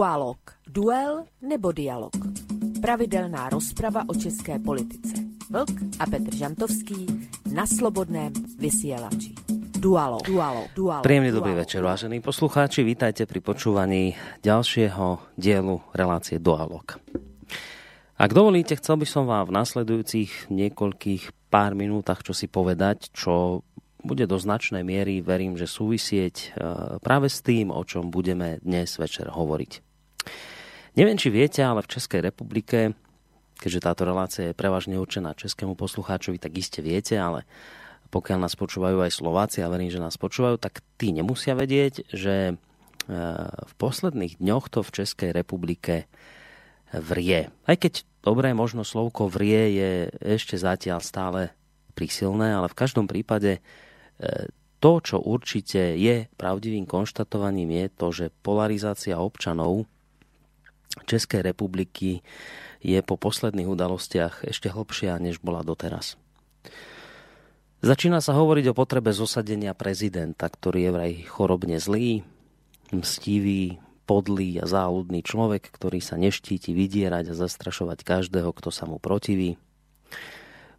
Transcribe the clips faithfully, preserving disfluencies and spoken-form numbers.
Dualog. Duel nebo dialog. Pravidelná rozprava o české politice. Vlk a Petr Žantovský na Slobodném vysielači. Dualog. Dualog. Dualog. Príjemný dobrý večer, vážení poslucháči. Vítajte pri počúvaní ďalšieho dielu relácie Dualog. Ak dovolíte, chcel by som vám v nasledujúcich niekoľkých pár minútach čo si povedať, čo bude do značnej miery, verím, že súvisieť práve s tým, o čom budeme dnes večer hovoriť. Neviem, či viete, ale v Českej republike, keďže táto relácia je prevažne určená českému poslucháčovi, tak iste viete, ale pokiaľ nás počúvajú aj Slováci, a verím, že nás počúvajú, tak tí nemusia vedieť, že v posledných dňoch to v Českej republike vrie. Aj keď, dobré, možno slovko vrie je ešte zatiaľ stále prísilné, ale v každom prípade to, čo určite je pravdivým konštatovaním, je to, že polarizácia občanov Českej republiky je po posledných udalostiach ešte hlbšia, než bola doteraz. Začína sa hovoriť o potrebe zosadenia prezidenta, ktorý je vraj chorobne zlý, mstivý, podlý a záľudný človek, ktorý sa neštíti vydierať a zastrašovať každého, kto sa mu protiví.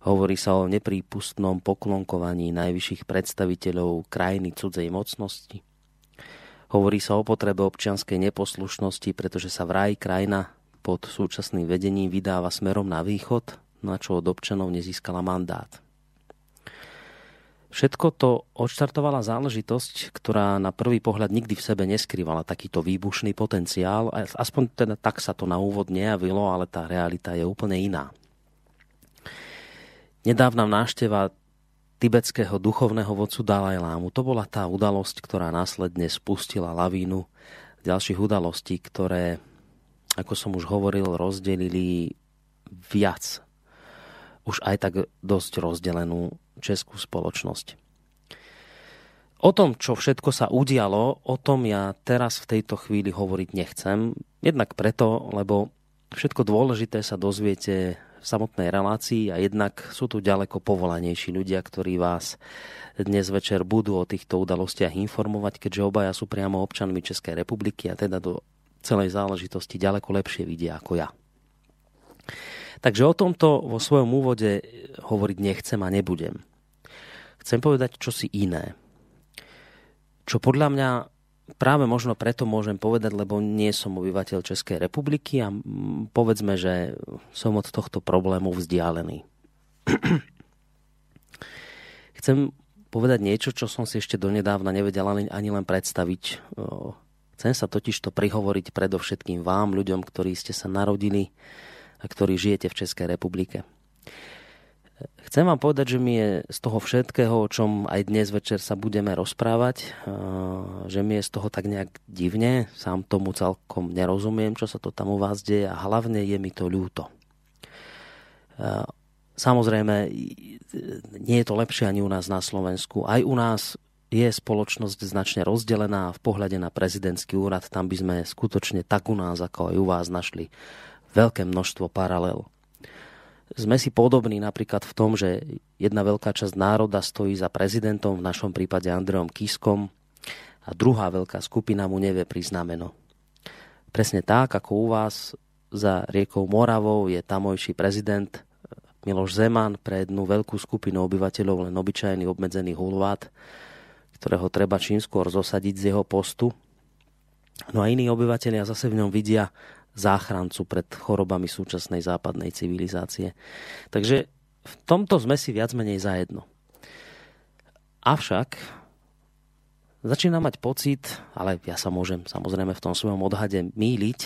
Hovorí sa o neprípustnom poklonkovaní najvyšších predstaviteľov krajiny cudzej mocnosti. Hovorí sa o potrebe občianskej neposlušnosti, pretože sa vraj krajina pod súčasným vedením vydáva smerom na východ, na čo od občanov nezískala mandát. Všetko to odštartovala záležitosť, ktorá na prvý pohľad nikdy v sebe neskrývala takýto výbušný potenciál. Aspoň teda tak sa to na úvod nejavilo, ale tá realita je úplne iná. Nedávna návšteva tibetského duchovného vodcu Dalajlámu. To bola tá udalosť, ktorá následne spustila lavínu ďalších udalostí, ktoré, ako som už hovoril, rozdelili viac. Už aj tak dosť rozdelenú českú spoločnosť. O tom, čo všetko sa udialo, o tom ja teraz v tejto chvíli hovoriť nechcem. Jednak preto, lebo všetko dôležité sa dozviete v samotnej relácii a jednak sú tu ďaleko povolanejší ľudia, ktorí vás dnes večer budú o týchto udalostiach informovať, keďže obaja sú priamo občanmi Českej republiky a teda do celej záležitosti ďaleko lepšie vidia ako ja. Takže o tomto vo svojom úvode hovoriť nechcem a nebudem. Chcem povedať čosi iné. Čo podľa mňa práve možno preto môžem povedať, lebo nie som obyvateľ Českej republiky a povedzme, že som od tohto problému vzdialený. Chcem povedať niečo, čo som si ešte donedávna nevedel ani len predstaviť. Chcem sa totižto prihovoriť predovšetkým vám, ľuďom, ktorí ste sa narodili a ktorí žijete v Českej republike. Chcem vám povedať, že mi je z toho všetkého, o čom aj dnes večer sa budeme rozprávať, že mi je z toho tak nejak divne, sám tomu celkom nerozumiem, čo sa to tam u vás deje a hlavne je mi to ľúto. Samozrejme, nie je to lepšie ani u nás na Slovensku. Aj u nás je spoločnosť značne rozdelená a v pohľade na prezidentský úrad tam by sme skutočne tak u nás, ako aj u vás našli veľké množstvo paralel. Sme si podobní napríklad v tom, že jedna veľká časť národa stojí za prezidentom, v našom prípade Andrejom Kiskom, a druhá veľká skupina mu nevie priznámeno. Presne tak, ako u vás za riekou Moravou je tamojší prezident Miloš Zeman pre jednu veľkú skupinu obyvateľov len obyčajný obmedzený hulvát, ktorého treba čím skôr zosadiť z jeho postu. No a iní obyvateľia zase v ňom vidia záchrancu pred chorobami súčasnej západnej civilizácie. Takže v tomto sme si viac menej zajedno. Avšak začínam mať pocit, ale ja sa môžem samozrejme v tom svojom odhade mýliť,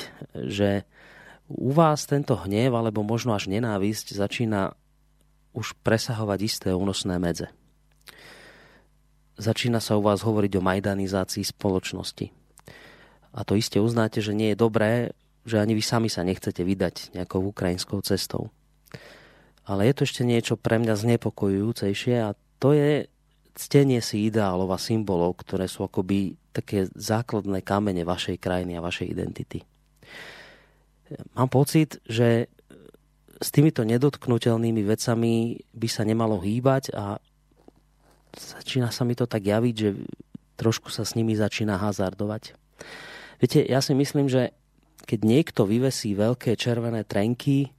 že u vás tento hnev, alebo možno až nenávisť, začína už presahovať isté únosné medze. Začína sa u vás hovoriť o majdanizácii spoločnosti. A to iste uznáte, že nie je dobré, že ani vy sami sa nechcete vydať nejakou ukrajinskou cestou. Ale je to ešte niečo pre mňa znepokojujúcejšie a to je ctenie si ideálov a symbolov, ktoré sú akoby také základné kamene vašej krajiny a vašej identity. Mám pocit, že s týmito nedotknuteľnými vecami by sa nemalo hýbať a začína sa mi to tak javiť, že trošku sa s nimi začína hazardovať. Viete, ja si myslím, že keď niekto vyvesí veľké červené trenky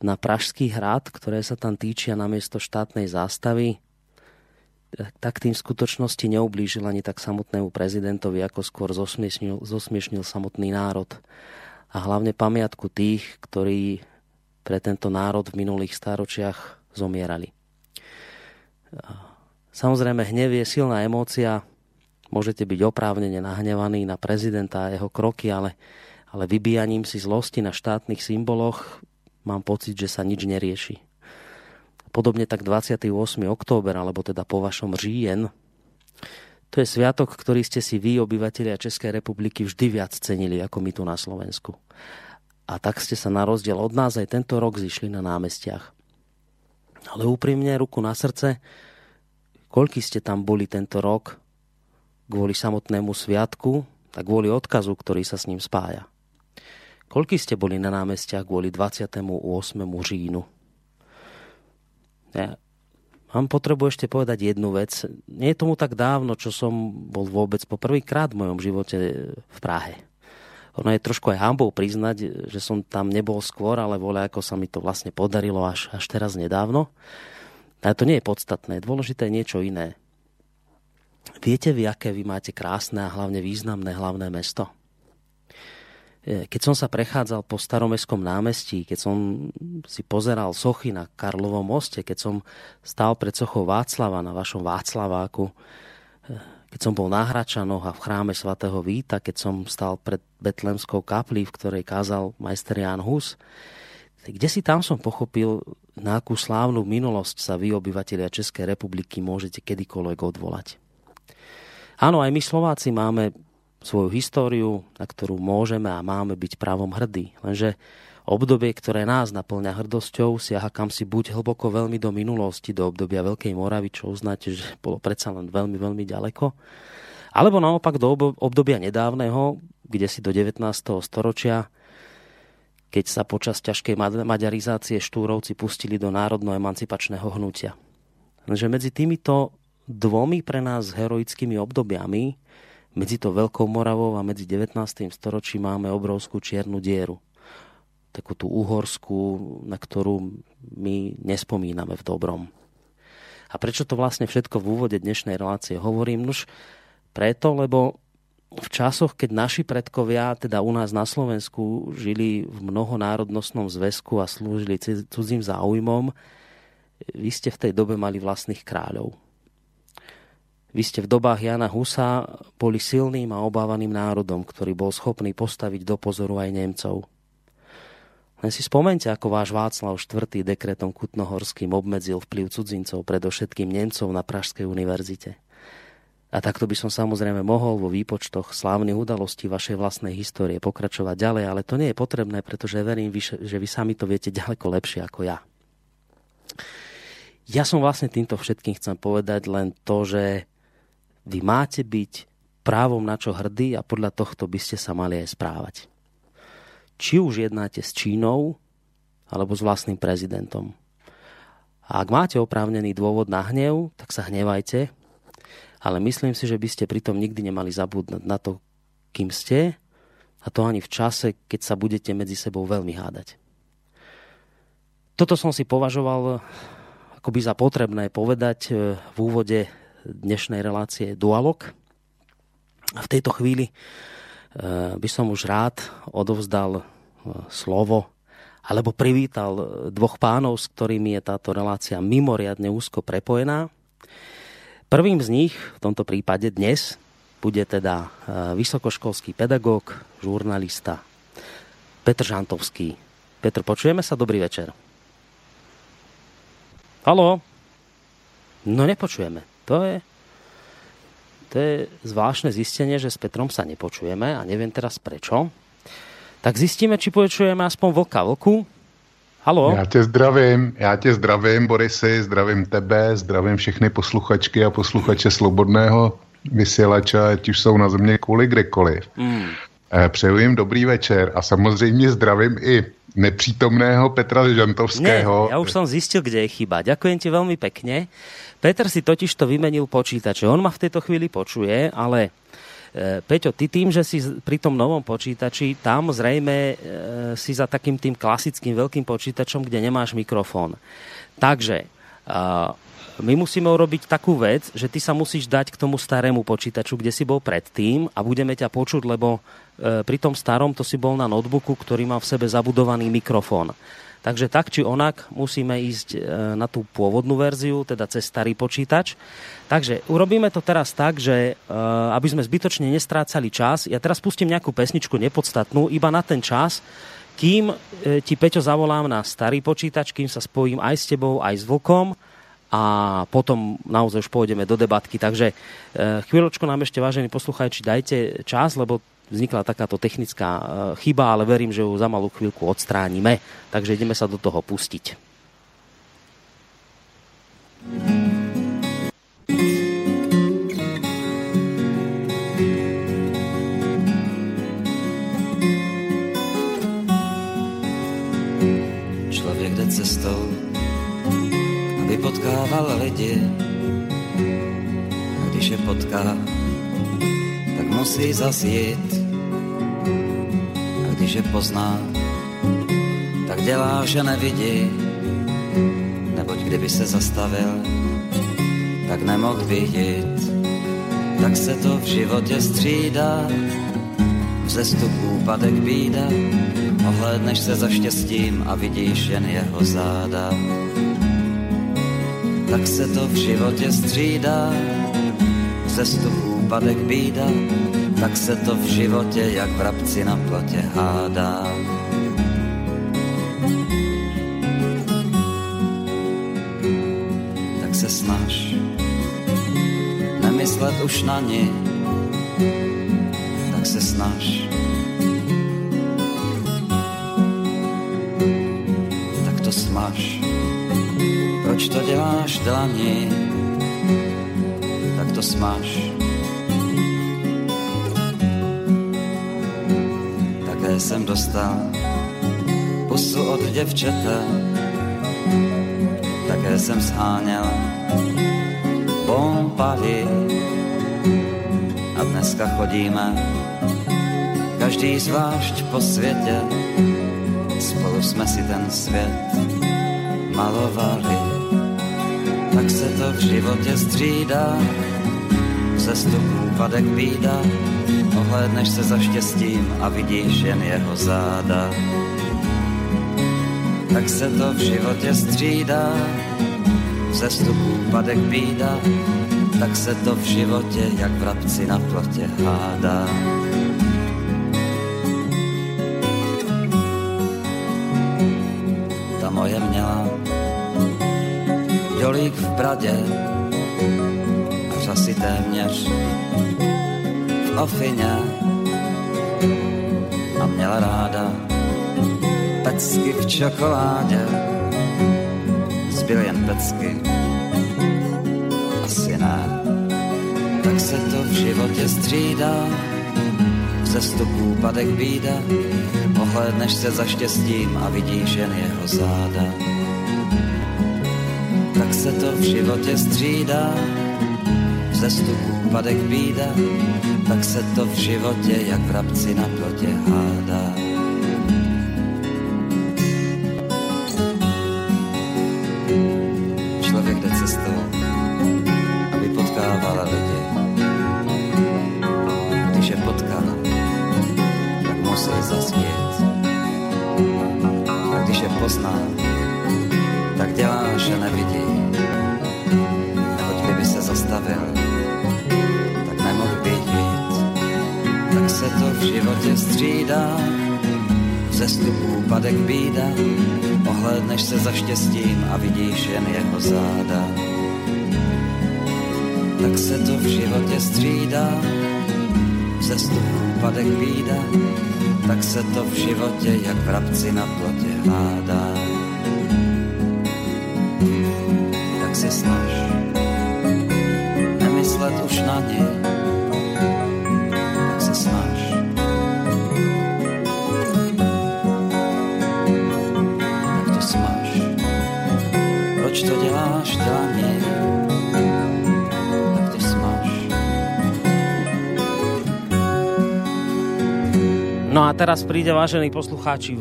na Pražský hrad, ktoré sa tam týčia namiesto štátnej zástavy, tak tým v skutočnosti neublížil ani tak samotnému prezidentovi, ako skôr zosmiešnil, zosmiešnil samotný národ. A hlavne pamiatku tých, ktorí pre tento národ v minulých stáročiach zomierali. Samozrejme, hnev je silná emócia. Môžete byť oprávnene nahnevaní na prezidenta a jeho kroky, ale, ale vybíjaním si zlosti na štátnych symboloch mám pocit, že sa nič nerieši. Podobne tak dvadsiateho ôsmeho október, alebo teda po vašom říjen. To je sviatok, ktorý ste si vy, obyvatelia Českej republiky, vždy viac cenili ako my tu na Slovensku. A tak ste sa na rozdiel od nás aj tento rok zišli na námestiach. Ale úprimne, ruku na srdce, koľkí ste tam boli tento rok kvôli samotnému sviatku a kvôli odkazu, ktorý sa s ním spája? Koľkí ste boli na námestiach kvôli dvadsiatemu ôsmemu říjnu? Ja mám potrebu ešte povedať jednu vec. Nie je tomu tak dávno, čo som bol vôbec po prvýkrát v mojom živote v Prahe. Ono je trošku aj hanbou priznať, že som tam nebol skôr, ale voľa ako sa mi to vlastne podarilo až, až teraz nedávno. Ale to nie je podstatné. Dôležité je niečo iné. Viete vy, aké vy máte krásne a hlavne významné hlavné mesto? Keď som sa prechádzal po Staromestskom námestí, keď som si pozeral sochy na Karlovom moste, keď som stál pred sochou Václava na vašom Václaváku, keď som bol na Hračanoch a v chráme svätého Víta, keď som stál pred Betlémskou kaplí, v ktorej kázal majster Ján Hus, kde si tam som pochopil, na akú slávnu minulosť sa vy, obyvatelia Českej republiky, môžete kedykoľvek odvolať. Áno, aj my Slováci máme svoju históriu, na ktorú môžeme a máme byť právom hrdí. Lenže obdobie, ktoré nás naplňa hrdosťou, siaha kam si buď hlboko veľmi do minulosti, do obdobia Veľkej Moravy, čo uznáte, že bolo predsa len veľmi, veľmi ďaleko, alebo naopak do obdobia nedávneho, kde si do devätnásteho storočia, keď sa počas ťažkej maďarizácie Štúrovci pustili do národno-emancipačného hnutia. Lenže medzi týmito dvomi pre nás heroickými obdobiami, medzi to Veľkou Moravou a medzi devätnástym storočím máme obrovskú čiernu dieru. Takú tú uhorskú, na ktorú my nespomíname v dobrom. A prečo to vlastne všetko v úvode dnešnej relácie hovorím? Nuž preto, lebo v časoch, keď naši predkovia, teda u nás na Slovensku, žili v mnohonárodnostnom zväzku a slúžili cudzím záujmom, vy ste v tej dobe mali vlastných kráľov. Vy ste v dobách Jana Husa boli silným a obávaným národom, ktorý bol schopný postaviť do pozoru aj Nemcov. Len si spomente, ako váš Václav štvrtý dekretom Kutnohorským obmedzil vplyv cudzincov, predovšetkým Nemcov, na Pražskej univerzite. A takto by som samozrejme mohol vo výpočtoch slávnych udalostí vašej vlastnej histórie pokračovať ďalej, ale to nie je potrebné, pretože verím, že vy sami to viete ďaleko lepšie ako ja. Ja som vlastne týmto všetkým chcem povedať len to, že vy máte byť právom na čo hrdí a podľa tohto by ste sa mali aj správať. Či už jednáte s Čínou, alebo s vlastným prezidentom. A ak máte oprávnený dôvod na hnev, tak sa hnevajte, ale myslím si, že by ste pritom nikdy nemali zabudnúť na to, kým ste, a to ani v čase, keď sa budete medzi sebou veľmi hádať. Toto som si považoval akoby za potrebné povedať v úvode dnešnej relácie Dualog. V tejto chvíli by som už rád odovzdal slovo alebo privítal dvoch pánov, s ktorými je táto relácia mimoriadne úzko prepojená. Prvým z nich v tomto prípade dnes bude teda vysokoškolský pedagóg, žurnalista Petr Žantovský. Petr, počujeme sa? Dobrý večer. Haló? No nepočujeme. To je, to je zvláštne zistenie, že s Petrom sa nepočujeme a neviem teraz prečo. Tak zistíme, či počujeme aspoň Vlka. Vlku? Haló? Já tě zdravím, já tě zdravím, Borisy, zdravím tebe, zdravím všechny posluchačky a posluchače Slobodného vysielača, ať už jsou na země kvůli kdekoliv. Mm. Přeju jim dobrý večer a samozřejmě zdravím i nepřítomného Petra Žantovského. Ne, ja už som zistil, kde je chyba. Ďakujem ti veľmi pekne. Peter si totiž to vymenil počítače. On ma v tejto chvíli počuje, ale Peťo, ty tým, že si pri tom novom počítači, tam zrejme si za takým tým klasickým veľkým počítačom, kde nemáš mikrofón. Takže my musíme urobiť takú vec, že ty sa musíš dať k tomu starému počítaču, kde si bol predtým a budeme ťa počuť, lebo pri tom starom to si bol na notebooku, ktorý má v sebe zabudovaný mikrofón. Takže tak či onak musíme ísť na tú pôvodnú verziu, teda cez starý počítač. Takže urobíme to teraz tak, že aby sme zbytočne nestrácali čas, ja teraz pustím nejakú pesničku nepodstatnú, iba na ten čas, kým ti, Peťo, zavolám na starý počítač, kým sa spojím aj s tebou, aj s Vlkom a potom naozaj už pôjdeme do debatky. Takže chvíľočku nám ešte, vážení poslucháči, dajte čas, lebo vznikla takáto technická chyba, ale verím, že ju za malú chvíľku odstránime. Takže ideme sa do toho pustiť. Človek jde cestou, aby potkával lidi. A když je potká, tak musí zas jít. Když je pozná, tak dělá, že nevidí, neboť kdyby se zastavil, tak nemohl vidět. Tak se to v životě střídá, vzestup, úpadek, bída, ohlédneš se za štěstím a vidíš jen jeho záda. Tak se to v životě střídá, vzestup, úpadek, bída, tak se to v životě jak vrabci na plotě hádá. Tak se snaž nemyslet už na ni, tak se snaž. Tak to smaž, proč to děláš dlani, tak to smaž. Jsem dostal pusu od děvčete, také jsem sháněl bompavy a dneska chodíme každý zvlášť po světě, spolu jsme si ten svět malovali. Tak se to v životě střídá, vzestup, úpadek, bída, ohlédneš se za štěstím a vidíš jen jeho záda. Tak se to v životě střídá, vzestup, úpadek, bída, tak se to v životě jak vrabci na plotě hádá. Ta moje měla dolík v bradě a řasy téměř ofině a měla ráda pecky v čokoládě, zbyl jen pecky, asi ne. Tak se to v životě střídá, vzestup, úpadek, bída, ohlédneš se za štěstím a vidíš jen jeho záda. Tak se to v životě střídá, vzestup, úpadek, bída, tak se to v životě jak vrabci na plotě hádá. Člověk jde cestou, aby potkávala lidi. Když je potká, tak musí zasvět. A když je pozná, tak dělá, že nevidí. Neboť kdyby se zastavil, tak nemohl být. Tak se to v životě střídá, vzestup, úpadek, bída, ohlédneš se za štěstím a vidíš jen jeho záda. Tak se to v životě střídá, vzestup, úpadek, bída, tak se to v životě jak vrabci na plotě hádá. Tak se snaž nemyslet už na ně, to děláš dámě, tak to smáš. a teraz príde, vážení poslucháči,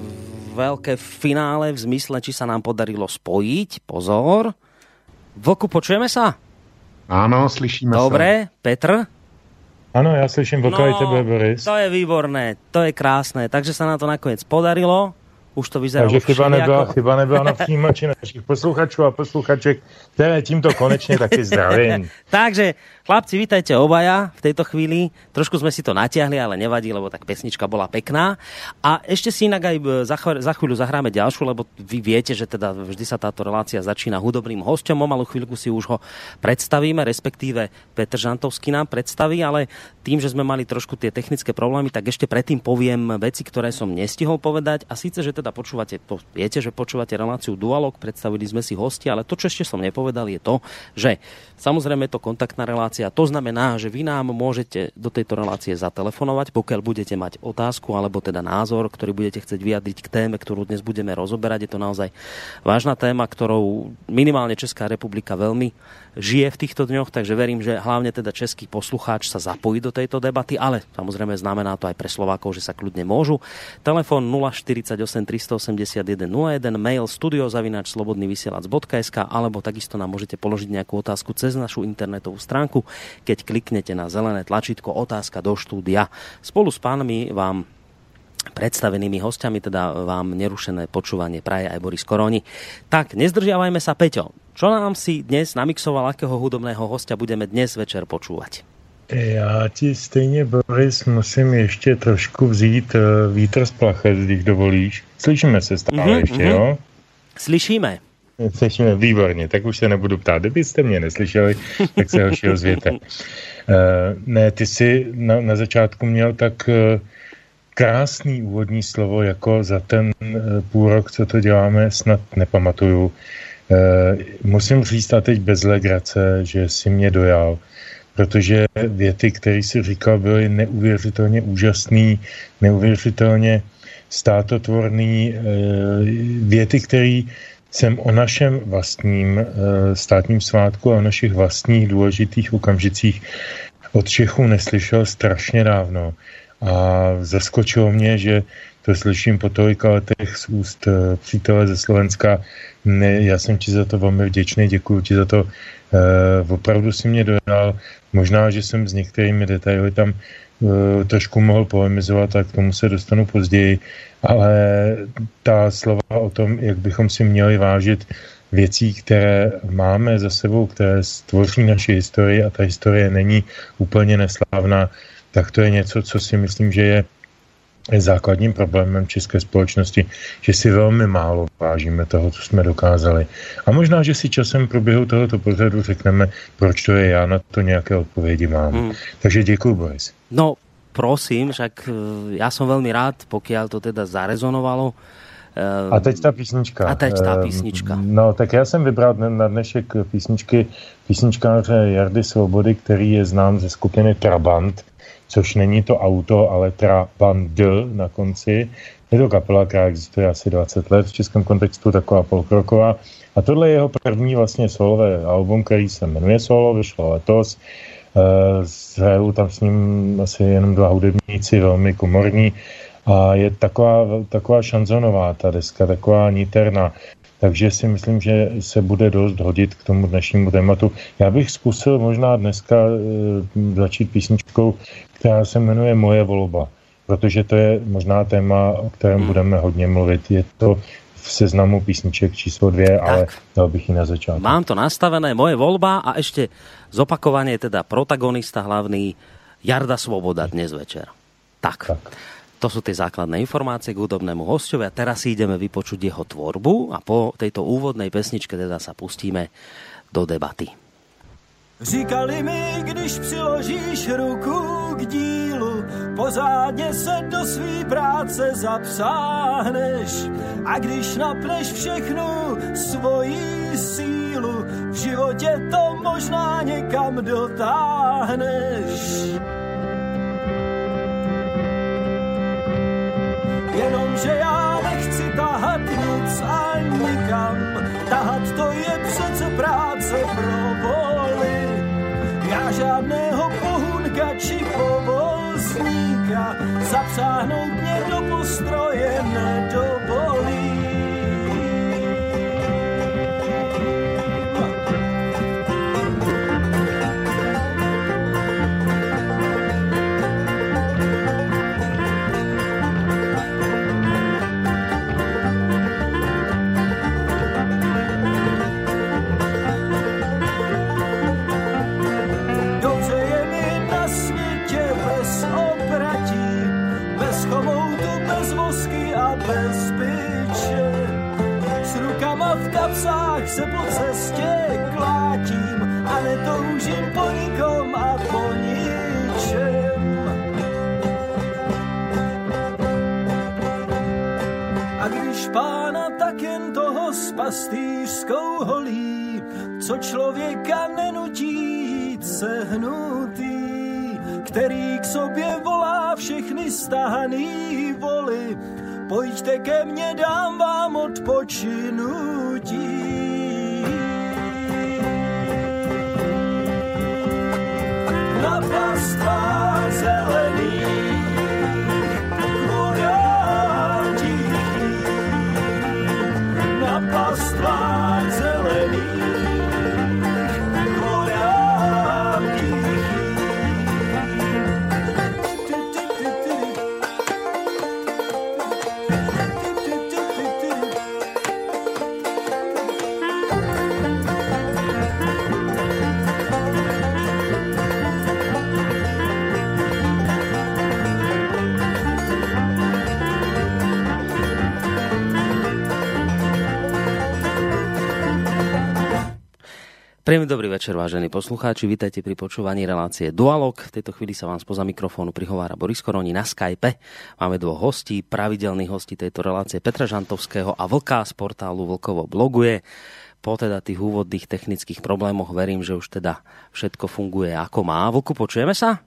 veľké finále v zmysle, či sa nám podarilo spojiť. Pozor. Voku, počujeme sa? Áno, slyšíme sa. Dobre, Petr? Áno, ja slyším Voka, no, aj tebe, Boris. To je výborné, to je krásne. Takže sa nám to nakoniec podarilo. Už to vyzeralo. Takže chyba nebyla, ako... chyba nebyla na vnímači našich posluchačů a posluchaček, které tímto konečně taky zdravím. Takže, chlapci, vítajte obaja v tejto chvíli. Trošku sme si to natiahli, ale nevadí, lebo tak pesnička bola pekná. A ešte si inak aj za, chv- za chvíľu zahráme ďalšiu, lebo vy viete, že teda vždy sa táto relácia začína hudobným hosťom. O malú chvíľku si už ho predstavíme, respektíve Petr Žantovský nám predstaví, ale tým, že sme mali trošku tie technické problémy, tak ešte predtým poviem veci, ktoré som nestihol povedať. A síce, že teda počúvate, to viete, že počúvate reláciu Dualog, predstavili sme si hostia, ale to, čo ešte som nepovedal, je to, že samozrejme je to kontaktná relácia, to znamená, že vy nám môžete do tejto relácie zatelefonovať, pokiaľ budete mať otázku alebo teda názor, ktorý budete chcieť vyjadriť k téme, ktorú dnes budeme rozoberať. Je to naozaj vážna téma, ktorou minimálne Česká republika veľmi žije v týchto dňoch, takže verím, že hlavne teda český poslucháč sa zapojí do tejto debaty, ale samozrejme znamená to aj pre Slovákov, že sa kľudne môžu. Telefón nula štyridsaťosem tristoosemdesiatjeden nula jeden, mail studio zavináč slobodnyvysielac bodka es ká, alebo takisto nám môžete položiť nejakú otázku cez našu internetovú stránku, keď kliknete na zelené tlačítko Otázka do štúdia. Spolu s pánmi vám predstavenými hostiami, teda vám nerušené počúvanie praje aj Boris Koroni. Tak, nezdržiavajme sa, Peťo. Čo nám si dnes namixoval, akého hudobného hostia budeme dnes večer počúvať? Já ti stejně, Boris, musím ještě trošku vzít uh, vítr z plachet, když dovolíš. Slyšíme se stále mm-hmm, ještě, mm-hmm. jo? Slyšíme. Slyšíme, výborně, tak už se nebudu ptát. Kdybyste mě neslyšeli, tak se hoši ozvěte. Uh, ne, ty jsi na, na začátku měl tak uh, krásný úvodní slovo, jako za ten uh, půl rok, co to děláme, snad nepamatuju. Uh, musím říct, a teď bez legrace, že jsi mě dojal. Protože věty, které si říkal, byly neuvěřitelně úžasný, neuvěřitelně státotvorný. Věty, které jsem o našem vlastním státním svátku a o našich vlastních důležitých okamžicích od Čechů neslyšel strašně dávno. A zaskočilo mě, že to slyším po tolika letech z úst přítele ze Slovenska. Ne, já jsem ti za to velmi vděčný, děkuji ti za to. E, opravdu si mě dojal. Možná, že jsem s některými detaily tam e, trošku mohl polemizovat a k tomu se dostanu později, ale ta slova o tom, jak bychom si měli vážit věcí, které máme za sebou, které stvoří naši historii, a ta historie není úplně neslávná, tak to je něco, co si myslím, že je základním problémem české společnosti, že si velmi málo vážíme toho, co jsme dokázali. A možná, že si časem v průběhu tohoto pořadu řekneme, proč to je, já na to nějaké odpovědi mám. Mm. Takže děkuji, Boris. No, prosím, však já jsem velmi rád, pokiaľ to teda zarezonovalo. A teď ta písnička. A teď ta písnička. No, tak já jsem vybral na dnešek písničky písničkáře Jardy Svobody, který je znám ze skupiny Trabant, což není to auto, ale Trabant na konci. Je to kapela, která existuje asi dvacet let, v českém kontextu taková polkroková. A tohle je jeho první vlastně solové album, který se jmenuje Solo, vyšlo letos. Hrajou tam s ním asi jenom dva hudebníci, velmi komorní. A je taková, taková šanzonová ta deska, taková niterná. Takže si myslím, že se bude dost hodit k tomu dnešnímu tématu. Já bych zkusil možná dneska e, začít písničkou, která se jmenuje Moje volba, protože to je možná téma, o kterém budeme hodně mluvit. Je to v seznamu písniček číslo dvě, ale dal bych ji na začátek. Mám to nastavené, Moje volba, a ještě zopakovanie, teda protagonista hlavný Jarda Svoboda dnes večer. Tak. tak. To sú tie základné informácie k hudobnému hosťovi a teraz si ideme vypočuť jeho tvorbu a po tejto úvodnej pesničke teda sa pustíme do debaty. Říkali mi, když přiložíš ruku k dílu, pozádně se do svý práce zapsáhneš, a když napneš všechnu svoji sílu, v životě to možná někam dotáhneš. Jenomže já nechci tahat nic a nikam, tahat to je přece práce pro voli. Já žádného pohunka či povozníka zapřáhnout mě do ustrojené do polí. Se po cestě klátím a netoužím po nikom a po ničem. A když pána, tak jen toho s pastýřskou holí, co člověka nenutí jít sehnutý, který k sobě volá všechny stahaný voly. Pojďte ke mně, dám vám odpočinutí. Na pastvách zelených, vodám tichých, na pastvách zelených, vodám Príjemný dobrý večer, vážení poslucháči. Vítajte pri počúvaní relácie Dualog. V tejto chvíli sa vám spoza mikrofónu prihovára Boris Koroni. Na Skype máme dvoch hostí, pravidelných hostí tejto relácie, Petra Žantovského a Vlka z portálu Vlkovo bloguje. Po teda tých úvodných technických problémoch verím, že už teda všetko funguje ako má. Vlku, počujeme sa?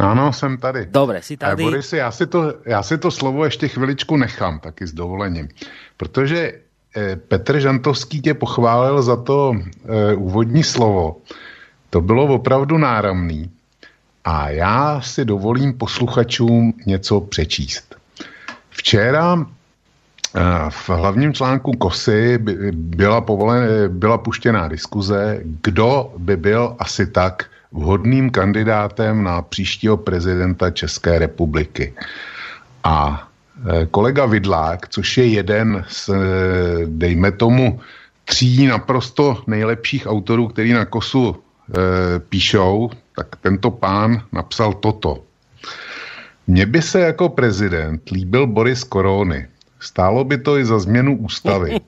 Ano, jsem tady. Dobre, si tady. E, Borisi, já si, to, já si to slovo ještě chviličku nechám, taky s dovolením. Protože Petr Žantovský tě pochválil za to e, úvodní slovo. To bylo opravdu náramný. A já si dovolím posluchačům něco přečíst. Včera e, v hlavním článku Kosy by, byla, povolen, byla puštěná diskuze, kdo by byl asi tak vhodným kandidátem na příštího prezidenta České republiky. A kolega Vidlák, což je jeden z, dejme tomu, tří naprosto nejlepších autorů, který na Kosu e, píšou, tak tento pán napsal toto. Mně by se jako prezident líbil Boris Korony. Stálo by to i za změnu ústavy,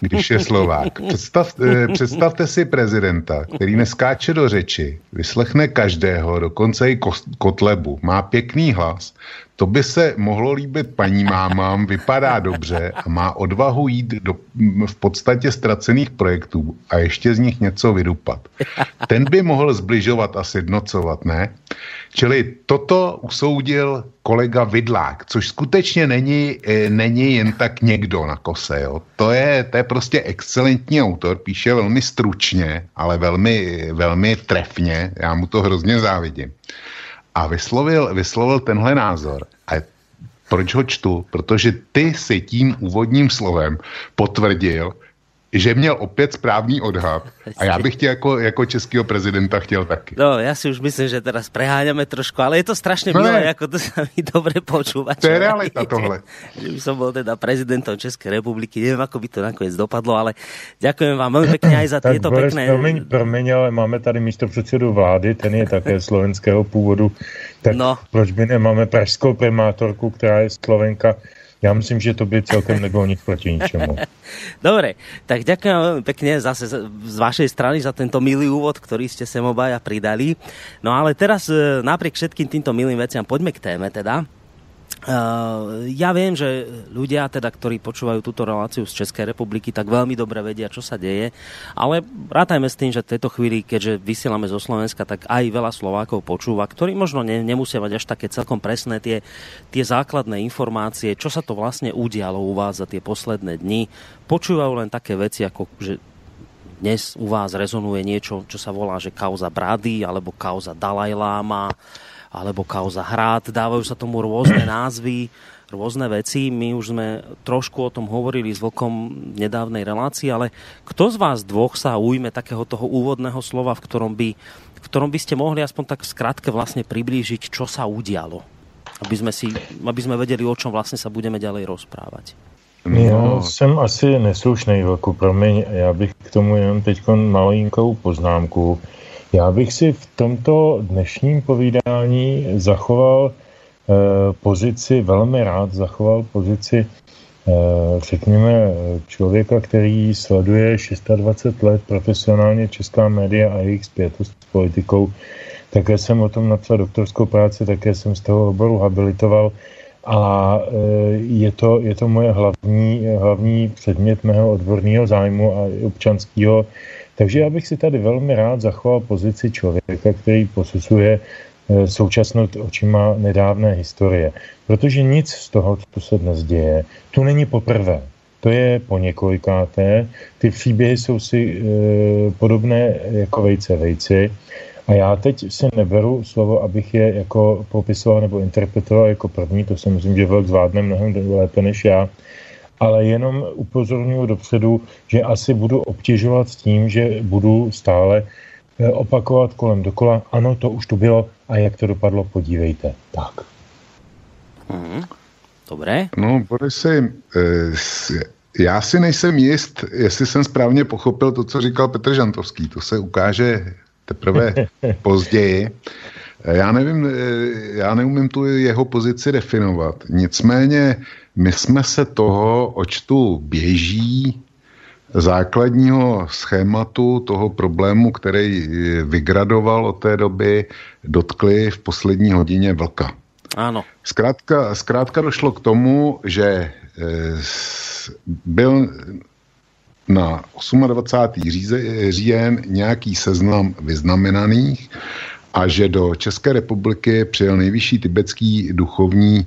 když je Slovák. Představ, e, představte si prezidenta, který neskáče do řeči, vyslechne každého, dokonce i Kotlebu, má pěkný hlas. To by se mohlo líbit paní mámám, vypadá dobře a má odvahu jít do v podstatě ztracených projektů a ještě z nich něco vydupat. Ten by mohl zbližovat a sjednocovat, ne? Čili toto usoudil kolega Vidlák, což skutečně není, není jen tak někdo na Kose. Jo? To, je, to je prostě excelentní autor, píše velmi stručně, ale velmi, velmi trefně, já mu to hrozně závidím. A vyslovil, vyslovil tenhle názor. A proč ho čtu? Protože ty si tím úvodním slovem potvrdil, že měl opět správný odhad. A já bych tě jako, jako českého prezidenta chtěl taky. No, já si už myslím, že teraz preháňame trošku, ale je to strašně no, milé, jako to sa mi dobre počúvať. To je realita tohle. Že by som bol teda prezidentom Českej republiky, neviem, ako by to nakoniec dopadlo, ale ďakujem vám veľmi pekne aj za tieto Boris, pekné... Promiň, promiň, ale máme tady místopředsedu vlády, ten je také slovenského původu, tak no. Proč by nemáme pražskou primátorku, která je Slovenka? Ja myslím, že to by celkom nebolo nič proti ničemu. Dobre, tak ďakujem pekne zase z vašej strany za tento milý úvod, ktorý ste sem obaja pridali. No ale teraz napriek všetkým týmto milým veciam poďme k téme teda. Uh, ja viem, že ľudia, teda, ktorí počúvajú túto reláciu z Českej republiky, tak veľmi dobre vedia, čo sa deje, ale rátajme s tým, že v tejto chvíli, keďže vysielame zo Slovenska, tak aj veľa Slovákov počúva, ktorí možno ne, nemusia mať až také celkom presné tie, tie základné informácie, čo sa to vlastne udialo u vás za tie posledné dni. Počúvajú len také veci, ako že dnes u vás rezonuje niečo, čo sa volá, že kauza Brady, alebo kauza Dalaj Láma, alebo kauza Hrad, dávajú sa tomu rôzne názvy rôzne veci. My už sme trošku o tom hovorili s Vlkom v nedávnej relácii, ale kto z vás dvoch sa ujme takého toho úvodného slova, v ktorom by, v ktorom by ste mohli aspoň tak v skratke vlastne priblížiť, čo sa udialo? Aby sme, si, aby sme vedeli, o čom vlastne sa budeme ďalej rozprávať. Já jsem asi neslušnej, Vlku, promiň. Já bych k tomu jenom teď malinkou poznámku. Já bych si v tomto dnešním povídání zachoval eh, pozici, velmi rád zachoval pozici, eh, řekněme, člověka, který sleduje dvacet šest let profesionálně česká média a jejich spjatost s politikou. Také jsem o tom napsal doktorskou práci, také jsem z toho oboru habilitoval. A je to, je to moje hlavní, hlavní předmět mého odborného zájmu a občanského. Takže já bych si tady velmi rád zachoval pozici člověka, který posuzuje současnost očima nedávné historie. Protože nic z toho, co se dnes děje, tu není poprvé. To je po několikáté. Ty příběhy jsou si e, podobné jako vejce vejci. A já teď si neberu slovo, abych je jako popisoval nebo interpretoval jako první, to si myslím, že Vlk zvládne mnohem lépe než já, ale jenom upozorňuji dopředu, že asi budu obtěžovat s tím, že budu stále opakovat kolem dokola, ano, to už tu bylo a jak to dopadlo, podívejte. Tak. Mm, dobré. No, Borise, já si nejsem jist, jestli jsem správně pochopil to, co říkal Petr Žantovský, to se ukáže teprve později. Já nevím, já neumím tu jeho pozici definovat. Nicméně my jsme se toho očtu běží základního schématu toho problému, který vygradoval od té doby, dotkli v poslední hodině Vlka. Ano. Zkrátka, zkrátka došlo k tomu, že byl na dvacátého osmého říjen nějaký seznam vyznamenaných a že do České republiky přijel nejvyšší tibetský duchovní e,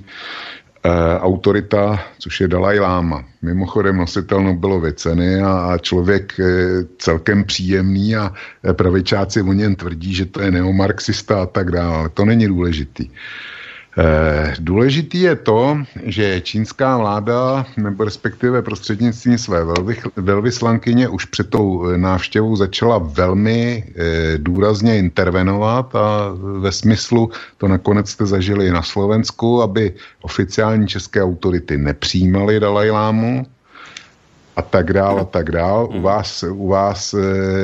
autorita, což je Dalaj Láma. Mimochodem nositel Nobelovy ceny a, a člověk e, celkem příjemný a pravičáci o něm tvrdí, že to je neomarxista a tak dále, ale to není důležitý. Důležitý je to, že čínská vláda, nebo respektive prostřednictvím své velvyslankyně už před tou návštěvou začala velmi důrazně intervenovat a ve smyslu, to nakonec jste zažili na Slovensku, aby oficiální české autority nepřijímaly Dalajlámu a tak dál a tak dál. U vás, u vás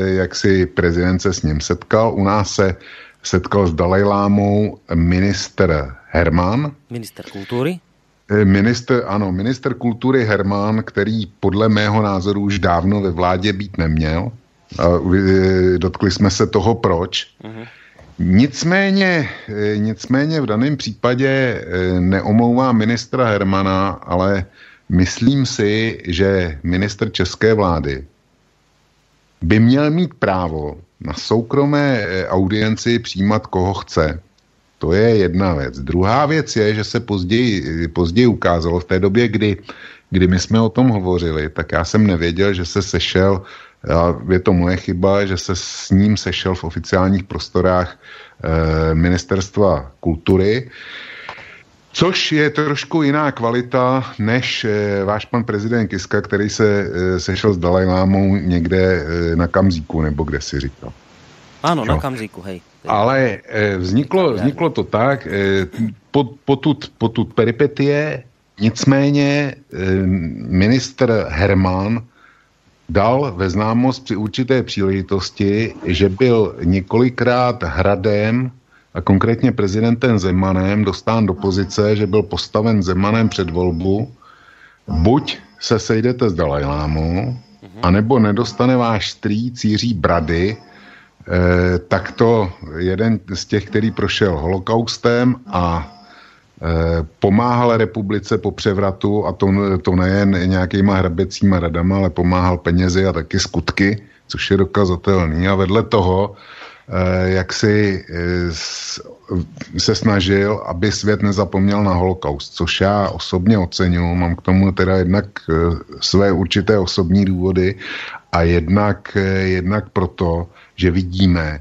jak si prezident se s ním setkal, u nás se setkal s Dalajlámou ministr Herman. Minister kultury? Minister, ano, minister kultury Herman, který podle mého názoru už dávno ve vládě být neměl. Dotkli jsme se toho, proč. Uh-huh. Nicméně, nicméně v daném případě neomlouvá ministra Hermana, ale myslím si, že minister české vlády by měl mít právo na soukromé audienci přijímat koho chce. To je jedna věc. Druhá věc je, že se později, později ukázalo v té době, kdy, kdy my jsme o tom hovořili, tak já jsem nevěděl, že se sešel, je to moje chyba, že se s ním sešel v oficiálních prostorách eh, ministerstva kultury, což je trošku jiná kvalita než e, váš pan prezident Kiska, který se e, sešel s Dalajlámou někde e, na Kamzíku, nebo kde si říkal. Ano, no. Na Kamzíku, hej. Ale e, vzniklo, vzniklo to tak, e, potud po po peripetie, nicméně e, ministr Herman dal ve známost při určité příležitosti, že byl několikrát hradem a konkrétně prezidentem Zemanem dostán do pozice, že byl postaven Zemanem před volbu, buď se sejdete s Dalajlámou, anebo nedostane váš strýc Jiří Brady, eh, tak to jeden z těch, který prošel holokaustem a eh, pomáhal republice po převratu, a to, to nejen nějakýma hrabecíma radama, ale pomáhal penězi a taky skutky, což je dokazatelný. A vedle toho jak si se snažil, aby svět nezapomněl na holokaust, což já osobně oceňuji. Mám k tomu teda jednak své určité osobní důvody a jednak, jednak proto, že vidíme,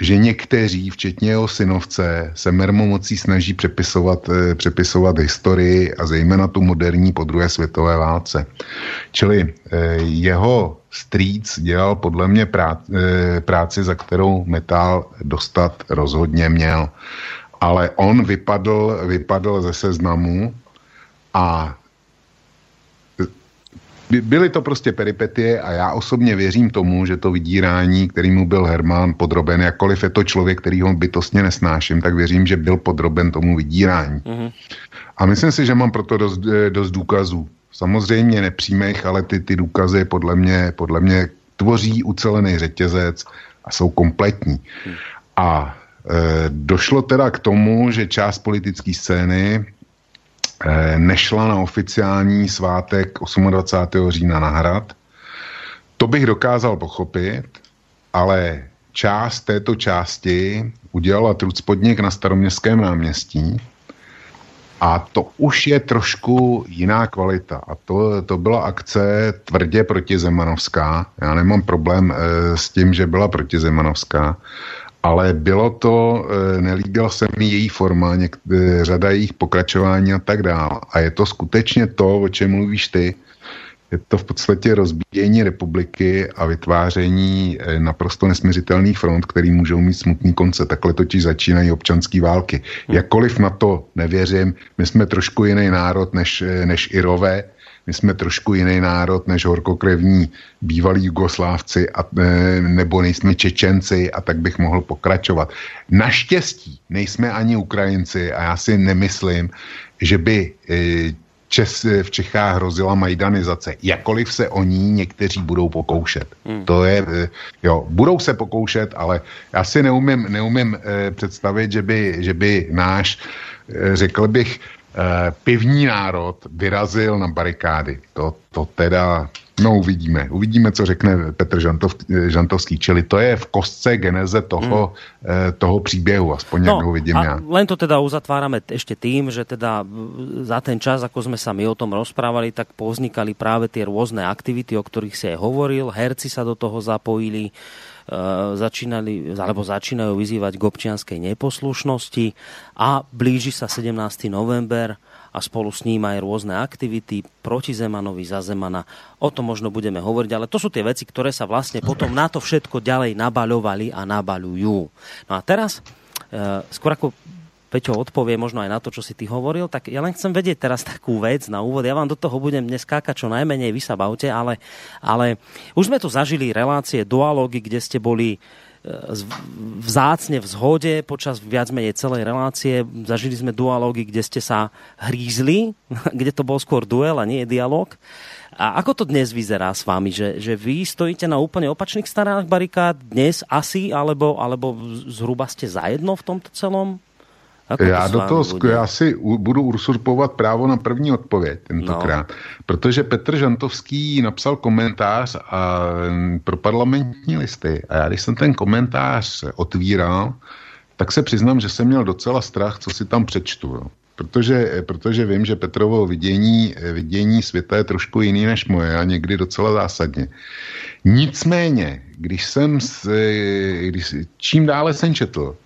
že někteří, včetně jeho synovce, se mermomocí snaží přepisovat, přepisovat historii a zejména tu moderní po druhé světové válce. Čili jeho strýc dělal podle mě práci, za kterou Metál dostat rozhodně měl. Ale on vypadl, vypadl ze seznamu a byly to prostě peripetie a já osobně věřím tomu, že to vydírání, kterému byl Herman podroben, jakkoliv je to člověk, který ho bytostně nesnáším, tak věřím, že byl podroben tomu vydírání. Mm-hmm. A myslím si, že mám proto dost, dost důkazů. Samozřejmě nepřímých, ale ty, ty důkazy podle mě, podle mě tvoří ucelený řetězec a jsou kompletní. Mm. A e, došlo teda k tomu, že část politické scény nešla na oficiální svátek dvacátého osmého října na Hrad. To bych dokázal pochopit, ale část této části udělala trucpodnik na Staroměstském náměstí a to už je trošku jiná kvalita. A to, to byla akce tvrdě protizemanovská. Já nemám problém e, s tím, že byla protizemanovská, ale bylo to, nelíbil se mi její forma, něk, řada jejich pokračování a tak dále. A je to skutečně to, o čem mluvíš ty. Je to v podstatě rozbíjení republiky a vytváření naprosto nesměřitelných front, který můžou mít smutný konce. Takhle totiž začínají občanské války. Jakkoliv na to nevěřím, my jsme trošku jiný národ než, než Irové, my jsme trošku jiný národ než horkokrevní bývalí Jugoslávci a, nebo nejsme Čečenci a tak bych mohl pokračovat. Naštěstí nejsme ani Ukrajinci a já si nemyslím, že by Čes, v Čechách hrozila majdanizace. Jakkoliv se o ní někteří budou pokoušet. Hmm. To je, jo, budou se pokoušet, ale já si neumím, neumím představit, že by, že by náš, řekl bych, pivní národ vyrazil na barikády. To, to teda, no uvidíme. Uvidíme, co řekne Petr Žantov, Žantovský. Čili to je v kostce geneze toho, mm. toho příběhu, aspoň no, jak ho vidím ja. Len to teda uzatvárame ešte tým, že teda za ten čas, ako sme sa my o tom rozprávali, tak povznikali práve tie rôzne aktivity, o ktorých si aj hovoril. Herci sa do toho zapojili, začínali, alebo začínajú vyzývať k občianskej neposlušnosti a blíži sa sedemnásteho november a spolu s ním aj rôzne aktivity proti Zemanovi, za Zemana. O tom možno budeme hovoriť, ale to sú tie veci, ktoré sa vlastne potom na to všetko ďalej nabaľovali a nabaľujú. No a teraz, skôr ako Peťo odpovie možno aj na to, čo si ty hovoril, tak ja len chcem vedieť teraz takú vec na úvod. Ja vám do toho budem dnes skákať čo najmenej, vy sa bavte, ale, ale už sme tu zažili relácie, dualógy, kde ste boli vzácne v zhode počas viac menej celej relácie. Zažili sme dualógy, kde ste sa hrízli, kde to bol skôr duel a nie dialóg. A ako to dnes vyzerá s vami? Že, že vy stojíte na úplne opačných stranách barikád dnes asi, alebo, alebo zhruba ste zajedno v tomto celom? Ako já to do toho sk- já si u- budu usurpovat právo na první odpověď tentokrát, no. Protože Petr Žantovský napsal komentář a, pro Parlamentní listy a já když jsem ten komentář otvíral, tak se přiznám, že jsem měl docela strach, co si tam přečtu, jo. Protože, protože vím, že Petrovo vidění, vidění světa je trošku jiný než moje a někdy docela zásadně. Nicméně, když jsem, s, když, čím dále jsem četl,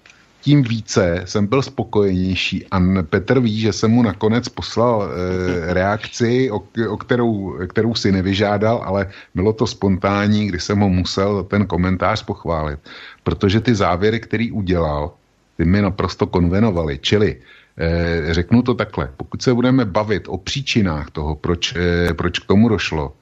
tím více jsem byl spokojenější a Petr ví, že jsem mu nakonec poslal e, reakci, o, o kterou, kterou si nevyžádal, ale bylo to spontánní, kdy jsem ho musel za ten komentář pochválit, protože ty závěry, který udělal, ty mi naprosto konvenovaly. Čili e, řeknu to takhle, pokud se budeme bavit o příčinách toho, proč, e, proč k tomu došlo,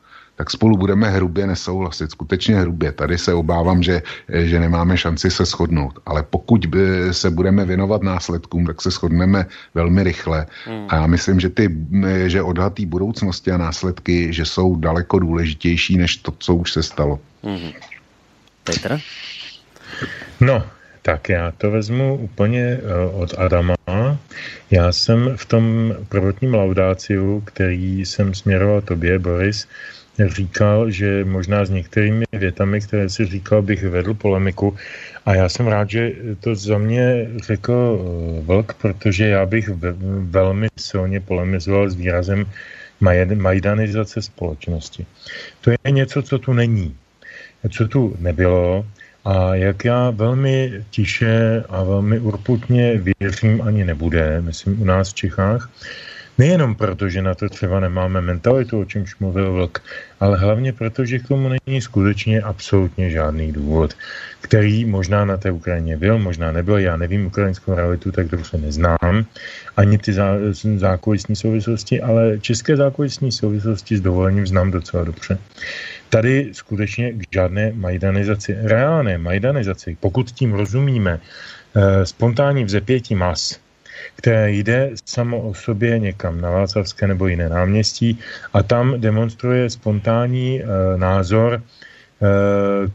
tak spolu budeme hrubě nesouhlasit, skutečně hrubě. Tady se obávám, že, že nemáme šanci se shodnout, ale pokud se budeme věnovat následkům, tak se shodneme velmi rychle a já myslím, že, ty, že odhad té budoucnosti a následky, že jsou daleko důležitější než to, co už se stalo. Mm-hmm. Petra? No, tak já to vezmu úplně od Adama. Já jsem v tom prvotním laudáciu, který jsem směroval tobě, Boris, říkal, že možná s některými větami, které si říkal, bych vedl polemiku. A já jsem rád, že to za mě řekl Vlk, protože já bych velmi silně polemizoval s výrazem majdanizace společnosti. To je něco, co tu není, co tu nebylo A jak já velmi tiše a velmi urputně věřím, ani nebude, myslím, u nás v Čechách, nejenom proto, že na to třeba nemáme mentalitu, o čemž mluvil Vlk, ale hlavně proto, že k tomu není skutečně absolutně žádný důvod, který možná na té Ukrajině byl, možná nebyl. Já nevím ukrajinskou realitu, tak to se neznám. Ani ty zá, zákulisní souvislosti, ale české zákulisní souvislosti s dovolením znám docela dobře. Tady skutečně k žádné majdanizaci, reálné majdanizaci, pokud tím rozumíme, spontánní vzepětí mas, které jde samo o sobě někam na Václavské nebo jiné náměstí a tam demonstruje spontánní e, názor, e,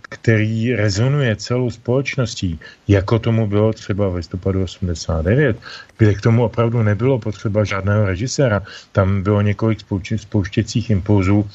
který rezonuje celou společností, jako tomu bylo třeba v listopadu osmdesát devět, kde k tomu opravdu nebylo potřeba žádného režiséra. Tam bylo několik spouč- spouštěcích impulzů,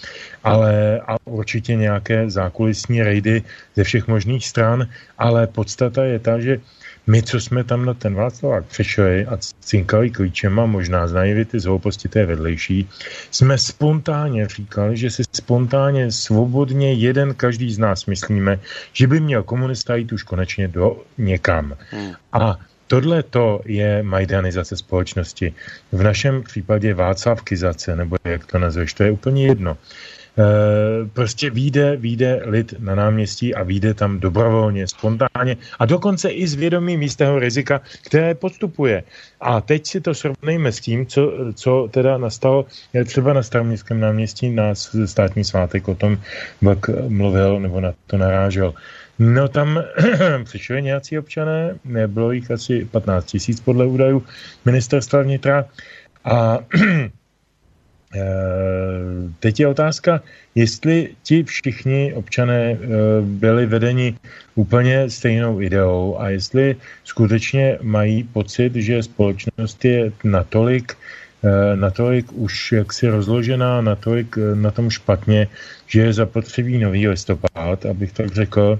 ale a určitě nějaké zákulisní rejdy ze všech možných stran, ale podstata je ta, že my, co jsme tam na ten Václavák přešli a cinkali klíčema, možná znají ty zhouposti té vedlejší, jsme spontánně říkali, že si spontánně, svobodně, jeden každý z nás myslíme, že by měl komunista jít už konečně do někam. A tohle to je majdanizace společnosti. V našem případě václavkizace, nebo jak to nazveš, to je úplně jedno. Uh, prostě vyjde, vyjde lid na náměstí a vyjde tam dobrovolně, spontánně a dokonce i s vědomím jistého rizika, které podstupuje. A teď si to srovnejme s tím, co, co teda nastalo třeba na Staroměstském náměstí na státní svátek, o tom Vlk mluvil nebo na to narážel. No tam přišli nějací občané, nebylo jich asi patnáct tisíc podle údajů ministerstva vnitra a teď je otázka, jestli ti všichni občané byli vedeni úplně stejnou ideou a jestli skutečně mají pocit, že společnost je natolik, natolik už jaksi rozložená, natolik na tom špatně, že je zapotřebí nový listopád, abych tak řekl,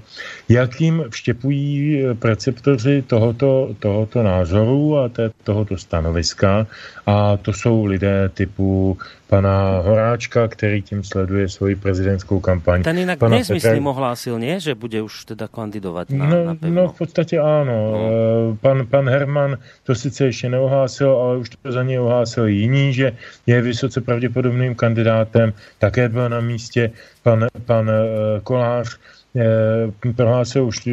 jakým vštěpují preceptoři tohoto, tohoto názoru a té, tohoto stanoviska. A to jsou lidé typu pana Horáčka, který tím sleduje svoji prezidentskou kampaň. Ten jinak dnes, myslím, ohlásil, nie? Že bude už teda kandidovat na, no, na pevno. No v podstatě áno. No. Pan, pan Herman to sice ještě neohlásil, ale už to za něj ohlásil jiní, že je vysoce pravděpodobným kandidátem, také byl na místě. Pan, pan Kolář eh, prohlásil už,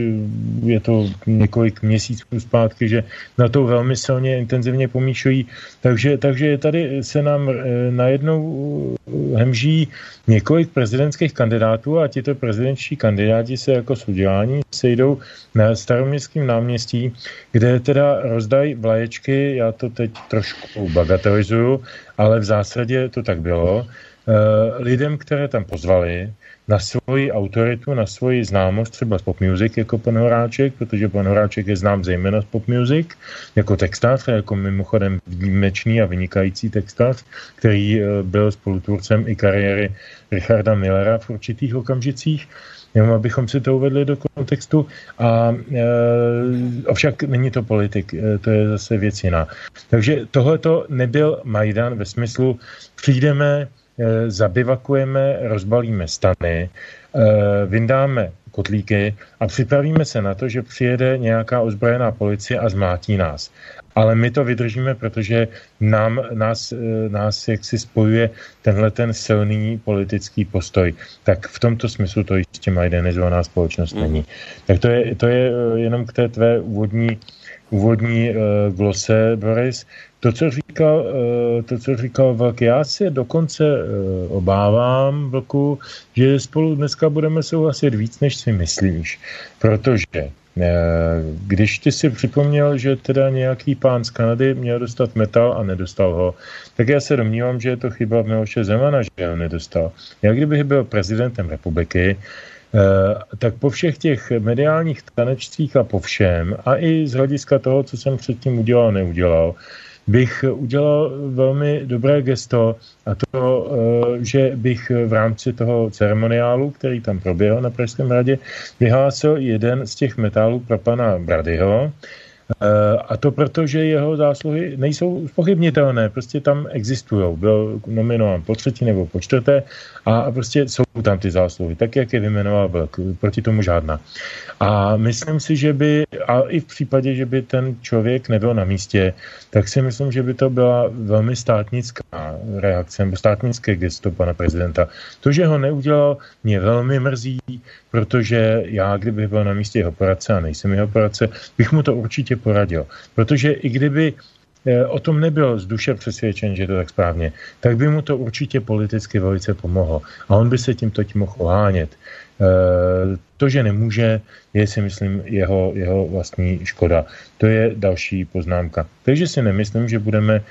je to několik měsíců zpátky, že na to velmi silně intenzivně pomýšlejí. Takže, takže tady se nám eh, najednou hemží několik prezidentských kandidátů a tito prezidentští kandidáti se jako sudělání sejdou na Staroměstském náměstí, kde teda rozdají vlaječky, já to teď trošku bagatelizuju, ale v zásadě to tak bylo, lidem, které tam pozvali, na svoji autoritu, na svoji známost, třeba z pop music jako pan Horáček, protože pan Horáček je znám zejména z pop music, jako textář, jako mimochodem výjimečný a vynikající textář, který byl spolutvůrcem i kariéry Richarda Millera v určitých okamžicích, jenom abychom si to uvedli do kontextu. A e, ovšak není to politik, e, to je zase věc jiná. Takže tohleto nebyl Majdan ve smyslu přijdeme, zabivakujeme, rozbalíme stany, vyndáme kotlíky a připravíme se na to, že přijede nějaká ozbrojená policie a zmátí nás. Ale my to vydržíme, protože nám, nás, nás jaksi spojuje tenhle ten silný politický postoj. Tak v tomto smyslu to jistě majdanizovaná společnost mm. není. Tak to je, to je jenom k té tvé úvodní, úvodní uh, glose, Boris. To, co říkal, to, co říkal Vlk, já se dokonce obávám, Vlku, že spolu dneska budeme souhlasit víc, než si myslíš. Protože když ty si připomněl, že teda nějaký pán z Kanady měl dostat metal a nedostal ho, tak já se domnívám, že je to chyba Miloše Zemana, že ho nedostal. Já kdybych byl prezidentem republiky, tak po všech těch mediálních tanečcích a po všem, a i z hlediska toho, co jsem předtím udělal, neudělal, bych udělal velmi dobré gesto a to, že bych v rámci toho ceremoniálu, který tam proběhl na Pražském radě, vyhlásil jeden z těch metálů pro pana Bradyho A to proto, že jeho zásluhy nejsou zpochybnitelné, prostě tam existují. Byl nominován po třetí nebo po čtvrté a prostě jsou tam ty zásluhy, tak jak je vymenoval Vlk, proti tomu žádná. A myslím si, že by, a i v případě, že by ten člověk nebyl na místě, tak si myslím, že by to byla velmi státnická reakce, státnické gesto pana prezidenta. To, že ho neudělal, mě velmi mrzí, protože já, kdybych byl na místě jeho poradce a nejsem jeho poradce, bych mu to určitě poradil. Protože i kdyby o tom nebyl z duše přesvědčen, že je to tak správně, tak by mu to určitě politicky velice pomohlo. A on by se tímto tím mohl ohánět. To, že nemůže, je si myslím jeho, jeho vlastní škoda. To je další poznámka. Takže si nemyslím, že budeme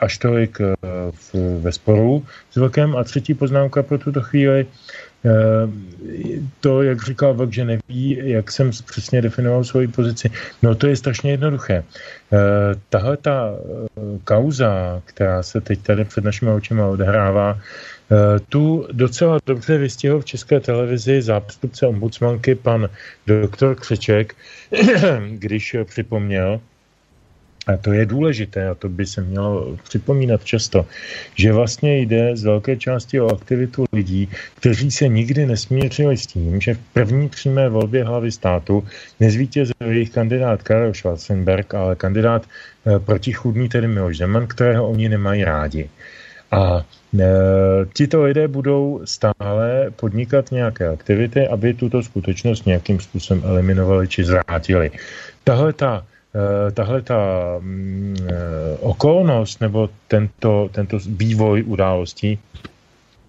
až tolik ve sporu s Vlkem. A třetí poznámka pro tuto chvíli, to, jak říkal Vlk, že neví, jak jsem přesně definoval svoji pozici, no to je strašně jednoduché. Tahle ta kauza, která se teď tady před našimi očima odehrává, tu docela dobře vystihl v České televizi zástupce ombudsmanky pan doktor Křeček, když připomněl, a to je důležité, a to by se mělo připomínat často, že vlastně jde z velké části o aktivitu lidí, kteří se nikdy nesmířili s tím, že v první přímé volbě hlavy státu nezvítězil jejich kandidát Karel Schwarzenberg, ale kandidát protichůdný, tedy Miloš Zeman, kterého oni nemají rádi. A e, tito lidé budou stále podnikat nějaké aktivity, aby tuto skutečnost nějakým způsobem eliminovali či zvrátili. Tahle ta tahle ta okolnost nebo tento, tento vývoj událostí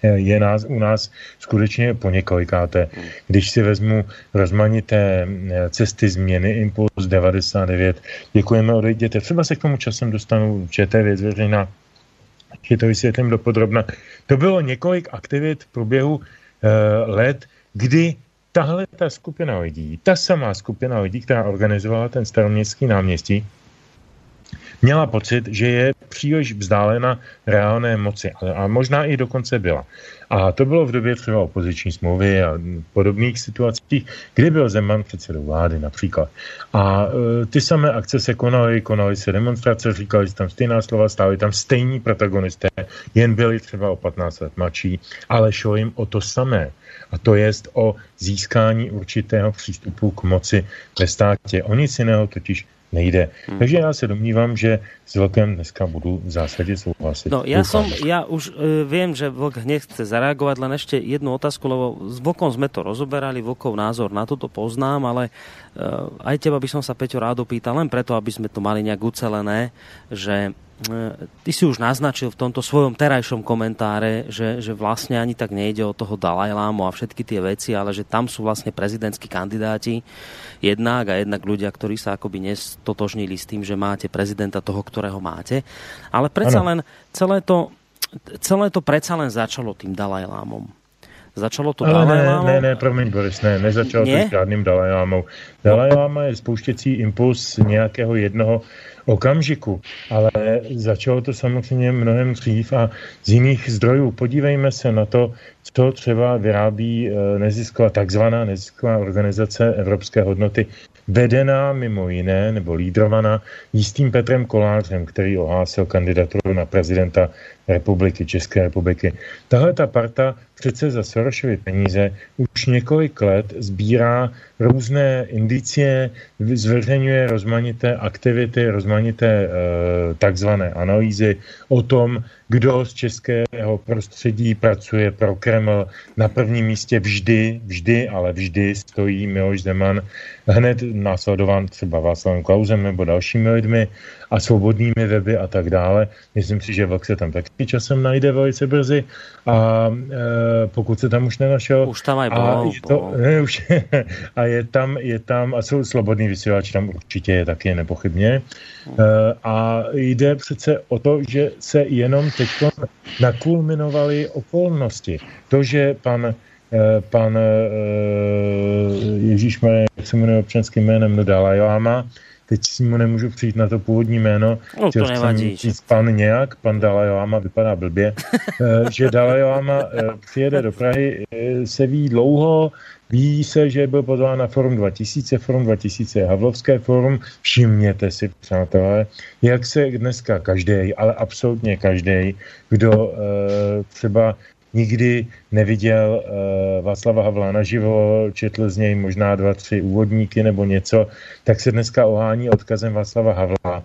je nás, u nás skutečně po několikáté. Když si vezmu rozmanité cesty změny, Impuls devadesát devět, děkujeme, odejděte. Třeba se k tomu časem dostanu, že to je věc veřejná, že to vysvětlím dopodrobna. To bylo několik aktivit v průběhu let, kdy tahle ta skupina lidí, ta samá skupina lidí, která organizovala ten Staroměstský náměstí, měla pocit, že je příliš vzdálena reálné moci. A možná i dokonce byla. A to bylo v době třeba opoziční smlouvy a podobných situacích, kdy byl Zeman předsedou vlády například. A e, ty samé akce se konaly, konaly se demonstrace, říkali se tam stejná slova, stáli tam stejní protagonisté, jen byli třeba o patnáct let mladší, ale šlo jim o to samé. A to jest o získání určitého přístupu k moci ve státě. O nic jiného totiž nejde. Hmm. Takže já se domnívám, že s Vlkem dneska budu v zásadě souhlasit. No ja, som, ja už e, viem, že Vlk nechce zareagovať, len ešte jednu otázku, lebo s Vlkom sme to rozoberali, Vlkov názor na toto poznám, ale e, aj teba by som sa, Peťo, rád opýtal, len preto, aby sme to mali nejak ucelené, že e, ty si už naznačil v tomto svojom terajšom komentáre, že, že vlastne ani tak nejde o toho Dalajlámu a všetky tie veci, ale že tam sú vlastne prezidentskí kandidáti jednak a jednak ľudia, ktorí sa akoby nestotožnili s tým, že máte prezidenta toho, ktorého máte. Ale predsa len celé to, celé to predsa len začalo tým Dalajlámom. Začalo to Dalajlámom? Ne, ne, promiň, Boris, ne, nezačalo to s žádným Dalajlámou. Dalajláma je spouštěcí impuls nějakého jednoho okamžiku, ale začalo to samozřejmě mnohem dřív a z jiných zdrojů. Podívejme se na to, co třeba vyrábí nezisková, takzvaná nezisková organizace Evropské hodnoty, vedená mimo jiné, nebo lídrovaná jistým Petrem Kolářem, který ohlásil kandidaturu na prezidenta republiky, České republiky. Tahle ta parta přece za Sorosovy peníze už několik let sbírá různé indicie, zveřejňuje rozmanité aktivity, rozmanité e, takzvané analýzy o tom, kdo z českého prostředí pracuje pro Kreml. Na prvním místě vždy, vždy, ale vždy stojí Miloš Zeman, hned následován třeba Václavem Klausem nebo dalšími lidmi a svobodnými weby a tak dále. Myslím si, že Vlk se tam taky časem najde velice brzy a e, pokud se tam už nenašel... Už tam aj bol. A je tam, je tam, a jsou slobodný vysílač, tam určitě je taky nepochybně. A jde přece o to, že se jenom teď nakulminovaly okolnosti. To, že pan, pan Ježíšmarja, jak se jmenuje občanským jménem, no Dalajláma, teď s ním nemůžu přijít na to původní jméno, no, chtěl jsem říct pan nějak, pan Dalai Lama, vypadá blbě, že Dalai Lama přijede do Prahy, se ví dlouho, ví se, že byl pozván na Forum dva tisíce, Forum dva tisíce je Havlovské forum, všimněte si, přátelé, jak se dneska každý, ale absolutně každý, kdo třeba nikdy neviděl uh, Václava Havla naživo, četl z něj možná dva, tři úvodníky nebo něco, tak se dneska ohání odkazem Václava Havla.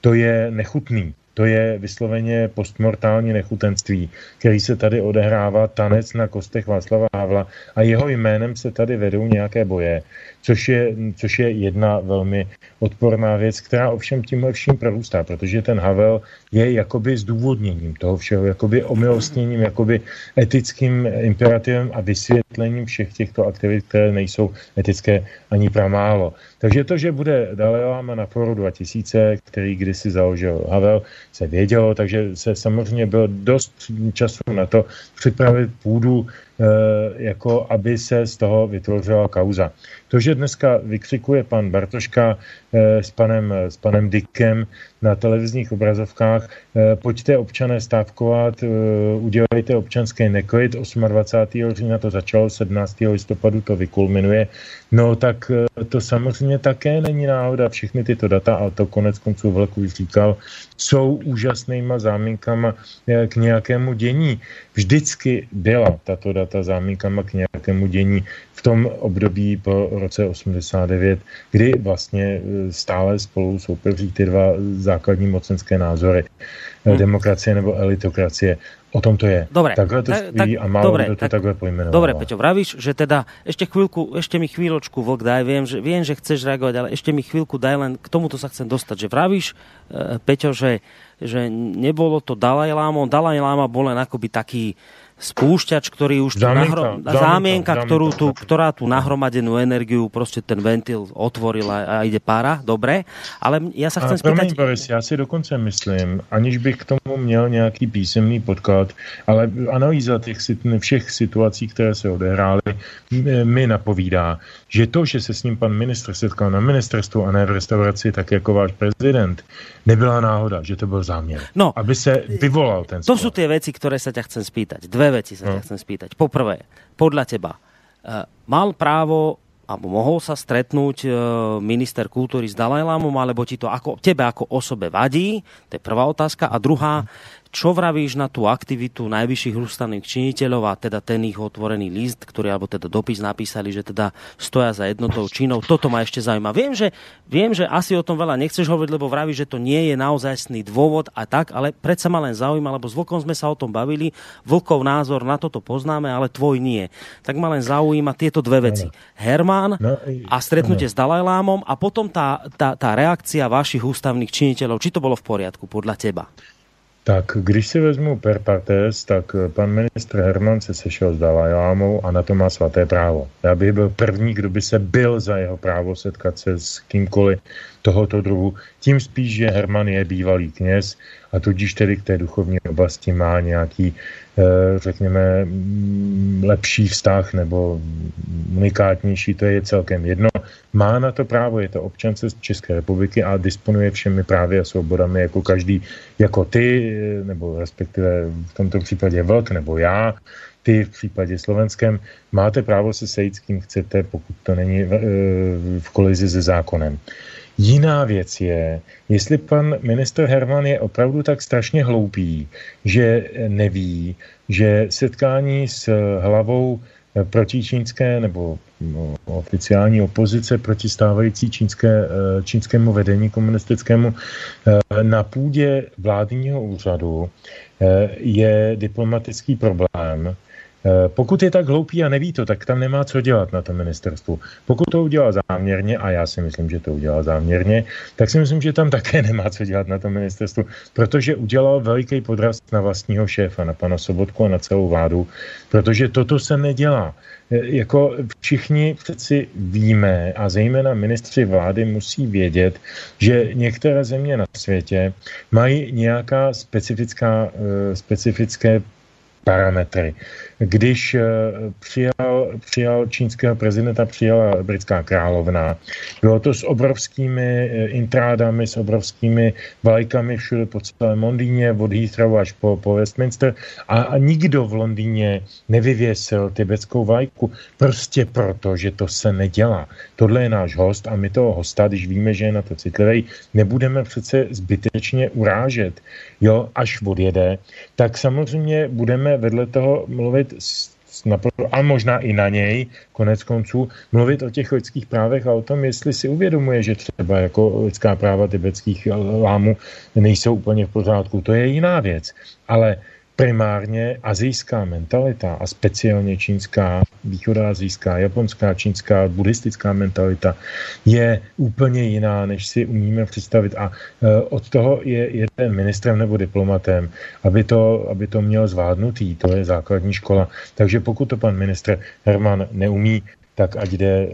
To je nechutný. To je vysloveně postmortální nechutenství, který se tady odehrává tanec na kostech Václava Havla a jeho jménem se tady vedou nějaké boje, což je, což je jedna velmi odporná věc, která ovšem tímhle vším prorůstá, protože ten Havel je jakoby zdůvodněním toho všeho, jakoby omilostněním, jakoby etickým imperativem a vysvětlením všech těchto aktivit, které nejsou etické ani pramálo. Takže to, že bude Dalai Lama na Foru dva tisíce, který kdysi založil Havel, se vědělo, takže se samozřejmě bylo dost času na to připravit půdu, e, jako aby se z toho vytvořila kauza. To, že dneska vykřikuje pan Bartoška e, s panem, s panem Dickem na televizních obrazovkách, e, pojďte občané stávkovat, e, udělejte občanský neklid, dvacátého osmého října to začalo, sedmnáctého listopadu to vykulminuje, no tak e, to samozřejmě také není náhoda, všechny tyto data, a to konec konců Vlk už říkal, jsou úžasnýma záminkama k nějakému dění. Vždycky byla tato data záminkama k nějakému dění v tom období po roce osmdesát devět, kdy vlastně stále spolu soupeří ty dva základní mocenské názory. Hmm. Demokracie nebo elitokracie. O tom to je. Dobre, takhle to stojí a málo kto to takhle pojmenoval. Dobre, Peťo, vravíš, že teda ešte chvíľku, ešte mi chvíľočku, Vlk, daj, viem že, viem, že chceš reagovať, ale ešte mi chvíľku daj, len k tomuto sa chcem dostať, že vravíš, Peťo, že, že nebolo to Dalaj Lámom, Dalaj Láma bol len akoby taký spúšťač, ktorý už zámienka, nahro... zámienka, zámienka, ktorú zámienka. Tu, ktorá tú nahromadenú energiu, proste ten ventil otvoril a ide pára, dobre, ale ja sa chcem spýtať... Prvný, Boris, ja si dokonce myslím, aniž bych k tomu měl nejaký písemný podklad, ale analýza těch všech situací, které se odehrály, mi napovídá, že to, že se s ním pan ministr setkal na ministerstvu a ne v restauraci, tak jako váš prezident, nebyla náhoda, že to byl záměr. No, aby se vyvolal ten spor. To sú tie veci, ktoré sa ťa chcem spýtať. Dve veci sa ťa chcem spýtať. Poprvé, podľa teba, mal právo, alebo mohol sa stretnúť minister kultúry s Dalajlámom, alebo ti to ako, tebe ako osobe vadí? To je prvá otázka. A druhá, čo vravíš na tú aktivitu najvyšších ústavných činiteľov a teda ten ich otvorený list, ktorý, alebo teda dopis napísali, že teda stoja za jednotou činov? Toto ma ešte zaujíma. Viem, že, viem, že asi o tom veľa nechceš hovoriť, lebo vravíš, že to nie je naozajstný dôvod a tak, ale predsa ma len zaujíma, lebo s Vlkom sme sa o tom bavili, Vlkov názor na toto poznáme, ale tvoj nie. Tak ma len zaujíma tieto dve veci. Herman a stretnutie s Dalajlámom a potom tá, tá, tá reakcia vašich ústavných činiteľov. Či to bolo v poriadku podľa teba? Tak, když si vezmu per partes, tak pan ministr Herman se sešel s Dalajlámou a na to má svaté právo. Já bych byl první, kdo by se byl za jeho právo setkat se s kýmkoliv tohoto druhu. Tím spíš, že Herman je bývalý kněz a tudíž tedy k té duchovní oblasti má nějaký, řekněme, lepší vztah nebo unikátnější, to je celkem jedno. Má na to právo, je to občance z České republiky a disponuje všemi právy a svobodami jako každý, jako ty, nebo respektive v tomto případě Vlk nebo já, ty v případě slovenském, máte právo se sejít s kým chcete, pokud to není v kolizi se zákonem. Jiná věc je, jestli pan ministr Herman je opravdu tak strašně hloupý, že neví, že setkání s hlavou protičínské nebo oficiální opozice proti stávající čínské, čínskému vedení komunistickému na půdě vládního úřadu je diplomatický problém. Pokud je tak hloupý a neví to, tak tam nemá co dělat na tom ministerstvu. Pokud to udělá záměrně, a já si myslím, že to udělá záměrně, tak si myslím, že tam také nemá co dělat na tom ministerstvu, protože udělal veliký podraz na vlastního šéfa, na pana Sobotku a na celou vládu, protože toto se nedělá. Jako všichni přeci víme, a zejména ministři vlády musí vědět, že některé země na světě mají nějaká specifická, specifické parametry. Když přijal, přijal čínského prezidenta, přijala britská královna. Bylo to s obrovskými intrádami, s obrovskými vlajkami všude po celém Londýně, od Heathrow až po, po Westminster. A, a nikdo v Londýně nevyvěsil tibetskou vlajku. Prostě proto, že to se nedělá. Tohle je náš host a my toho hosta, když víme, že je na to citlivý, nebudeme přece zbytečně urážet. Jo, až odjede, tak samozřejmě budeme vedle toho mluvit a možná i na něj, konec konců, mluvit o těch lidských právech a o tom, jestli si uvědomuje, že třeba jako lidská práva tibetských lámů nejsou úplně v pořádku. To je jiná věc, ale primárně asijská mentalita a speciálně čínská, východoasijská, japonská, čínská, buddhistická mentalita je úplně jiná, než si umíme představit. A od toho je, je ten ministrem nebo diplomatem, aby to, aby to měl zvládnutý. To je základní škola. Takže pokud to pan ministr Herman neumí, tak ať jde e,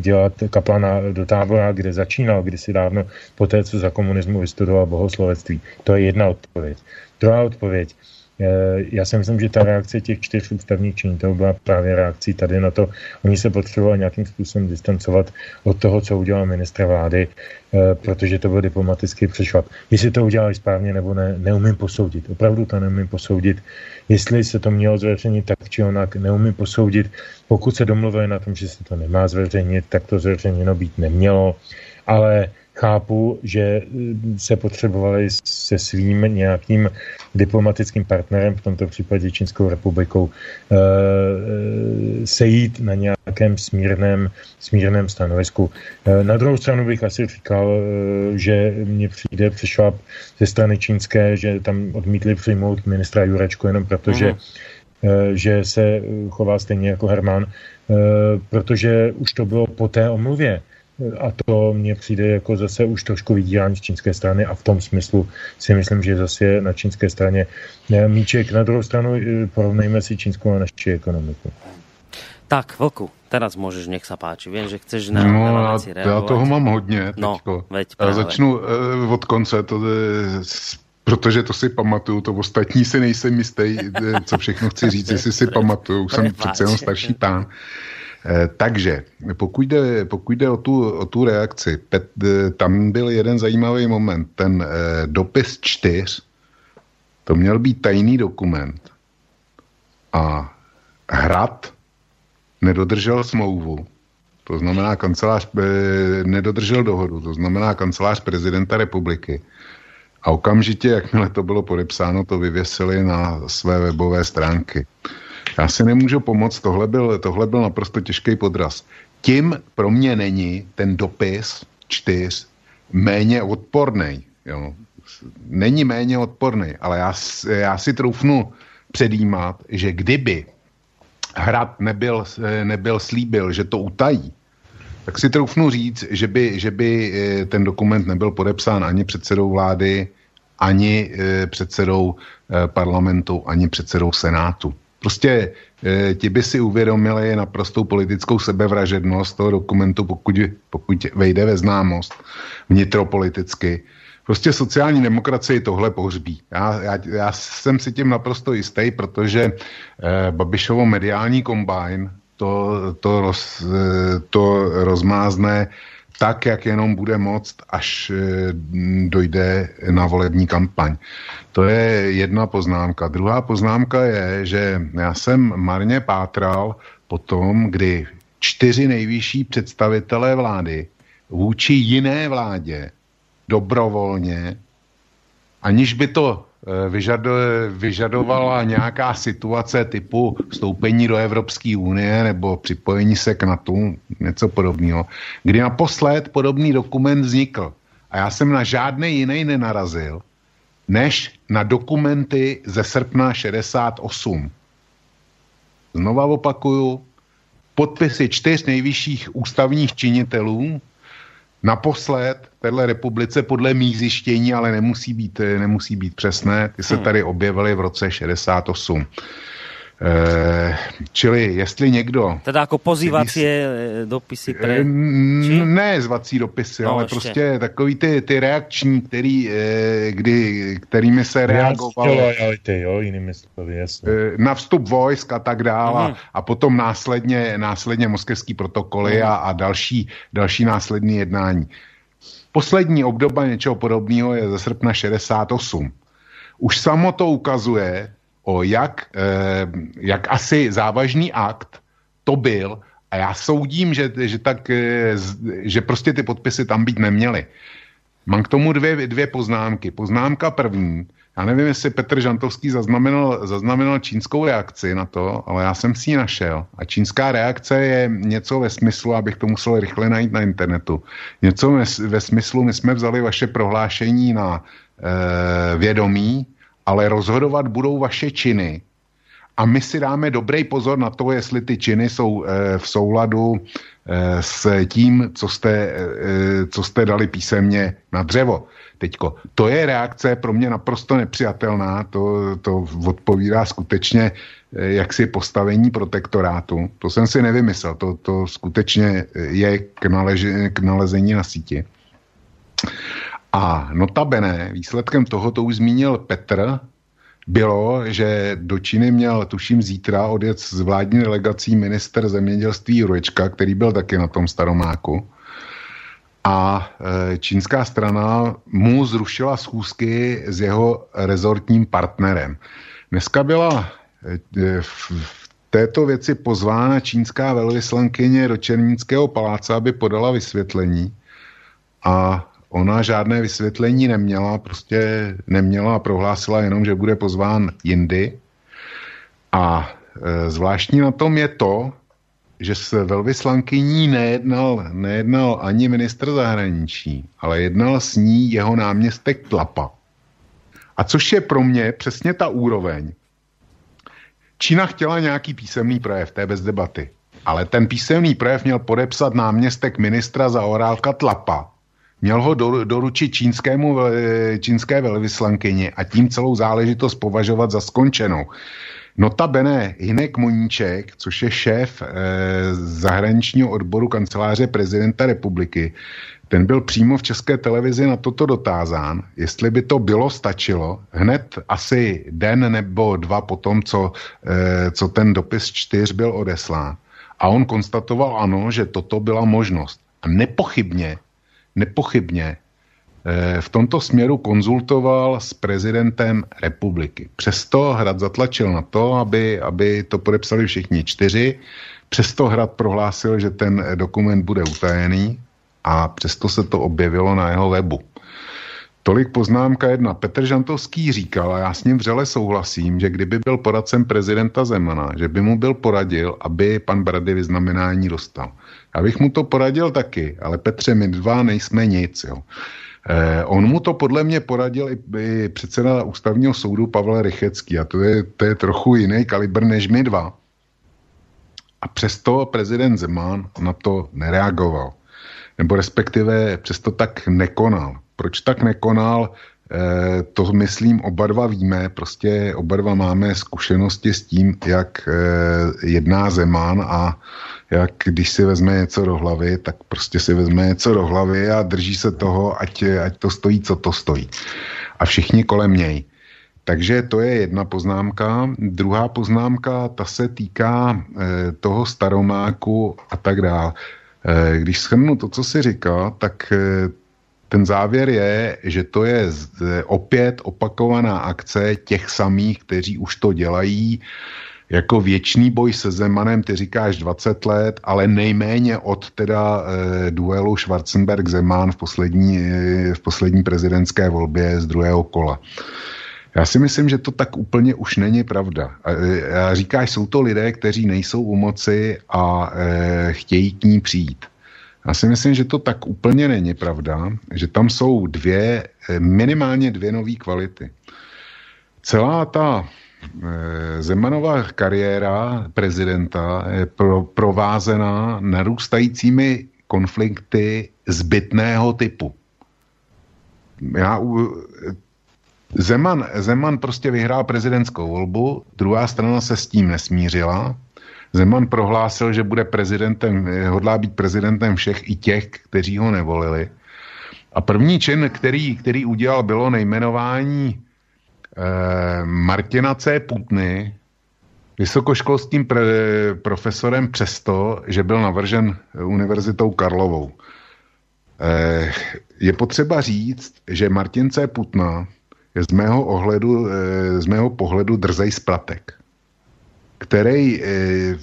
dělat kaplana do tábora, kde začínal kdysi dávno, po té, co za komunismu vystudoval bohoslovectví. To je jedna odpověď. Druhá odpověď. E, já si myslím, že ta reakce těch čtyř ústavních činitelů byla právě reakcí tady na to. Oni se potřebovali nějakým způsobem distancovat od toho, co udělal ministr vlády, e, protože to byl diplomatický přešlap. Jestli to udělali správně nebo ne, neumím posoudit. Opravdu to neumím posoudit. Jestli se to mělo zveřejnit tak či onak, neumím posoudit. Pokud se domluvili na tom, že se to nemá zveřejnit, tak to zveřejněno být nemělo. Ale chápu, že se potřebovali se svým nějakým diplomatickým partnerem, v tomto případě Čínskou republikou, sejít na nějakém smírném, smírném stanovisku. Na druhou stranu bych asi říkal, že mně přijde přešlap ze strany čínské, že tam odmítli přijmout ministra Jurečku jenom proto, že že se chová stejně jako Herman, protože už to bylo po té omluvě. A to mně přijde jako zase už trošku vydírání z čínské strany a v tom smyslu si myslím, že zase je na čínské straně míček. Na druhou stranu porovnejme si čínskou a naši ekonomiku. Tak, Vlku, teraz môžeš, nech sa páči. Viem, že chceš na relácii reagovať. No, ja toho mám hodně teďko. No, veď práve. Ja začnu od konce, to je... Protože to si pamatuju, to ostatní si nejsem jistý, co všechno chci říct, jestli si pamatuju, už jsem přece jenom starší pán. Takže, pokud jde, pokud jde o, tu, o tu reakci, pet, tam byl jeden zajímavý moment, ten eh, dopis čtyř, to měl být tajný dokument a Hrad nedodržel smlouvu, to znamená kancelář, eh, nedodržel dohodu, to znamená kancelář prezidenta republiky. A okamžitě, jakmile to bylo podepsáno, to vyvěsili na své webové stránky. Já si nemůžu pomoct, tohle byl, tohle byl naprosto těžký podraz. Tím pro mě není ten dopis čtyř méně odporný. Jo. Není méně odporný, ale já, já si troufnu předjímat, že kdyby Hrad nebyl, nebyl slíbil, že to utají, tak si troufnu říct, že by, že by ten dokument nebyl podepsán ani předsedou vlády, ani předsedou parlamentu, ani předsedou senátu. Prostě ti by si uvědomili naprostou politickou sebevražednost toho dokumentu, pokud, pokud vejde ve známost vnitropoliticky. Prostě sociální demokracie tohle pohřbí. Já, já, já jsem si tím naprosto jistý, protože Babišovo mediální kombajn To, to, roz, to rozmázne tak, jak jenom bude moct, až dojde na volební kampaň. To je jedna poznámka. Druhá poznámka je, že já jsem marně pátral po tom, kdy čtyři nejvyšší představitelé vlády vůči jiné vládě dobrovolně, aniž by to Vyžado, vyžadovala nějaká situace typu vstoupení do Evropské unie nebo připojení se k NATO, něco podobného, kdy naposled podobný dokument vznikl. A já jsem na žádnej jiný nenarazil, než na dokumenty ze srpna šedesát osm. Znova opakuju, podpisy čtyř nejvyšších ústavních činitelů, naposled téhle republice podle mých zjištění, ale nemusí být, nemusí být přesné, ty se tady objevily v roce šedesát osm. Čili jestli někdo... Teda jako pozývací dopisy? Pre... Ne zvací dopisy, no, ale ještě. Prostě takový ty, ty reakční, který, kdy, kterými se reagovalo na vstup vojsk a tak dále. Aha. A potom následně, následně moskevský protokoly a, a další, další následný jednání. Poslední obdoba něčeho podobného je ze srpna šedesát osm. Už samo to ukazuje, o jak, eh, jak asi závažný akt to byl, a já soudím, že, že, tak, eh, že prostě ty podpisy tam být neměly. Mám k tomu dvě, dvě poznámky. Poznámka první, já nevím, jestli Petr Žantovský zaznamenal, zaznamenal čínskou reakci na to, ale já jsem si ji našel. A čínská reakce je něco ve smyslu, abych to musel rychle najít na internetu, něco ve, ve smyslu, my jsme vzali vaše prohlášení na eh, vědomí, ale rozhodovat budou vaše činy. A my si dáme dobrý pozor na to, jestli ty činy jsou e, v souladu e, s tím, co jste, e, co jste dali písemně na dřevo. Teďko, to je reakce pro mě naprosto nepřijatelná, to, to odpovídá skutečně e, jaksi postavení protektorátu. To jsem si nevymyslel, to, to skutečně je k, naleži, k nalezení na síti. A notabene, výsledkem toho, to už zmínil Petr, bylo, že do Číny měl tuším zítra odjet s vládní delegací minister zemědělství Jurečka, který byl taky na tom Staromáku. A čínská strana mu zrušila schůzky s jeho rezortním partnerem. Dneska byla v této věci pozvána čínská velvyslankyně do Černínského paláce, aby podala vysvětlení. A ona žádné vysvětlení neměla, prostě neměla a prohlásila jenom, že bude pozván jindy. A e, zvláštní na tom je to, že s velvyslankyní nejednal, nejednal ani ministr zahraničí, ale jednal s ní jeho náměstek Tlapa. A což je pro mě přesně ta úroveň. Čína chtěla nějaký písemný projev, to je bez debaty. Ale ten písemný projev měl podepsat náměstek ministra Zaorálka Tlapa. Měl ho doručit čínskému, čínské velvyslankyni a tím celou záležitost považovat za skončenou. Notabene Hinek Moníček, což je šéf eh, zahraničního odboru kanceláře prezidenta republiky, ten byl přímo v České televizi na toto dotázán, jestli by to bylo stačilo, hned asi den nebo dva potom, co, eh, co ten dopis čtyř byl odeslán. A on konstatoval ano, že toto byla možnost. A nepochybně Nepochybně v tomto směru konzultoval s prezidentem republiky. Přesto Hrad zatlačil na to, aby, aby to podepsali všichni čtyři. Přesto Hrad prohlásil, že ten dokument bude utajený a přesto se to objevilo na jeho webu. Tolik poznámka jedna. Petr Žantovský říkal, a já s ním vřele souhlasím, že kdyby byl poradcem prezidenta Zemana, že by mu byl poradil, aby pan Brady vyznamenání dostal. Já bych mu to poradil taky, ale Petře, my dva nejsme nic. Jo. Eh, on mu to podle mě poradil i, i předseda ústavního soudu Pavel Rychecký a to je, to je trochu jiný kalibr než my dva. A přesto prezident Zeman na to nereagoval. Nebo respektive přesto tak nekonal. Proč tak nekonal, to myslím oba dva víme, prostě oba dva máme zkušenosti s tím, jak jedná Zeman a jak když si vezme něco do hlavy, tak prostě si vezme něco do hlavy a drží se toho, ať, ať to stojí, co to stojí. A všichni kolem něj. Takže to je jedna poznámka. Druhá poznámka, ta se týká toho Staromáku a tak dále. Když shrnu to, co si říká, tak ten závěr je, že to je opět opakovaná akce těch samých, kteří už to dělají, jako věčný boj se Zemanem, ty říkáš dvacet let, ale nejméně od teda e, duelu Schwarzenberg-Zeman v poslední, e, v poslední prezidentské volbě z druhého kola. Já si myslím, že to tak úplně už není pravda. A, a říkáš, jsou to lidé, kteří nejsou u moci a e, chtějí k ní přijít. Já si myslím, že to tak úplně není pravda, že tam jsou dvě, minimálně dvě nové kvality. Celá ta Zemanová kariéra prezidenta je pro, provázená narůstajícími konflikty zbytného typu. Já Zeman, Zeman prostě vyhrál prezidentskou volbu, druhá strana se s tím nesmířila. Zeman prohlásil, že bude prezidentem, hodlá být prezidentem všech i těch, kteří ho nevolili. A první čin, který, který udělal, bylo nejmenování eh, Martina C. Putny vysokoškolským pre, profesorem přesto, že byl navržen Univerzitou Karlovou. Eh, je potřeba říct, že Martin C. Putna je z mého, ohledu, eh, z mého pohledu drzej splatek, který,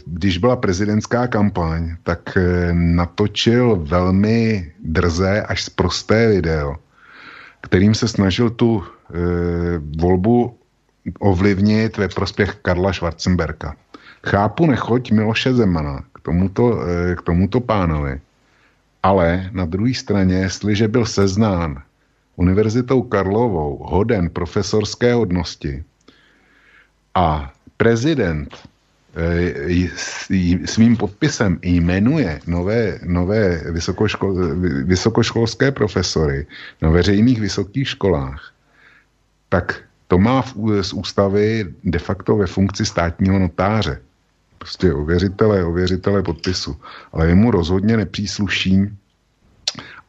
když byla prezidentská kampaň, tak natočil velmi drzé až sprosté video, kterým se snažil tu volbu ovlivnit ve prospěch Karla Schwarzenberga. Chápu nechoť Miloše Zemana k tomuto, k tomuto pánovi, ale na druhé straně, jestliže byl seznán Univerzitou Karlovou hoden profesorské hodnosti a prezident svým podpisem jmenuje nové, nové vysokoško, vysokoškolské profesory na veřejných vysokých školách, tak to má v, z ústavy de facto ve funkci státního notáře. Prostě ověřitele, ověřitele podpisu. Ale jemu rozhodně nepřísluší,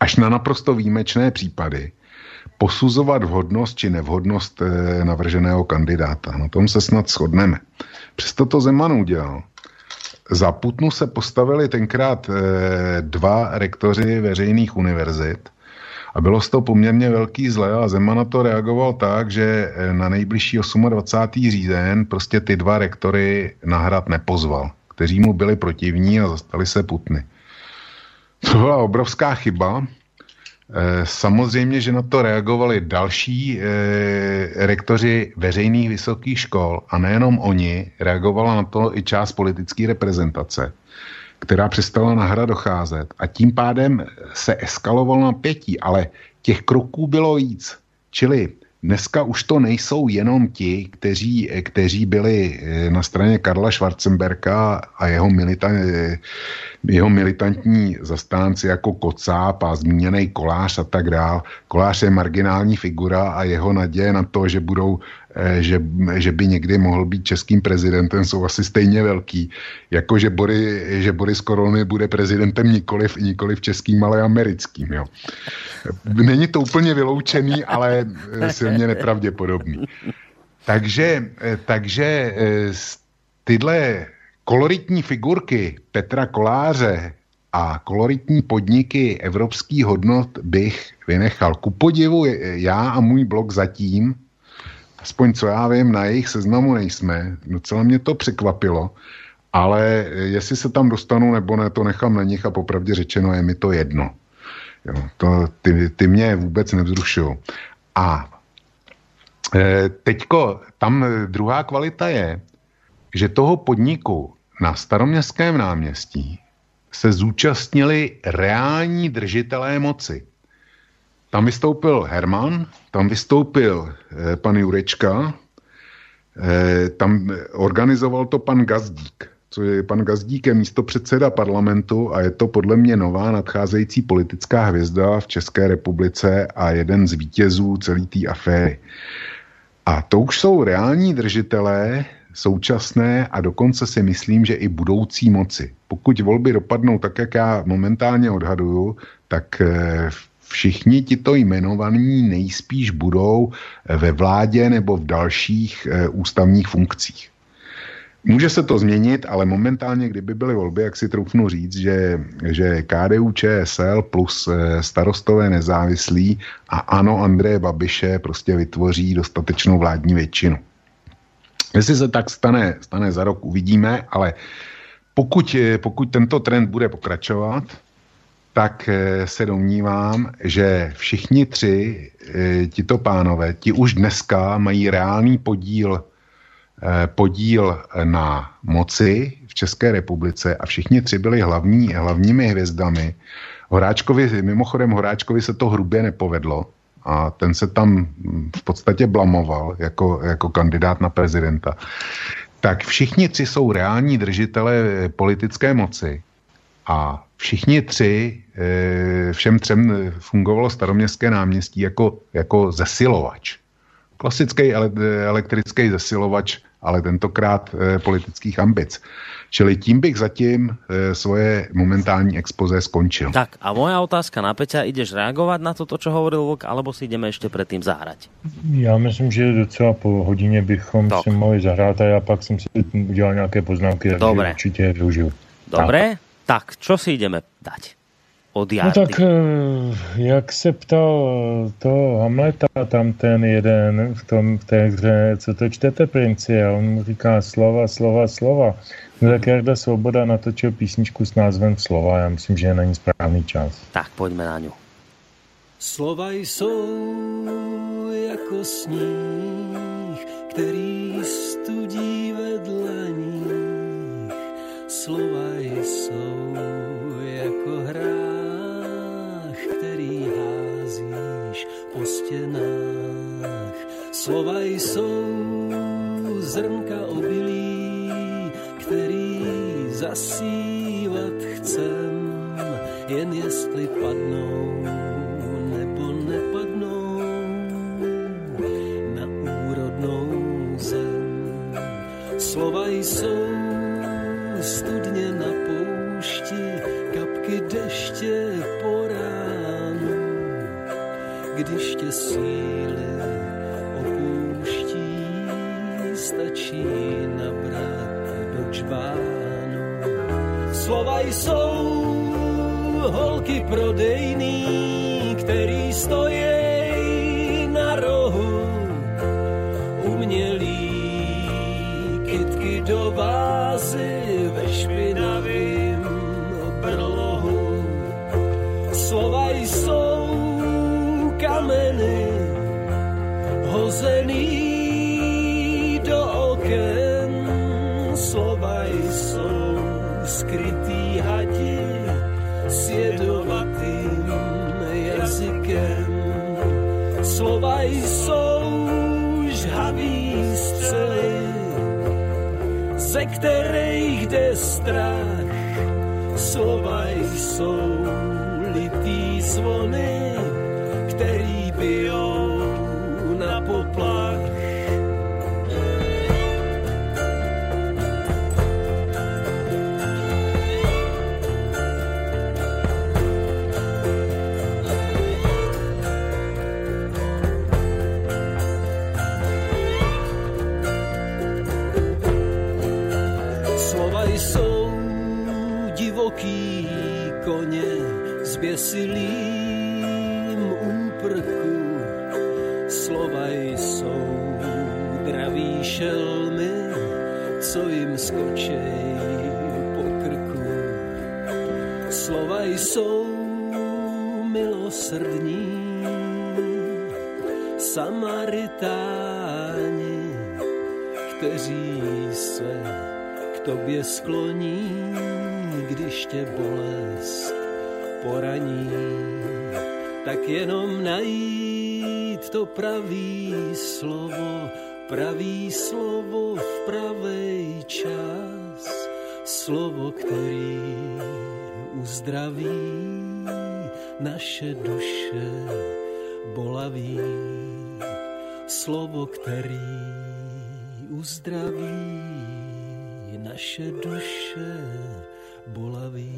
až na naprosto výjimečné případy, posuzovat vhodnost či nevhodnost navrženého kandidáta. Na tom se snad shodneme. Přesto to Zeman udělal. Za Putnu se postavili tenkrát dva rektoři veřejných univerzit a bylo z toho poměrně velký zle a Zeman na to reagoval tak, že na nejbližší dvacátého osmého října prostě ty dva rektory na hrad nepozval, kteří mu byli protivní a zastali se Putny. To byla obrovská chyba. Samozřejmě, že na to reagovali další eh, rektoři veřejných vysokých škol a nejenom oni, reagovala na to i část politické reprezentace, která přestala na hra docházet a tím pádem se eskalovalo napětí, ale těch kroků bylo víc. Čili dneska už to nejsou jenom ti, kteří, kteří byli na straně Karla Schwarzenberga a jeho, militan, jeho militantní zastánci jako Kocáb a zmíněný Kolář a tak dál. Kolář je marginální figura a jeho naděje na to, že, budou, že, že by někdy mohl být českým prezidentem, jsou asi stejně velký, jako že, Bory, že Boris Korony bude prezidentem nikoliv, nikoliv českým, ale americkým. Jo. Není to úplně vyloučený, ale silně nepravděpodobný. Takže, takže tyhle koloritní figurky Petra Koláře a koloritní podniky evropských hodnot bych vynechal. Ku podivu já a můj blog zatím, aspoň co já vím, na jejich seznamu nejsme. Docela mě to překvapilo, ale jestli se tam dostanu nebo ne, to nechám na nich a popravdě řečeno je mi to jedno. Jo, to, ty, ty mě vůbec nevzrušují. A teďko tam druhá kvalita je, že toho podniku na Staroměstském náměstí se zúčastnili reální držitelé moci. Tam vystoupil Herman, tam vystoupil eh, pan Jurečka, eh, tam organizoval to pan Gazdík, co je pan Gazdík je místopředseda parlamentu a je to podle mě nová nadcházející politická hvězda v České republice a jeden z vítězů celé té aféry. A to už jsou reální držitelé současné a dokonce si myslím, že i budoucí moci. Pokud volby dopadnou tak, jak já momentálně odhaduju, tak všichni tito jmenovaní nejspíš budou ve vládě nebo v dalších ústavních funkcích. Může se to změnit, ale momentálně, kdyby byly volby, jak si troufnu říct, že, že K D U ČSL plus Starostové nezávislí a ANO Andreje Babiše prostě vytvoří dostatečnou vládní většinu. Jestli se tak stane, stane za rok, uvidíme, ale pokud, pokud tento trend bude pokračovat, tak se domnívám, že všichni tři tito pánové, ti už dneska mají reálný podíl, podíl na moci v České republice a všichni tři byli hlavní, hlavními hvězdami. Horáčkovi, mimochodem Horáčkovi se to hrubě nepovedlo, a ten se tam v podstatě blamoval jako, jako kandidát na prezidenta. Tak všichni tři jsou reální držitelé politické moci a všichni tři, všem třem fungovalo Staroměstské náměstí jako, jako zesilovač. klasický elektrický zesilovač, ale tentokrát politických ambic. Čili tím bych zatím svoje momentální expoze skončil. Tak a moja otázka na Peťa, ideš reagovať na toto, čo hovoril Vlk, alebo si ideme ešte predtým zahrať? Já myslím, že docela po hodině bychom tak. si mohli zahrát a já pak jsem si udělal nějaké poznámky, takže určitě využil. Dobré, tak. tak čo si ideme dať? No tak, jak se ptal toho Hamleta, tam ten jeden v, tom, v té hře, co to čtete, princi, a on mu říká slova, slova, slova. No tak Jarda Svoboda natočil písničku s názvem Slova, já myslím, že není správný čas. Tak pojďme na ňu. Slova jsou jako sníh, který studí vedle nich. Slova jsou jako hra, který házíš po stěnách. Slova jsou zrnka obilí, který zasívat chcem, jen jestli padnou nebo nepadnou na úrodnou zem. Slova jsou studně na poušti, kapky deště po ránu, když tě síly opouští, stačí nabrat do čbánu. Slova jsou holky prodejný, který stojí na rohu, umělý kytky do vázy ve špinavým brlohu. Slova jsou kameny hozený do oken, slova jsou skrytý hadi s jedovatým jazykem. Slova jsou žhavý střely, ze kterých jde strach. Slova jsou litý zvony, který bijou na poplach. Slova jsou divoký koně s běsilým úprku. Slova jsou draví šelmy, co jim skočej po krku. Slova jsou milosrdní samaritáni, kteří se tobě skloní, když tě bolest poraní. Tak jenom najít to pravý slovo, pravý slovo v pravej čas. Slovo, který uzdraví naše duše bolaví. Slovo, který uzdraví naše duše bolaví.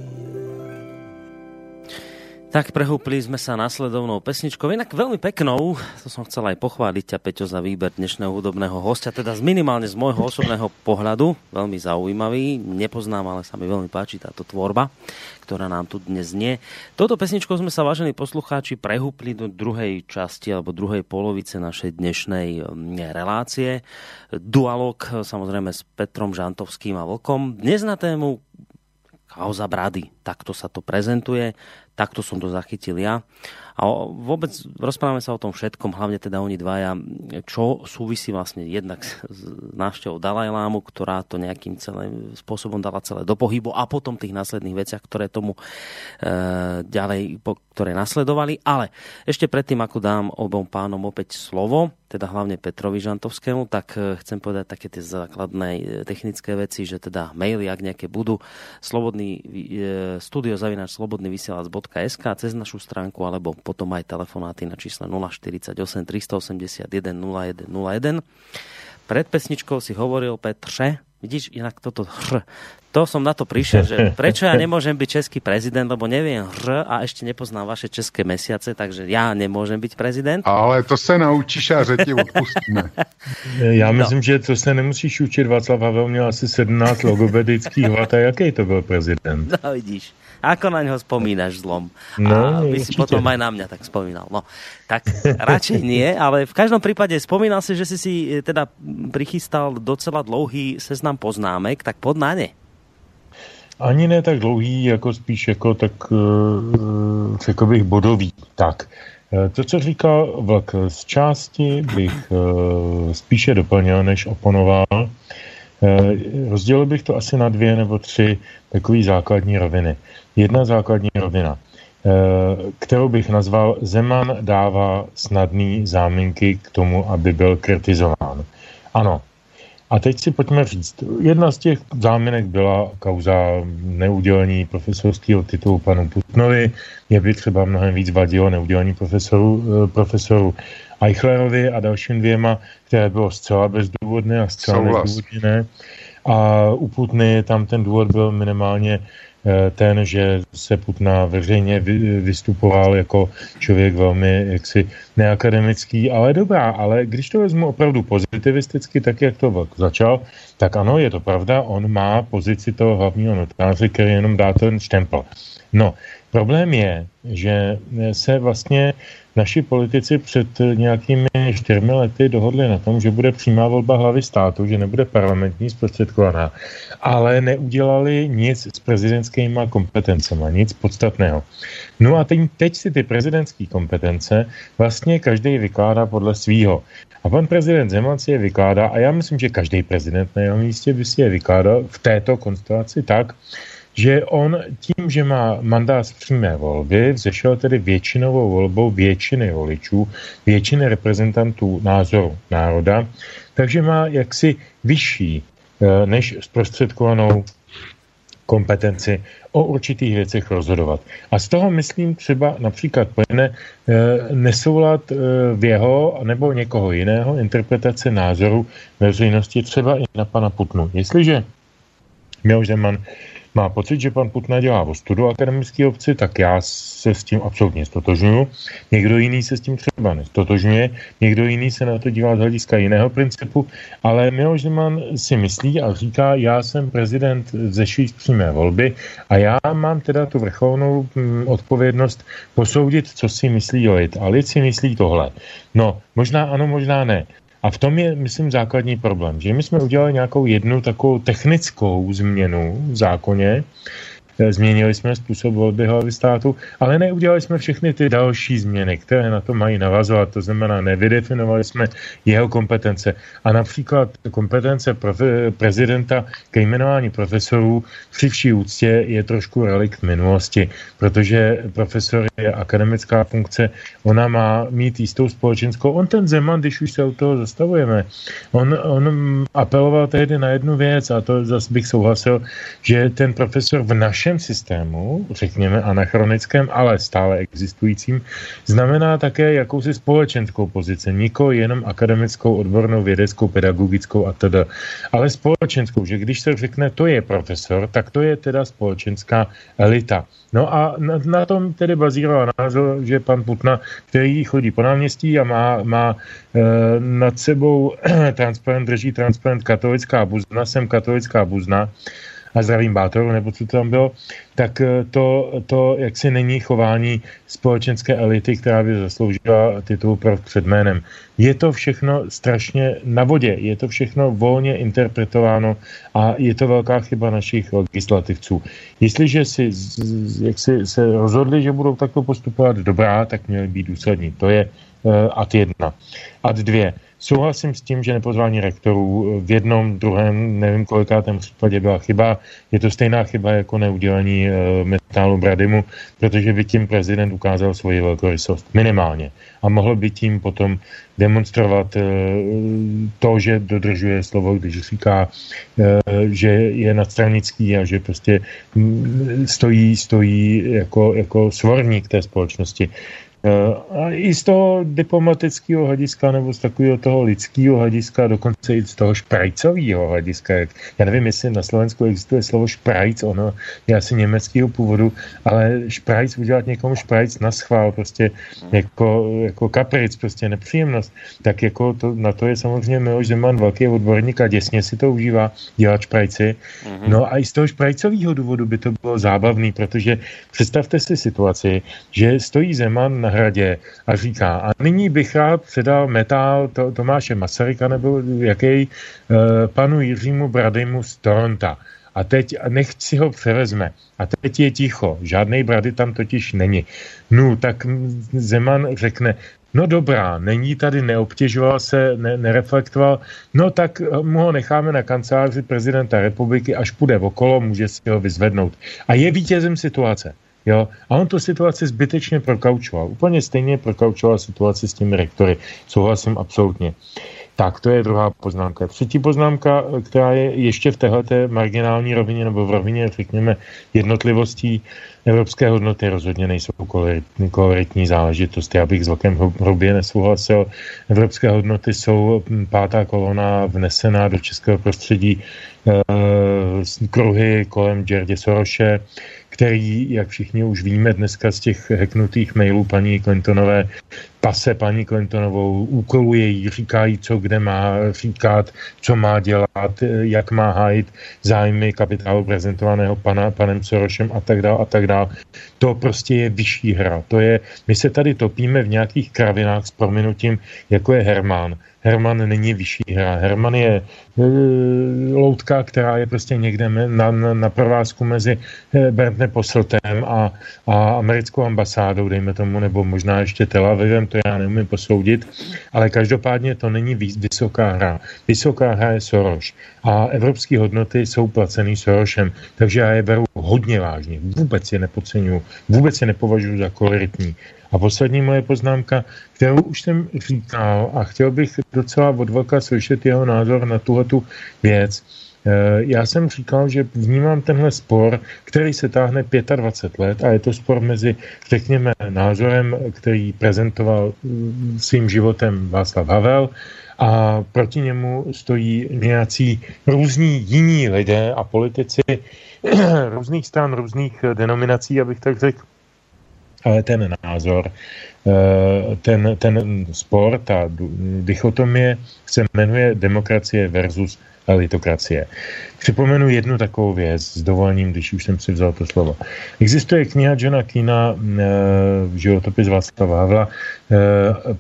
Tak prehúpli sme sa nasledovnou pesničkou, inak veľmi peknou, to som chcel aj pochváliť ťa, Peťo, za výber dnešného hudobného hostia, teda minimálne z môjho osobného pohľadu, veľmi zaujímavý, nepoznám, ale sa mi veľmi páči táto tvorba, ktorá nám tu dnes znie. Touto pesničkou sme sa, vážení poslucháči, prehúpli do druhej časti alebo druhej polovice našej dnešnej relácie. Dualog, samozrejme, s Petrom Žantovským a Vlkom. Dnes na tému kauza Brady. Takto sa to prezentuje, takto som to zachytil ja. A vôbec rozprávame sa o tom všetkom, hlavne teda oni dvaja, čo súvisí vlastne jednak s návštevou Dalajlámu, ktorá to nejakým celým spôsobom dala celé do pohybu, a potom tých následných veciach, ktoré tomu e, ďalej, po, ktoré nasledovali. Ale ešte predtým, ako dám obom pánom opäť slovo, teda hlavne Petrovi Žantovskému, tak chcem povedať také tie základné technické veci, že teda maily, ak nejaké budú, slobodný e, studio zavináč slobodný vysielač bodka es ká, cez našu stránku alebo potom aj telefonáty na čísle nula štyridsaťosem tristoosemdesiatjeden nula jeden nula jeden. Pred pesničkou si hovoril, Petře, vidíš, inak toto hr. To som na to prišiel, že prečo ja nemôžem byť český prezident, lebo neviem hr a ešte nepoznám vaše české mesiace, takže ja nemôžem byť prezident. Ale to sa naučíš a že ti odpustíme. Ja no. myslím, že to sa nemusíš učiť. Václav Havel měl asi sedemnásť logopedických vat a jaký to bol prezident. No vidíš, ako na ňo spomínaš zlom. No, a vy určite. Si potom aj na mňa tak spomínal. No, tak radšej nie, ale v každom prípade spomínal si, že si si teda prichystal docela dlouhý seznam poznámek, tak pod na ne. Ani ne tak dlouhý, jako spíš jako tak, řekl bych, bodový. Tak, to, co říkal Vlk, z části bych spíše doplnil, než oponoval. Rozdělil bych to asi na dvě nebo tři takové základní roviny. Jedna základní rovina, kterou bych nazval Zeman dává snadný záminky k tomu, aby byl kritizován. Ano. A teď si pojďme říct, jedna z těch záminek byla kauza neudělení profesorského titulu panu Putnovi, mě by třeba mnohem víc vadilo neudělení profesoru, profesoru Eichlerovi a dalším dvěma, které bylo zcela bezdůvodné a zcela nezdůvodněné. A u Putny tam ten důvod byl minimálně ten, že se Putna veřejně vystupoval jako člověk velmi jaksi neakademický, ale dobrá, ale když to vezmu opravdu pozitivisticky, tak jak to začal, tak ano, je to pravda, on má pozici toho hlavního notáře, který jenom dá ten štempel. No, problém je, že se vlastně naši politici před nějakými čtyřmi lety dohodli na tom, že bude přímá volba hlavy státu, že nebude parlamentní zprostředkovaná, ale neudělali nic s prezidentskýma kompetencema, nic podstatného. No a teď, teď si ty prezidentské kompetence vlastně každý vykládá podle svýho. A pan prezident Zeman si je vykládá, a já myslím, že každý prezident na jeho místě by si je vykládal v této konstelaci tak, že on tím, že má mandát z přímé volby, vzešel tedy většinovou volbou většiny voličů, většiny reprezentantů názoru národa, takže má jaksi vyšší než zprostředkovanou kompetenci o určitých věcech rozhodovat. A z toho myslím třeba například plyne nesoulad v jeho nebo někoho jiného interpretace názoru veřejnosti třeba i na pana Putnu. Jestliže Miloš Zeman má pocit, že pan Putna dělá o studu akademické obci, tak já se s tím absolutně stotožňuju. Někdo jiný se s tím třeba nestotožňuje, někdo jiný se na to dívá z hlediska jiného principu, ale Miloš Zeman si myslí a říká, já jsem prezident vzešlý z přímé volby a já mám teda tu vrcholnou odpovědnost posoudit, co si myslí lid. A lid si myslí tohle. No, možná ano, možná ne. A v tom je, myslím, základní problém, že my jsme udělali nějakou jednu takovou technickou změnu v zákoně, změnili jsme způsob volby hlavy státu, ale neudělali jsme všechny ty další změny, které na to mají navazovat, to znamená nevydefinovali jsme jeho kompetence. A například kompetence profe- prezidenta ke jmenování profesorů při vší úctě je trošku relikt minulosti, protože profesor je akademická funkce, ona má mít jistou společenskou. On ten Zeman, když už se od toho zastavujeme, on, on apeloval tehdy na jednu věc a to zase bych souhlasil, že ten profesor v naši systému, řekněme anachronickém, ale stále existujícím, znamená také jakousi společenskou pozici, nikoli jenom akademickou, odbornou, vědeckou, pedagogickou a teda, ale společenskou, že když se řekne, to je profesor, tak to je teda společenská elita. No a na, na tom tedy bazíroval názor, že pan Putna, který chodí po náměstí a má, má e, nad sebou transparent, drží transparent katolická buzna, jsem katolická buzna, a zdravím Bátoru, nebo co tam bylo, tak to, to jaksi není chování společenské elity, která by zasloužila titul pro před jménem. Je to všechno strašně na vodě, je to všechno volně interpretováno a je to velká chyba našich legislativců. Jestliže si, jaksi se rozhodli, že budou takto postupovat dobrá, tak měli být důslední. To je ad jedna. Ad dvě. Souhlasím s tím, že nepozvání rektorů v jednom, druhém, nevím kolikátém případě byla chyba. Je to stejná chyba jako neudělení e, metálu Bradymu, protože by tím prezident ukázal svoji velkorysost. Minimálně. A mohl by tím potom demonstrovat e, to, že dodržuje slovo, když říká, e, že je nadstranický a že prostě stojí, stojí jako, jako svorník té společnosti. I z toho diplomatického hlediska nebo z takového toho lidského hlediska, dokonce i z toho šprajcového hlediska. Já nevím, jestli na Slovensku existuje slovo šprajc, ono je asi německého původu, ale šprajc, udělat někomu šprajc na schvál, prostě jako, jako kapric, prostě nepříjemnost, tak jako to, na to je samozřejmě Miloš Zeman velký odborník a děsně si to užívá, dělat šprajci. No a i z toho šprajcového důvodu by to bylo zábavný, protože představte si situaci, že stojí Zeman na Hradě a říká, a nyní bych rád předal metál to, Tomáše Masaryka nebo jaký panu Jiřímu Bradymu z Toronta. A teď nechť si ho převezme. A teď je ticho. Žádnej Brady tam totiž není. No, tak Zeman řekne, no dobrá, není tady, neobtěžoval se, ne, nereflektoval, no tak mu ho necháme na kanceláři prezidenta republiky, až půjde okolo, může si ho vyzvednout. A je vítězem situace. Jo? A on tu situaci zbytečně prokaučoval. Úplně stejně prokaučoval situaci s těmi rektory. Souhlasím absolutně. Tak, to je druhá poznámka. Třetí poznámka, která je ještě v téhleté marginální rovině, nebo v rovině, řekněme, jednotlivostí, evropské hodnoty rozhodně nejsou koloritní, koloritní záležitost. Já bych s Vlkem hrubě nesouhlasil. Evropské hodnoty jsou pátá kolona vnesená do českého prostředí e, kruhy kolem George Soroše, který, jak všichni už víme dneska z těch hacknutých mailů paní Clintonové, pase paní Clintonovou, úkoluje jí, říká jí, co kde má říkat, co má dělat, jak má hájit zájmy kapitálu prezentovaného pana, panem Sorošem a tak dále a tak dále. To prostě je vyšší hra. To je, my se tady topíme v nějakých kravinách s prominutím, jako je Herman. Herman není vyšší hra. Herman je uh, loutka, která je prostě někde na, na, na provázku mezi Berndem Posseltem a, a americkou ambasádou, dejme tomu, nebo možná ještě Tel Avivem, to já neumím posoudit, ale každopádně to není vysoká hra. Vysoká hra je Soros a evropské hodnoty jsou placený Sorosem, takže já je beru hodně vážně, vůbec je nepodceňuju, vůbec je nepovažuji za koloritní. A poslední moje poznámka, kterou už jsem říkal a chtěl bych docela od Vlka slyšet jeho názor na tuhletu věc. Já jsem říkal, že vnímám tenhle spor, který se táhne dvacet pět let a je to spor mezi, řekněme, názorem, který prezentoval svým životem Václav Havel a proti němu stojí nějací různí jiní lidé a politici různých stran, různých denominací, abych tak řekl. Ale ten názor, ten, ten spor, ta dichotomie se jmenuje demokracie versus elitokracie. Připomenu jednu takovou věc s dovolením, když už jsem si vzal to slovo. Existuje kniha Johna Keena, životopis Václava Havla,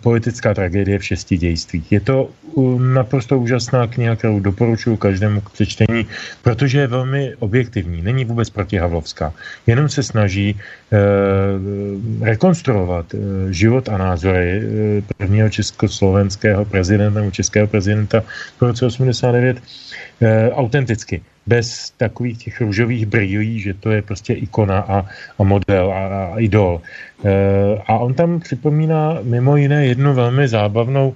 politická tragédie v šesti dějstvích. Je to naprosto úžasná kniha, kterou doporučuji každému k přečtení, protože je velmi objektivní, není vůbec protihavlovská. Jenom se snaží rekonstruovat život a názory prvního československého prezidenta nebo českého prezidenta v roce osmdesát devět autenticky, bez takových těch růžových brýlí, že to je prostě ikona a, a model a, a idol. A on tam připomíná mimo jiné jednu velmi zábavnou,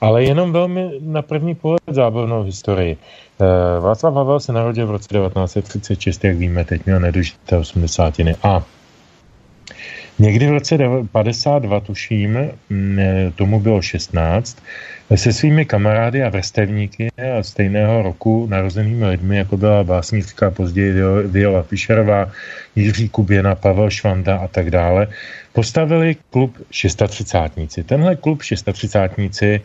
ale jenom velmi na první pohled zábavnou historii. Václav Havel se narodil v roce devatenáct set třicet šest, jak víme, teď měl nedožité osmdesátiny. A někdy v roce padesát dva, tuším, tomu bylo šestnáct, se svými kamarády a vrstevníky a stejného roku narozenými lidmi, jako byla básnička, později Viola Fischerová, Jiří Kuběna, Pavel Švanda a tak dále, postavili klub šestatřicátníci. Tenhle klub šestatřicátníci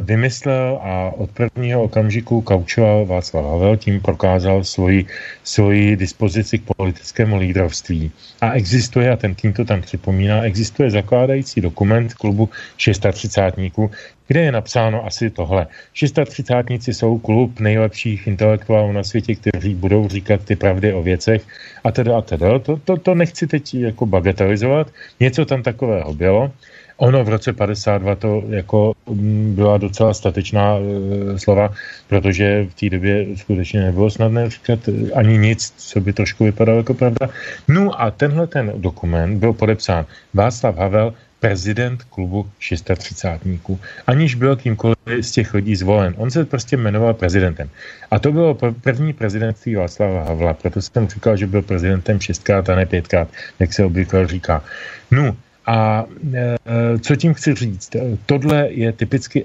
vymyslel a od prvního okamžiku kaučoval Václav Havel, tím prokázal svoji, svoji dispozici k politickému lídrovství. A existuje, a ten Kým to tam připomíná, existuje zakládající dokument klubu šestatřicátníků, kde je napsáno asi tohle. Šestatřicátníci jsou klub nejlepších intelektuálů na světě, kteří budou říkat ty pravdy o věcech a teda a teda. To, to, to nechci teď jako bagatelizovat. Něco tam takového bylo. Ono v roce padesát dva to jako byla docela statečná e, slova, protože v té době skutečně nebylo snadné říkat ani nic, co by trošku vypadalo jako pravda. No a tenhle ten dokument byl podepsán Václav Havel, prezident klubu šestatřicátníků, aniž byl kýmkoliv z těch lidí zvolen. On se prostě jmenoval prezidentem. A to bylo první prezidentství Václava Havla, proto jsem říkal, že byl prezidentem šestkrát a ne pětkrát, jak se obvykle říká. No, A co tím chci říct? Tohle je typicky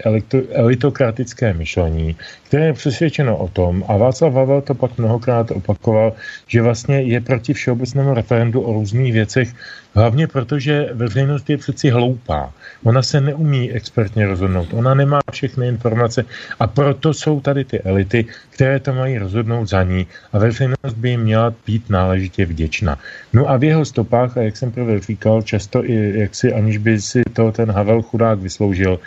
elitokratické myšlení, které je přesvědčeno o tom, a Václav Havel to pak mnohokrát opakoval, že vlastně je proti všeobecnému referendu o různých věcech, hlavně protože veřejnost je přeci hloupá. Ona se neumí expertně rozhodnout, ona nemá všechny informace a proto jsou tady ty elity, které to mají rozhodnout za ní a veřejnost by jim měla být náležitě vděčná. No a v jeho stopách, a jak jsem prvé říkal, často i jak si, aniž by si to ten Havel chudák vysloužil,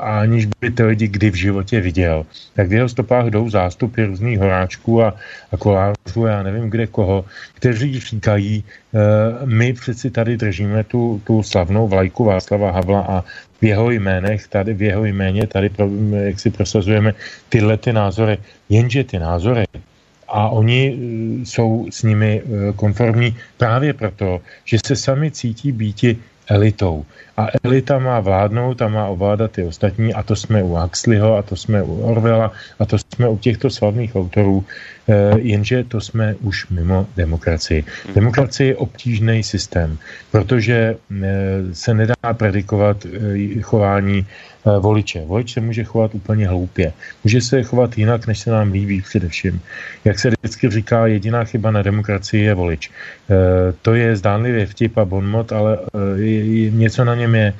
a aniž by ty lidi kdy v životě viděl. Tak v jeho stopách jdou zástupy různých horáčků a, a kolářů, já nevím kde koho, kteří říkají, uh, my přeci tady držíme tu, tu slavnou vlajku Václava Havla a v jeho jménech, tady v jeho jméně, tady pro, jak si prosazujeme tyhle ty názory, jenže ty názory a oni jsou s nimi konformní právě proto, že se sami cítí býti elitou. A elita má vládnout a má ovládat ty ostatní a to jsme u Huxleyho a to jsme u Orwella a to jsme u těchto slavných autorů, e, jenže to jsme už mimo demokracii. Demokracie je obtížný systém, protože e, se nedá predikovat e, chování e, voliče. Volič se může chovat úplně hloupě. Může se chovat jinak, než se nám líbí především. Jak se vždycky říká, jediná chyba na demokracii je volič. E, to je zdánlivě vtip a bonmot, ale e, je, něco na ně je,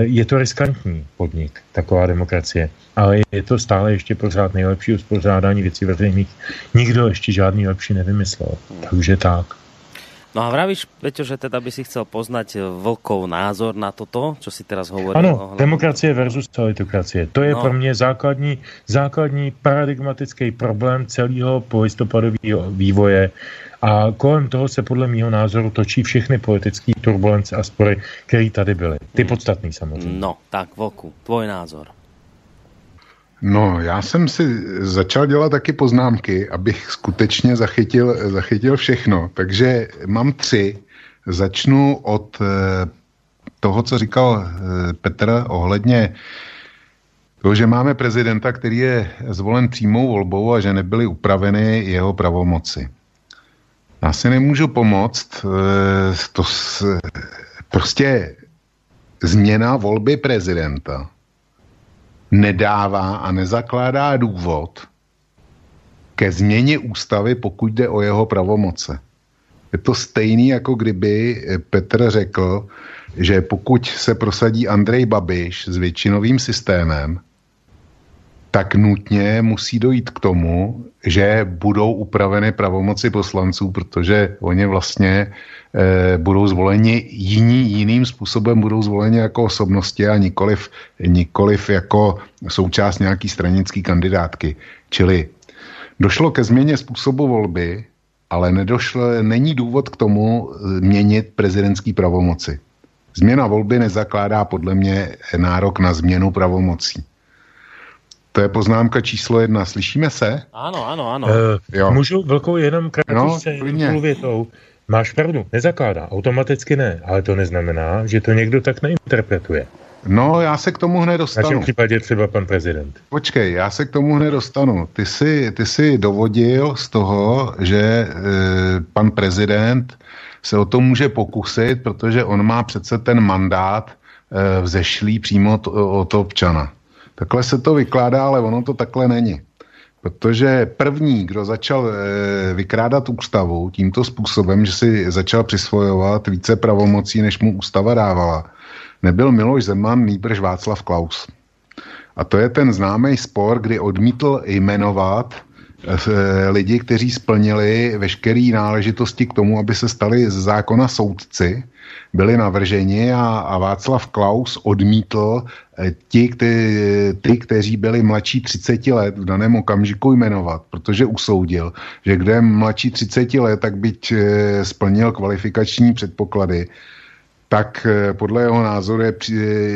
je to riskantní podnik, taková demokracie, ale je to stále ještě pořád nejlepší uspořádání věcí veřejných. Nikdo ještě žádný lepší nevymyslel, takže tak. No a vravíš, Peťo, že teda by si chcel poznať Vlkov názor na toto, čo si teraz hovoril. Áno, demokracie versus elitokracie. To je no. pro mňa základní, základní paradigmatický problém celého polistopadového vývoje. A kolem toho se podle mýho názoru točí všechny politické turbulence a spory, které tady byly. Ty podstatný samozřejmě. No, tak Vlku, tvoj názor. No, já jsem si začal dělat taky poznámky, abych skutečně zachytil, zachytil všechno. Takže mám tři. Začnu od toho, co říkal Petr ohledně toho, že máme prezidenta, který je zvolen přímou volbou a že nebyly upraveny jeho pravomoci. Já si nemůžu pomoct. To s, prostě změna volby prezidenta nedává a nezakládá důvod ke změně ústavy, pokud jde o jeho pravomoce. Je to stejný, jako kdyby Petr řekl, že pokud se prosadí Andrej Babiš s většinovým systémem, tak nutně musí dojít k tomu, že budou upraveny pravomoci poslanců, protože oni vlastně e, budou zvoleni jiní, jiným způsobem budou zvoleni jako osobnosti a nikoliv, nikoliv jako součást nějaký stranický kandidátky. Čili došlo ke změně způsobu volby, ale nedošlo, není důvod k tomu měnit prezidentský pravomoci. Změna volby nezakládá podle mě nárok na změnu pravomocí. To je poznámka číslo jedna. Slyšíme se? Ano, ano, ano. E, můžu Vlkou jenom krátce no, větou. Máš pravdu, nezakládá, automaticky ne, ale to neznamená, že to někdo tak neinterpretuje. No, já se k tomu hned dostanu. V našem případě třeba pan prezident. Počkej, já se k tomu hned dostanu. Ty jsi, ty jsi dovodil z toho, že e, pan prezident se o to může pokusit, protože on má přece ten mandát e, vzešlý přímo t- od občana. Takhle se to vykládá, ale ono to takhle není. Protože první, kdo začal vykrádat ústavu tímto způsobem, že si začal přisvojovat více pravomocí, než mu ústava dávala, nebyl Miloš Zeman, nýbrž Václav Klaus. A to je ten známý spor, kdy odmítl jmenovat lidi, kteří splnili veškeré náležitosti k tomu, aby se stali ze zákona soudci, byli navrženi a, a Václav Klaus odmítl ti, kte, ty, kteří byli mladší třicet let v daném okamžiku jmenovat, protože usoudil, že kdo je mladší třicet let, tak byť splnil kvalifikační předpoklady, tak podle jeho názoru je,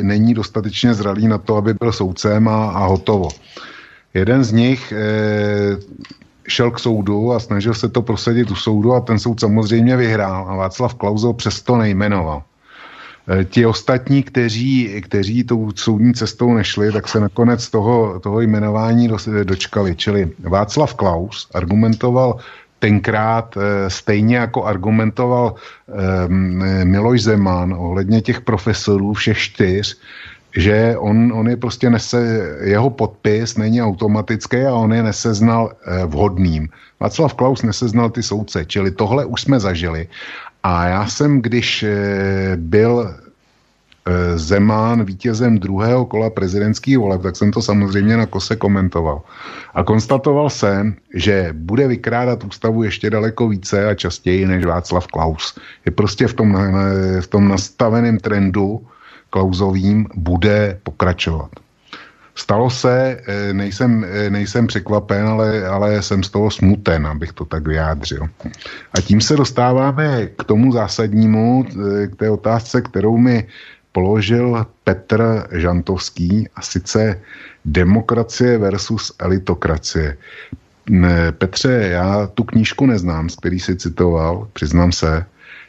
není dostatečně zralý na to, aby byl soudcem a, a hotovo. Jeden z nich e, šel k soudu a snažil se to prosadit u soudu a ten soud samozřejmě vyhrál a Václav Klaus ho přesto nejmenoval. E, ti ostatní, kteří, kteří tou soudní cestou nešli, tak se nakonec toho, toho jmenování do, dočkali. Čili Václav Klaus argumentoval tenkrát stejně jako argumentoval Miloš Zeman ohledně těch profesorů všech čtyř, že on, on je prostě nese, jeho podpis není automatický a on je neseznal vhodným. Václav Klaus neseznal ty soudce, čili tohle už jsme zažili. A já jsem, když byl Zeman vítězem druhého kola prezidentských voleb, tak jsem to samozřejmě na kose komentoval. A konstatoval jsem, že bude vykrádat ústavu ještě daleko více a častěji než Václav Klaus. Je prostě v tom, v tom nastaveném trendu Klausovým bude pokračovat. Stalo se, nejsem, nejsem překvapen, ale, ale jsem z toho smuten, abych to tak vyjádřil. A tím se dostáváme k tomu zásadnímu, k té otázce, kterou mi položil Petr Žantovský, a sice demokracie versus elitokracie. Petře, já tu knížku neznám, z který jsi citoval, přiznám se.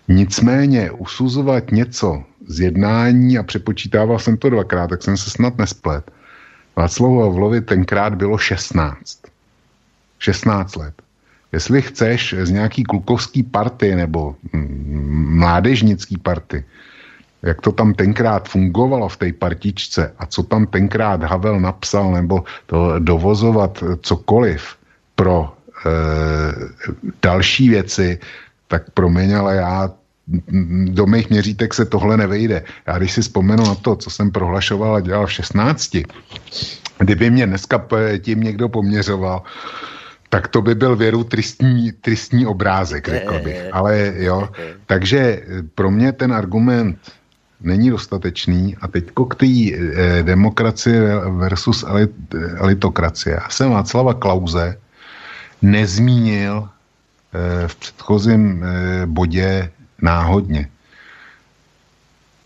Nicméně usuzovat něco z jednání, a přepočítával jsem to dvakrát, tak jsem se snad nesplet. Václavu Havlovi tenkrát bylo šestnáct. šestnáct let. Jestli chceš z nějaký klukovský party nebo mládežnický party, jak to tam tenkrát fungovalo v té partičce a co tam tenkrát Havel napsal, nebo to dovozovat cokoliv pro e, další věci, tak promiň, ale já do mých měřítek se tohle nevejde. Já když si vzpomenu na to, co jsem prohlašoval a dělal v šestnácti, kdyby mě dneska tím někdo poměřoval, tak to by byl věru tristní, tristní obrázek, řekl bych. Ale jo, takže pro mě ten argument není dostatečný a teďko k té eh, demokracii versus elit, elitokracie. Já jsem Václava Klause nezmínil eh, v předchozím eh, bodě náhodně.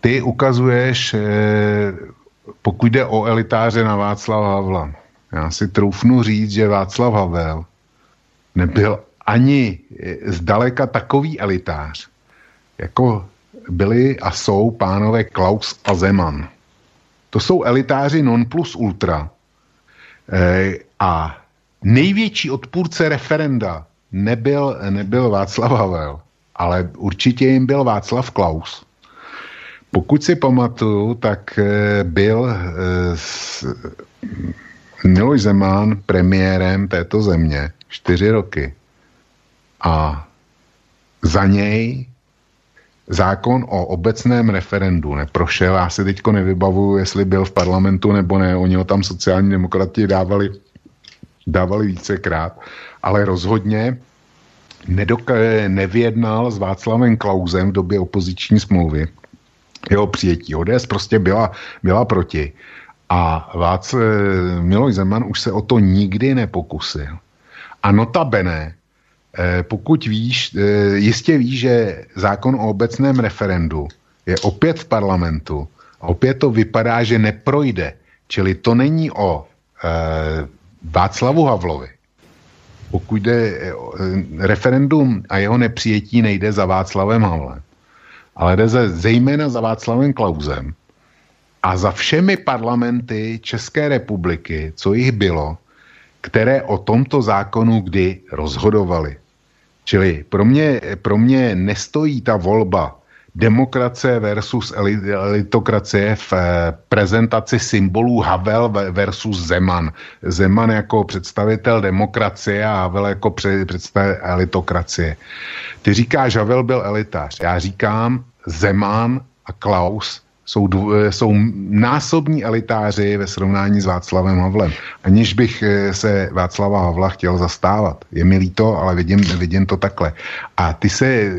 Ty ukazuješ, eh, pokud jde o elitáře, na Václava Havla. Já si troufnu říct, že Václav Havel nebyl ani zdaleka takový elitář, jako byli a jsou pánové Klaus a Zeman. To jsou elitáři non plus ultra. Eh, a největší odpůrce referenda nebyl, nebyl Václav Havel, ale určitě jim byl Václav Klaus. Pokud si pamatuju, tak byl Miloš Zeman premiérem této země čtyři roky. A za něj zákon o obecném referendu neprošel. Já si teďko nevybavuju, jestli byl v parlamentu nebo ne. Oni ho tam sociální demokrati dávali, dávali vícekrát. Ale rozhodně Nedok- nevyjednal s Václavem Klausem v době opoziční smlouvy jeho přijetí. O D S prostě byla, byla proti. A Václav, Miloš Zeman už se o to nikdy nepokusil. A notabene, pokud víš, jistě víš, že zákon o obecném referendu je opět v parlamentu a opět to vypadá, že neprojde. Čili to není o Václavu Havlovi. Pokud jde referendum a jeho nepřijetí, nejde za Václavem Havlem, ale jde ze, zejména za Václavem Klausem a za všemi parlamenty České republiky, co jich bylo, které o tomto zákonu kdy rozhodovaly. Čili pro mě, pro mě nestojí ta volba demokracie versus elitokracie v prezentaci symbolů Havel versus Zeman. Zeman jako představitel demokracie a Havel jako představitel elitokracie. Ty říkáš, Havel byl elitář. Já říkám, Zeman a Klaus jsou, dů, jsou násobní elitáři ve srovnání s Václavem Havlem. Aniž bych se Václava Havla chtěl zastávat. Je mi líto, ale vidím, vidím to takhle. A ty se,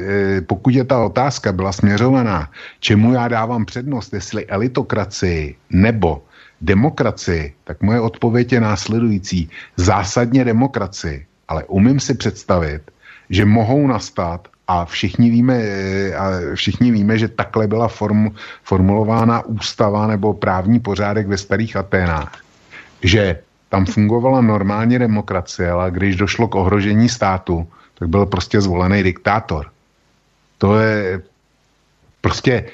pokud je ta otázka byla směřovaná, čemu já dávám přednost, jestli elitokracii nebo demokracii, tak moje odpověď je následující. Zásadně demokracii, ale umím si představit, že mohou nastat. A všichni víme, a všichni víme, že takhle byla form, formulována ústava nebo právní pořádek ve starých Aténách. Že tam fungovala normálně demokracie, ale když došlo k ohrožení státu, tak byl prostě zvolený diktátor. To je prostě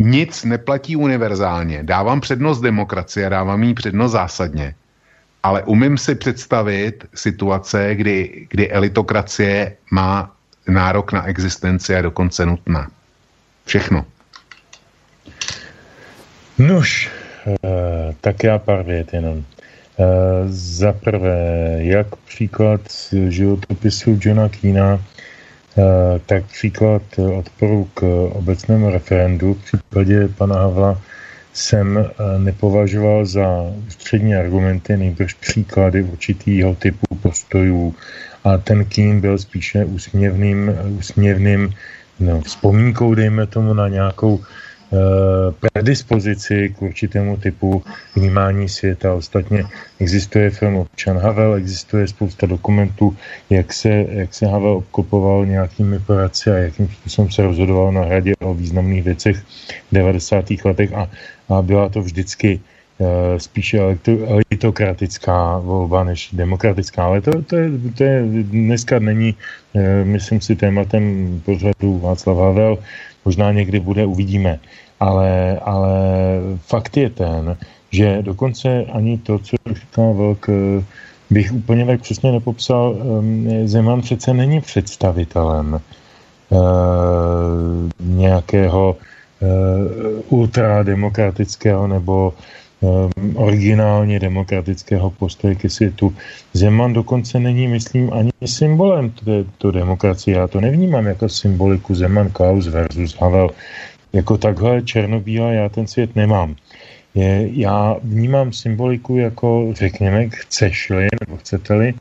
nic neplatí univerzálně. Dávám přednost demokracii a dávám jí přednost zásadně. Ale umím si představit situace, kdy, kdy elitokracie má nárok na existenci a dokonce nutná. Všechno. Nuž, tak já pár vět jenom. Za prvé, jak příklad životopisu Johna Keana, tak příklad odporu k obecnému referendu v případě pana Havla jsem nepovažoval za ústřední argumenty, nejbrž příklady určitýho typu postojů. A ten Kean byl spíše úsměvným, úsměvným no, vzpomínkou, dejme tomu, na nějakou eh, predispozici k určitému typu vnímání světa. Ostatně existuje film Občan Havel, existuje spousta dokumentů, jak se, jak se Havel obkopoval nějakými poradci a jakým způsobem se rozhodoval na radě o významných věcech v devadesátých letech a A byla to vždycky e, spíše elitokratická volba než demokratická. Ale to, to, je, to je, dneska není, e, myslím si, tématem pořadu Václav Havel. Možná někdy bude, uvidíme. Ale, ale fakt je ten, že dokonce ani to, co říkal Vlk, e, bych úplně tak přesně nepopsal. E, Zeman přece není představitelem e, nějakého ultrademokratického nebo um, originálně demokratického postoje ke světu. Zeman dokonce není, myslím, ani symbolem této demokracie. Já to nevnímám jako symboliku Zeman Klaus versus Havel. Jako takhle černobíle já ten svět nemám. Je, já vnímám symboliku jako, řekněme, chceš-li nebo chcete-li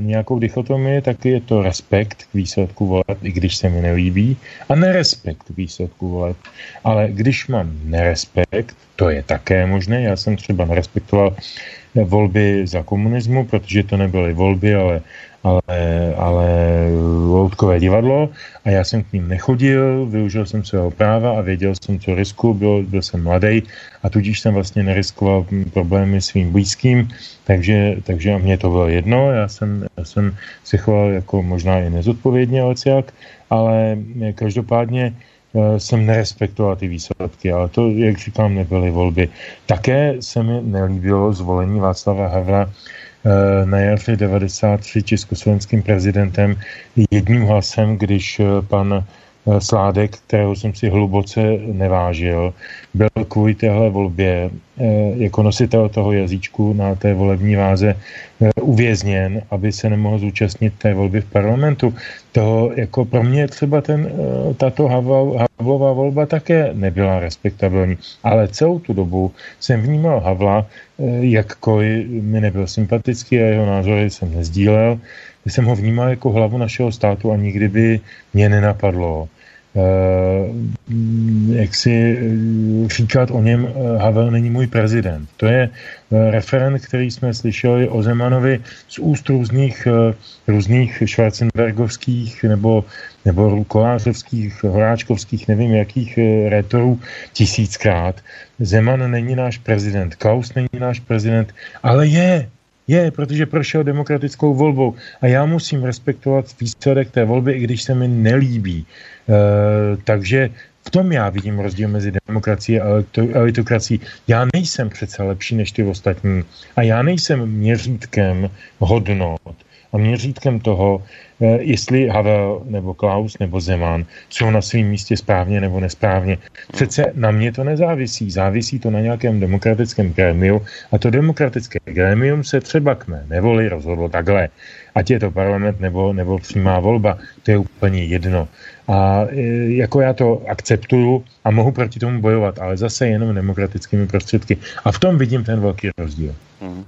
nějakou dichotomii, tak je to respekt k výsledku voleb, i když se mi nelíbí, a nerespekt k výsledku voleb. Ale když mám nerespekt, to je také možné. Já jsem třeba nerespektoval volby za komunismu, protože to nebyly volby, ale, ale, ale loutkové divadlo, a já jsem k ním nechodil, využil jsem svého práva a věděl jsem, co riskuju, byl, byl jsem mladý a tudíž jsem vlastně neriskoval problémy svým blízkým, takže, takže mě to bylo jedno, já jsem, já jsem se choval jako možná i nezodpovědně, ale jak, ale každopádně jsem nerespektoval ty výsledky, ale to, jak říkám, nebyly volby. Také se mi nelíbilo zvolení Václava Havla na jaře devadesát tři československým prezidentem jedním hlasem, když pan Sládek, kterého jsem si hluboce nevážil, byl kvůli téhle volbě jako nositel toho jazyčku na té volební váze uvězněn, aby se nemohl zúčastnit té volby v parlamentu. To jako pro mě třeba ten, tato Havlova volba také nebyla respektabilní, ale celou tu dobu jsem vnímal Havla, jakkoliv mi nebyl sympatický a jeho názory jsem nezdílel, jsem ho vnímal jako hlavu našeho státu a nikdy by mě nenapadlo, jak si říkat o něm, Havel není můj prezident. To je referent, který jsme slyšeli o Zemanovi z úst různých, různých švarcenbergovských nebo, nebo rukolářovských, horáčkovských, nevím jakých retorů tisíckrát. Zeman není náš prezident, Klaus není náš prezident, ale je Je, protože prošel demokratickou volbou a já musím respektovat výsledek té volby, i když se mi nelíbí. E, takže v tom já vidím rozdíl mezi demokracií a elitokracií. Já nejsem přece lepší než ty ostatní a já nejsem měřítkem hodnot a měřítkem toho, jestli Havel nebo Klaus nebo Zeman jsou na svém místě správně nebo nesprávně. Přece na mě to nezávisí. Závisí to na nějakém demokratickém grémiu a to demokratické grémium se třeba k mé nevoli rozhodlo takhle. Ať je to parlament nebo, nebo přímá volba, to je úplně jedno. A jako já to akceptuju a mohu proti tomu bojovat, ale zase jenom demokratickými prostředky. A v tom vidím ten velký rozdíl. Mm.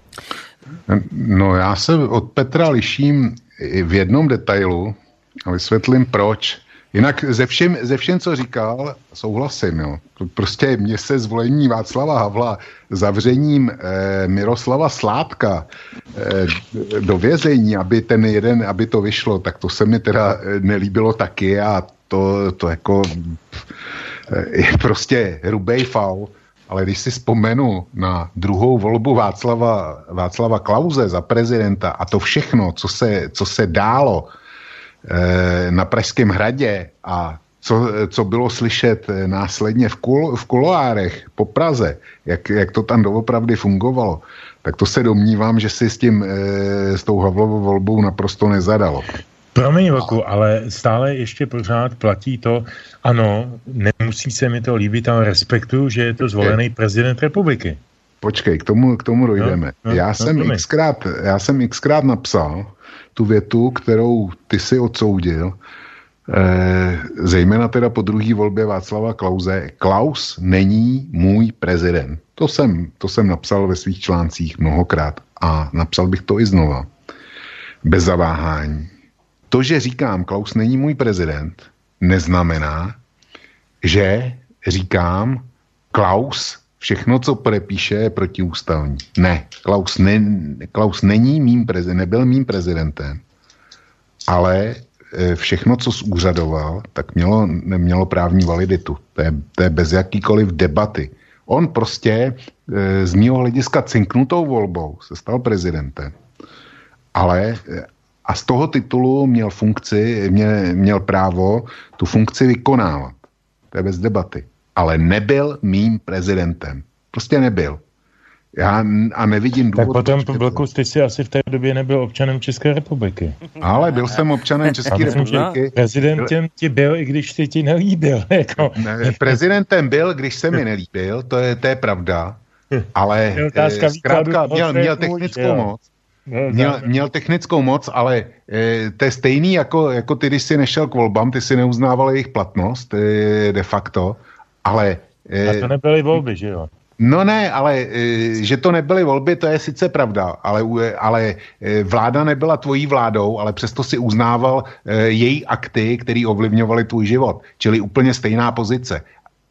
No já se od Petra liším v jednom detailu a vysvětlím proč. Jinak ze všem, ze všem co říkal, souhlasím. Jo. Prostě mě se zvolení Václava Havla zavřením eh, Miroslava Sládka eh, do vězení, aby ten jeden, aby to vyšlo, tak to se mi teda nelíbilo taky a to, to jako je prostě hrubej faul. Ale když si vzpomenu na druhou volbu Václava, Václava Klause za prezidenta a to všechno, co se, co se dálo e, na Pražském hradě a co, co bylo slyšet následně v, kul, v kuloárech po Praze, jak, jak to tam doopravdy fungovalo, tak to se domnívám, že si s tím, s tou Havlovou volbou naprosto nezadalo. Promiň, Vlku, ale stále ještě pořád platí to, ano, nemusí se mi to líbit, ale respektuju, že je to zvolený prezident republiky. Počkej, k tomu, k tomu dojdeme. No, no, já, no, jsem xkrát, já jsem xkrát napsal tu větu, kterou ty si odsoudil, eh, zejména teda po druhé volbě Václava Klause. Klaus není můj prezident. To jsem, to jsem napsal ve svých článcích mnohokrát a napsal bych to i znova. Bez zaváhání. To, že říkám, Klaus není můj prezident, neznamená, že říkám, Klaus všechno, co podepíše, je protiústavní. Ne, Klaus, ne, Klaus není mým prezidentem, nebyl mým prezidentem, ale všechno, co zúřadoval, tak mělo, mělo právní validitu. To je, to je bez jakýkoliv debaty. On prostě z mého hlediska cinknutou volbou se stal prezidentem. Ale a z toho titulu měl funkci, mě, měl právo tu funkci vykonávat. To je bez debaty. Ale nebyl mým prezidentem. Prostě nebyl. Já a nevidím důvod. Tak potom po bloku ty si asi v té době nebyl občanem České republiky. Ale byl jsem občanem České republiky. Prezidentem ti byl, i když ty ti nelíbil. Jako. Ne, prezidentem byl, když se mi nelíbil, to je, to je pravda. Ale zkrátka měl, měl technickou můj, moc. Měl, měl technickou moc, ale e, to je stejný, jako, jako ty, když jsi nešel k volbám, ty si neuznával jejich platnost e, de facto, ale... E, a to nebyly volby, že jo? No ne, ale e, že to nebyly volby, to je sice pravda, ale, ale e, vláda nebyla tvojí vládou, ale přesto si uznával e, její akty, které ovlivňovaly tvůj život, čili úplně stejná pozice.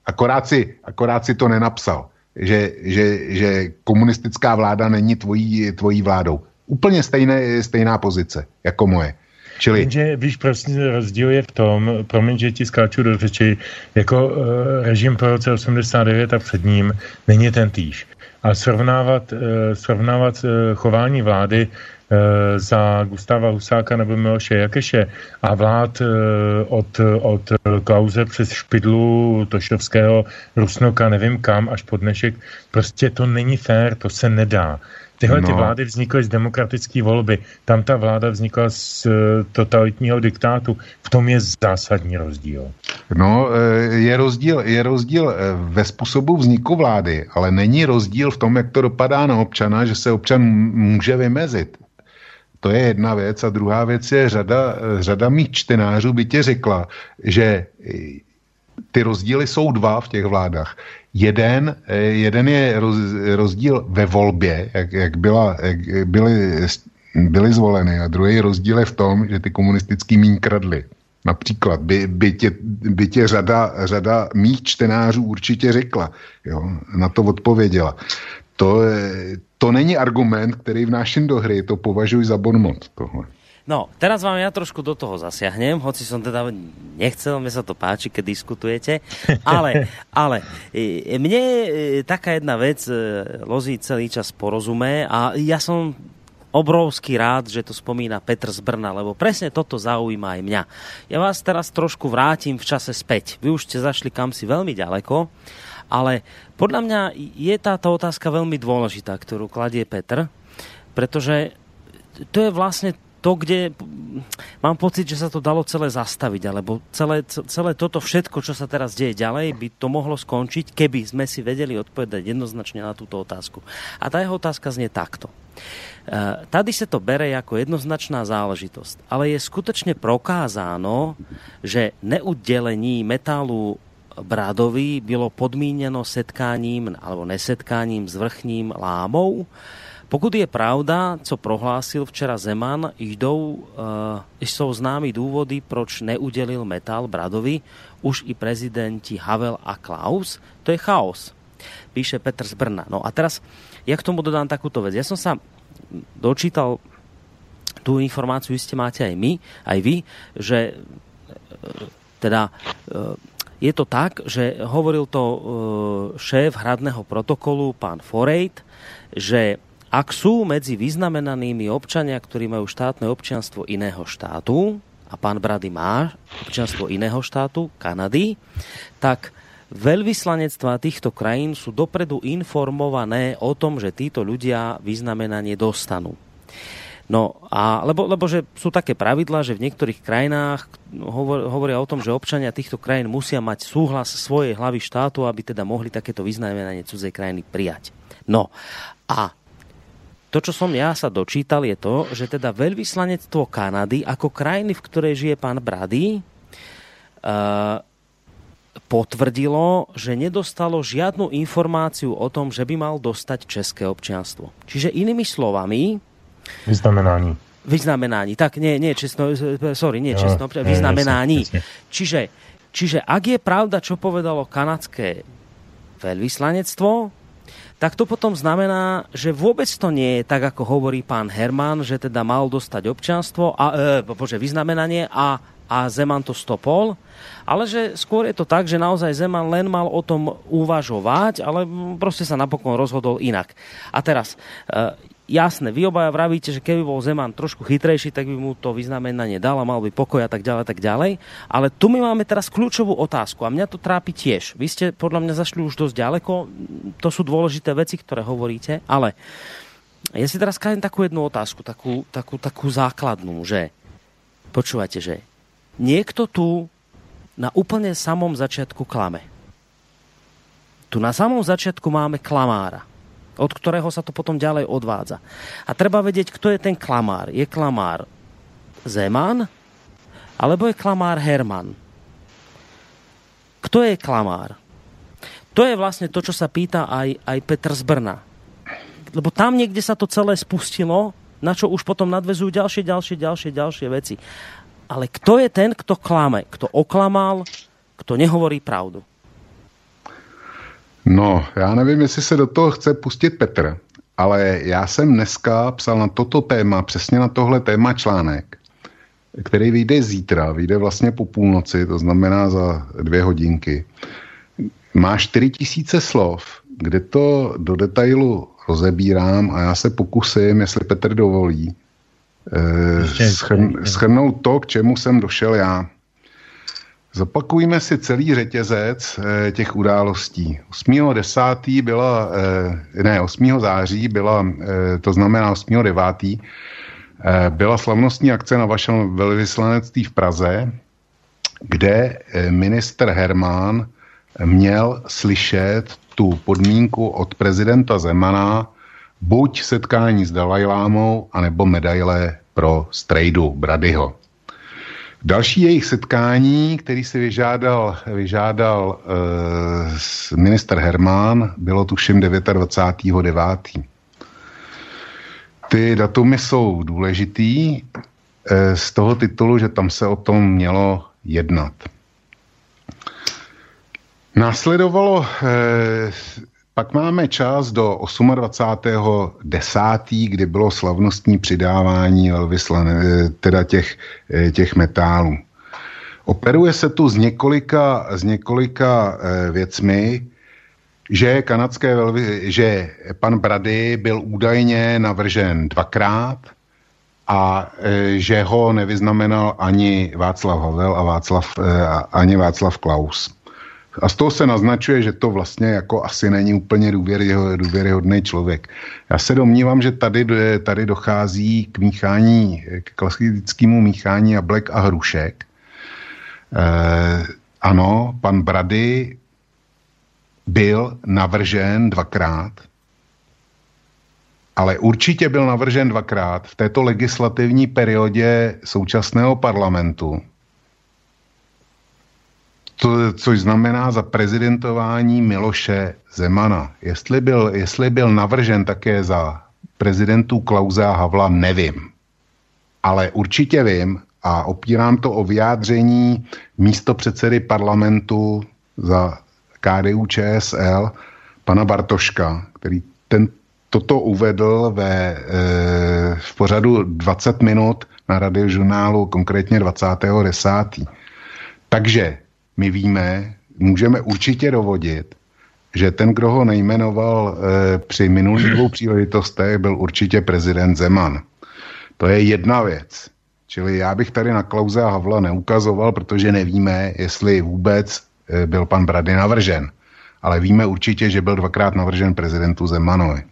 Akorát si, akorát si to nenapsal, že, že, že komunistická vláda není tvojí, tvojí vládou. Úplně stejné, stejná pozice, jako moje. Čili... Jenže, víš, prostě rozdíl je v tom, promiň, že ti skáču do řeči, jako uh, režim po roce osmdesát devět a před ním není ten týž. A srovnávat, uh, srovnávat uh, chování vlády uh, za Gustáva Husáka nebo Miloše Jakeše a vlád uh, od, od Klause přes Špidlu, Tošovského, Rusnoka, nevím kam, až po dnešek, prostě to není fér, to se nedá. Tyhle no. Ty vlády vznikly z demokratické volby. Tam ta vláda vznikla z totalitního diktátu. V tom je zásadní rozdíl. No, je rozdíl, je rozdíl ve způsobu vzniku vlády, ale není rozdíl v tom, jak to dopadá na občana, že se občan může vymezit. To je jedna věc. A druhá věc je, řada, řada mých čtenářů by ti řekla, že ty rozdíly jsou dva v těch vládách. Jeden, jeden je roz, rozdíl ve volbě, jak, jak, byla, jak byly, byly zvoleny, a druhý rozdíl je v tom, že ty komunistický míň kradli. Například by, by, tě, by tě řada, řada mých čtenářů určitě řekla, jo, na to odpověděla. To, to není argument, který vnáším do hry, to považuji za bon mot tohle. No, teraz vám ja trošku do toho zasiahnem, hoci som teda nechcel, mne sa to páči, keď diskutujete, ale, ale mne taká jedna vec lozí celý čas porozumie a ja som obrovský rád, že to spomína Petr z Brna, lebo presne toto zaujíma aj mňa. Ja vás teraz trošku vrátim v čase späť. Vy už ste zašli kamsi veľmi ďaleko, ale podľa mňa je táto otázka veľmi dôležitá, ktorú kladie Petr, pretože to je vlastne to, kde mám pocit, že sa to dalo celé zastaviť, alebo celé, celé toto všetko, čo sa teraz deje ďalej, by to mohlo skončiť, keby sme si vedeli odpovedať jednoznačne na túto otázku. A tá jeho otázka znie takto. Tady sa to bere ako jednoznačná záležitosť, ale je skutočne prokázáno, že neudelení metálu Bradovi bylo podmíneno setkáním alebo nesetkáním s vrchním lámou. Pokud je pravda, co prohlásil včera Zeman, jdou, e, jsou známy důvody, proč neudělil metal Bradovi už i prezidenti Havel a Klaus. To je chaos, píše Petr z Brna. No a teraz, ja k tomu dodám takúto vec. Ja som sa dočítal tú informáciu, iste máte aj my, aj vy, že e, teda... E, je to tak, že hovoril to šéf hradného protokolu, pán Forejt, že ak sú medzi vyznamenanými občania, ktorí majú štátne občianstvo iného štátu, a pán Brady má občianstvo iného štátu, Kanady, tak veľvyslanectvá týchto krajín sú dopredu informované o tom, že títo ľudia vyznamenanie dostanú. No a lebo, lebo že sú také pravidlá, že v niektorých krajinách hovor, hovoria o tom, že občania týchto krajín musia mať súhlas svojej hlavy štátu, aby teda mohli takéto vyznamenanie cudzej krajiny prijať. No a to, čo som ja sa dočítal, je to, že teda veľvyslanectvo Kanady ako krajiny, v ktorej žije pán Brady, uh, potvrdilo, že nedostalo žiadnu informáciu o tom, že by mal dostať české občianstvo. Čiže inými slovami, vyznamenání. Vyznamenání. Tak nie, nie čestno, sorry, nie čestno, no, vyznamenání. Nie, čiže, čiže ak je pravda, čo povedalo kanadské veľvyslanectvo, tak to potom znamená, že vôbec to nie je tak, ako hovorí pán Herman, že teda mal dostať občianstvo, a, e, bože, vyznamenanie a, a Zeman to stopol, ale že skôr je to tak, že naozaj Zeman len mal o tom uvažovať, ale proste sa napokon rozhodol inak. A teraz... E, Jasné, vy obaja vravíte, že keby bol Zeman trošku chytrejší, tak by mu to vyznamenanie dal a mal by pokoj a tak ďalej, tak ďalej. Ale tu my máme teraz kľúčovú otázku a mňa to trápi tiež. Vy ste podľa mňa zašli už dosť ďaleko, to sú dôležité veci, ktoré hovoríte, ale ja si teraz kladem takú jednu otázku, takú, takú, takú základnú, že počúvate, že niekto tu na úplne samom začiatku klame. Tu na samom začiatku máme klamára, od ktorého sa to potom ďalej odvádza. A treba vedieť, kto je ten klamár. Je klamár Zeman, alebo je klamár Herman? Kto je klamár? To je vlastne to, čo sa pýta aj, aj Petr z Brna. Lebo tam niekde sa to celé spustilo, na čo už potom nadvezujú ďalšie, ďalšie, ďalšie, ďalšie veci. Ale kto je ten, kto klame? Kto oklamal? Kto nehovorí pravdu? No, já nevím, jestli se do toho chce pustit Petr, ale já jsem dneska psal na toto téma, přesně na tohle téma článek, který vyjde zítra, vyjde vlastně po půlnoci, to znamená za dvě hodinky. Má čtyři tisíce slov, kde to do detailu rozebírám a já se pokusím, jestli Petr dovolí, eh, schr- schrnout to, k čemu jsem došel já. Zopakujme si celý řetězec e, těch událostí. osmého desátého byla, e, ne, osmého září byla, e, to znamená osmého devátého E, byla slavnostní akce na vašem velvyslanectví v Praze, kde minister Herman měl slyšet tu podmínku od prezidenta Zemana buď setkání s Dalajlámou, anebo medaile pro strejdu Bradyho. Další jejich setkání, který si vyžádal, vyžádal eh, minister Herman, bylo tuším dvacátého devátého devátého Ty datumy jsou důležitý eh, z toho titulu, že tam se o tom mělo jednat. Následovalo, eh, pak máme čas do dvacátého osmého desátého kdy bylo slavnostní přidávání velvyslane, teda těch, těch metálů. Operuje se tu z několika, z několika věcmi, že, kanadské velvy, že pan Brady byl údajně navržen dvakrát a že ho nevyznamenal ani Václav Havel a Václav, ani Václav Klaus. A z toho se naznačuje, že to vlastně jako asi není úplně důvěryhodný člověk. Já se domnívám, že tady, tady dochází k míchání, k klasickému míchání jablek a hrušek. Eh, ano, pan Brady byl navržen dvakrát, ale určitě byl navržen dvakrát v této legislativní periodě současného parlamentu. To, což znamená za prezidentování Miloše Zemana. Jestli byl, jestli byl navržen také za prezidentů Klause a Havla, nevím. Ale určitě vím a opírám to o vyjádření místopředsedy parlamentu za K D U Č S L, pana Bartoška, který ten, toto uvedl ve, eh, v pořadu dvacet minut na radiožurnálu, konkrétně dvacátého desátého Takže my víme, můžeme určitě dovodit, že ten, kdo ho nejmenoval e, při minulých dvou příležitostech, byl určitě prezident Zeman. To je jedna věc. Čili já bych tady na Klause a Havla neukazoval, protože nevíme, jestli vůbec byl pan Brady navržen. Ale víme určitě, že byl dvakrát navržen prezidentu Zemanovi.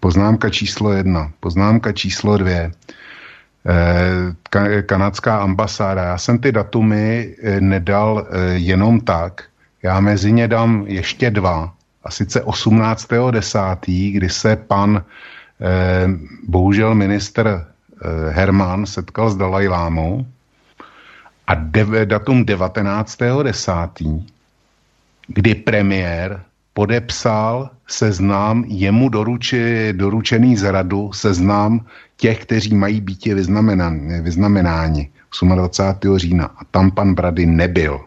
Poznámka číslo jedna. Poznámka číslo dvě. Kanadská ambasáda. Já jsem ty datumy nedal jenom tak. Já mezi ně dám ještě dva. A sice osmnáctého desátého, kdy se pan, bohužel ministr Herman setkal s Dalajlámou, a de- datum devatenáctého desátého, kdy premiér podepsal seznam jemu doruči, doručený z radu, seznam těch, kteří mají být vyznamenáni dvacátého osmého října. A tam pan Brady nebyl.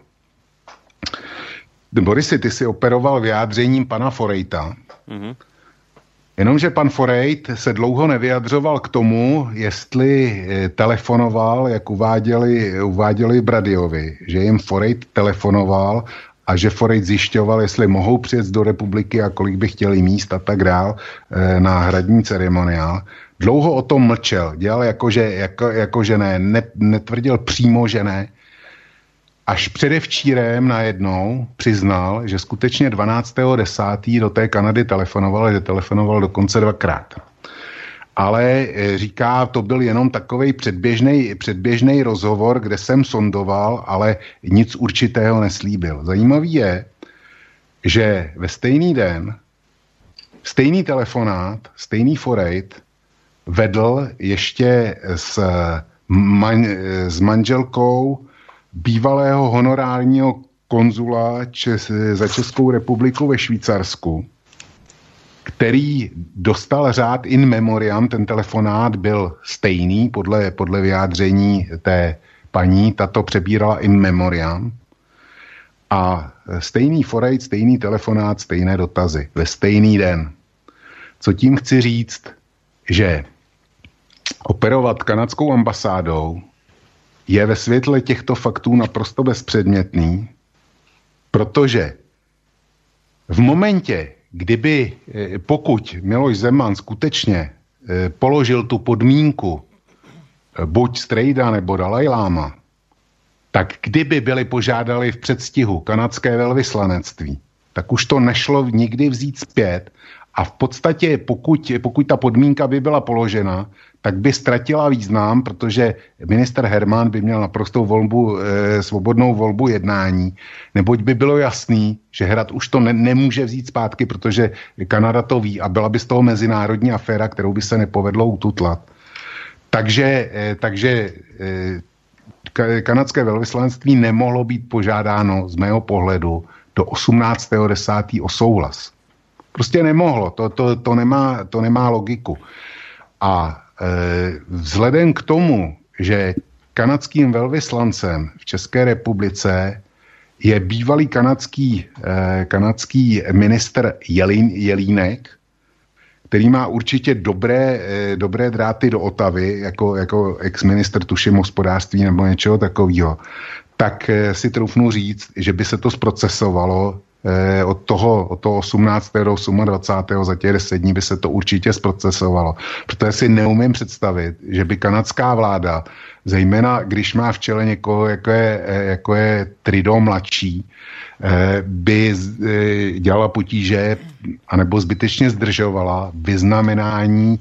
Borisi, ty si operoval vyjádřením pana Forejta, mm-hmm. Jenomže pan Forejt se dlouho nevyjadřoval k tomu, jestli telefonoval, jak uváděli, uváděli Bradyjovi, že jim Forejt telefonoval a že Forejt zjišťoval, jestli mohou přijet do republiky a kolik by chtěli míst a tak dál na hradní ceremoniál. Dlouho o tom mlčel, dělal jakože jako, jako že ne, netvrdil přímo, že ne. Až předevčírem najednou přiznal, že skutečně dvanáctého desátého do té Kanady telefonoval, že telefonoval dokonce dvakrát. Ale říká, to byl jenom takovej předběžnej, předběžnej rozhovor, kde jsem sondoval, ale nic určitého neslíbil. Zajímavý je, že ve stejný den, stejný telefonát, stejný forejt vedl ještě s, man, s manželkou bývalého honorárního konzula čes, za Českou republiku ve Švýcarsku, který dostal řád in memoriam, ten telefonát byl stejný podle, podle vyjádření té paní, tato přebírala in memoriam a stejný forejt, stejný telefonát, stejné dotazy ve stejný den. Co tím chci říct, že operovat kanadskou ambasádou je ve světle těchto faktů naprosto bezpředmětný, protože v momentě, kdyby, pokud Miloš Zeman skutečně položil tu podmínku buď Strejda nebo Dalajláma, tak kdyby byli požádali v předstihu kanadské velvyslanectví, tak už to nešlo nikdy vzít zpět a v podstatě, pokud, pokud ta podmínka by byla položena, tak by ztratila význam, protože minister Herman by měl naprostou volbu, e, svobodnou volbu jednání, neboť by bylo jasný, že Hrad už to ne, nemůže vzít zpátky, protože Kanada to ví a byla by z toho mezinárodní aféra, kterou by se nepovedlo ututlat. Takže, e, takže e, kanadské velvyslanectví nemohlo být požádáno z mého pohledu do osmnáctého desátého o souhlas. Prostě nemohlo, to, to, to, nemá, to nemá logiku. A vzhledem k tomu, že kanadským velvyslancem v České republice je bývalý kanadský, kanadský minister Jelín, Jelínek, který má určitě dobré, dobré dráty do Otavy, jako, jako ex-minister tuším hospodářství nebo něčeho takového, tak si troufnu říct, že by se to zprocesovalo od toho, od toho osmnáctého do dvacátého osmého za těch deset dní by se to určitě zprocesovalo. Protože si neumím představit, že by kanadská vláda, zejména když má v čele někoho, jako je, jako je Trudeau mladší, by dělala potíže anebo zbytečně zdržovala vyznamenání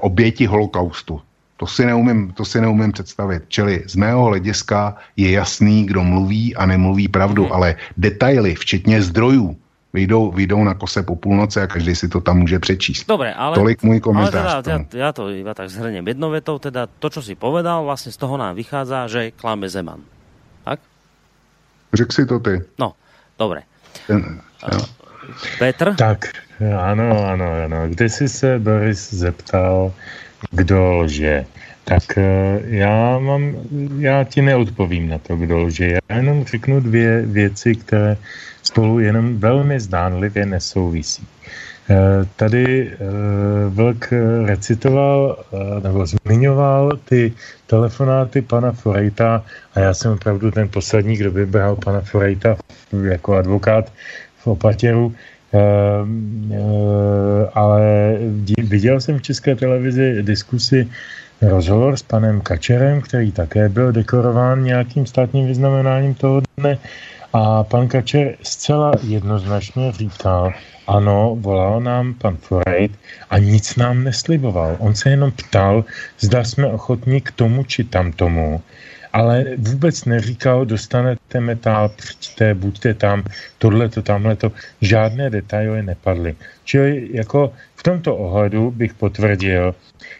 oběti holokaustu. To si neumím, to si neumím představit. Čili z mého hlediska je jasný, kdo mluví a nemluví pravdu, ale detaily, včetně zdrojů, vyjdou, vyjdou na kose po půlnoci a každý si to tam může přečíst. Dobre, ale, tolik můj komentář. Ale teda, ja, ja to iba tak zhrniem jednou vetou, teda to, čo si povedal, vlastne z toho nám vychádza, že klame Zeman. Tak? Řek si to ty. No, dobre. Ten, ja. Petr? Tak, áno, áno, áno. Kde si se, Boris, zeptal, kdo lže, tak já, mám, já ti neodpovím na to, kdo lže. Já jenom řeknu dvě věci, které spolu jenom velmi zdánlivě nesouvisí. Tady Vlk recitoval nebo zmiňoval ty telefonáty pana Forejta a já jsem opravdu ten poslední, kdo by bral pana Forejta jako advokát v Opatěru, Uh, uh, ale viděl jsem v České televizi diskusi rozhovor s panem Kačerem, který také byl dekorován nějakým státním vyznamenáním toho dne. A pan Kačer zcela jednoznačně říkal, ano, volal nám pan Forejt a nic nám nesliboval. On se jenom ptal, zda jsme ochotní k tomu či tam tomu. Ale vůbec neříkal, dostanete metal, přijďte, buďte tam, tohleto, tamhleto. Žádné detaily nepadly. Čili jako v tomto ohledu bych potvrdil,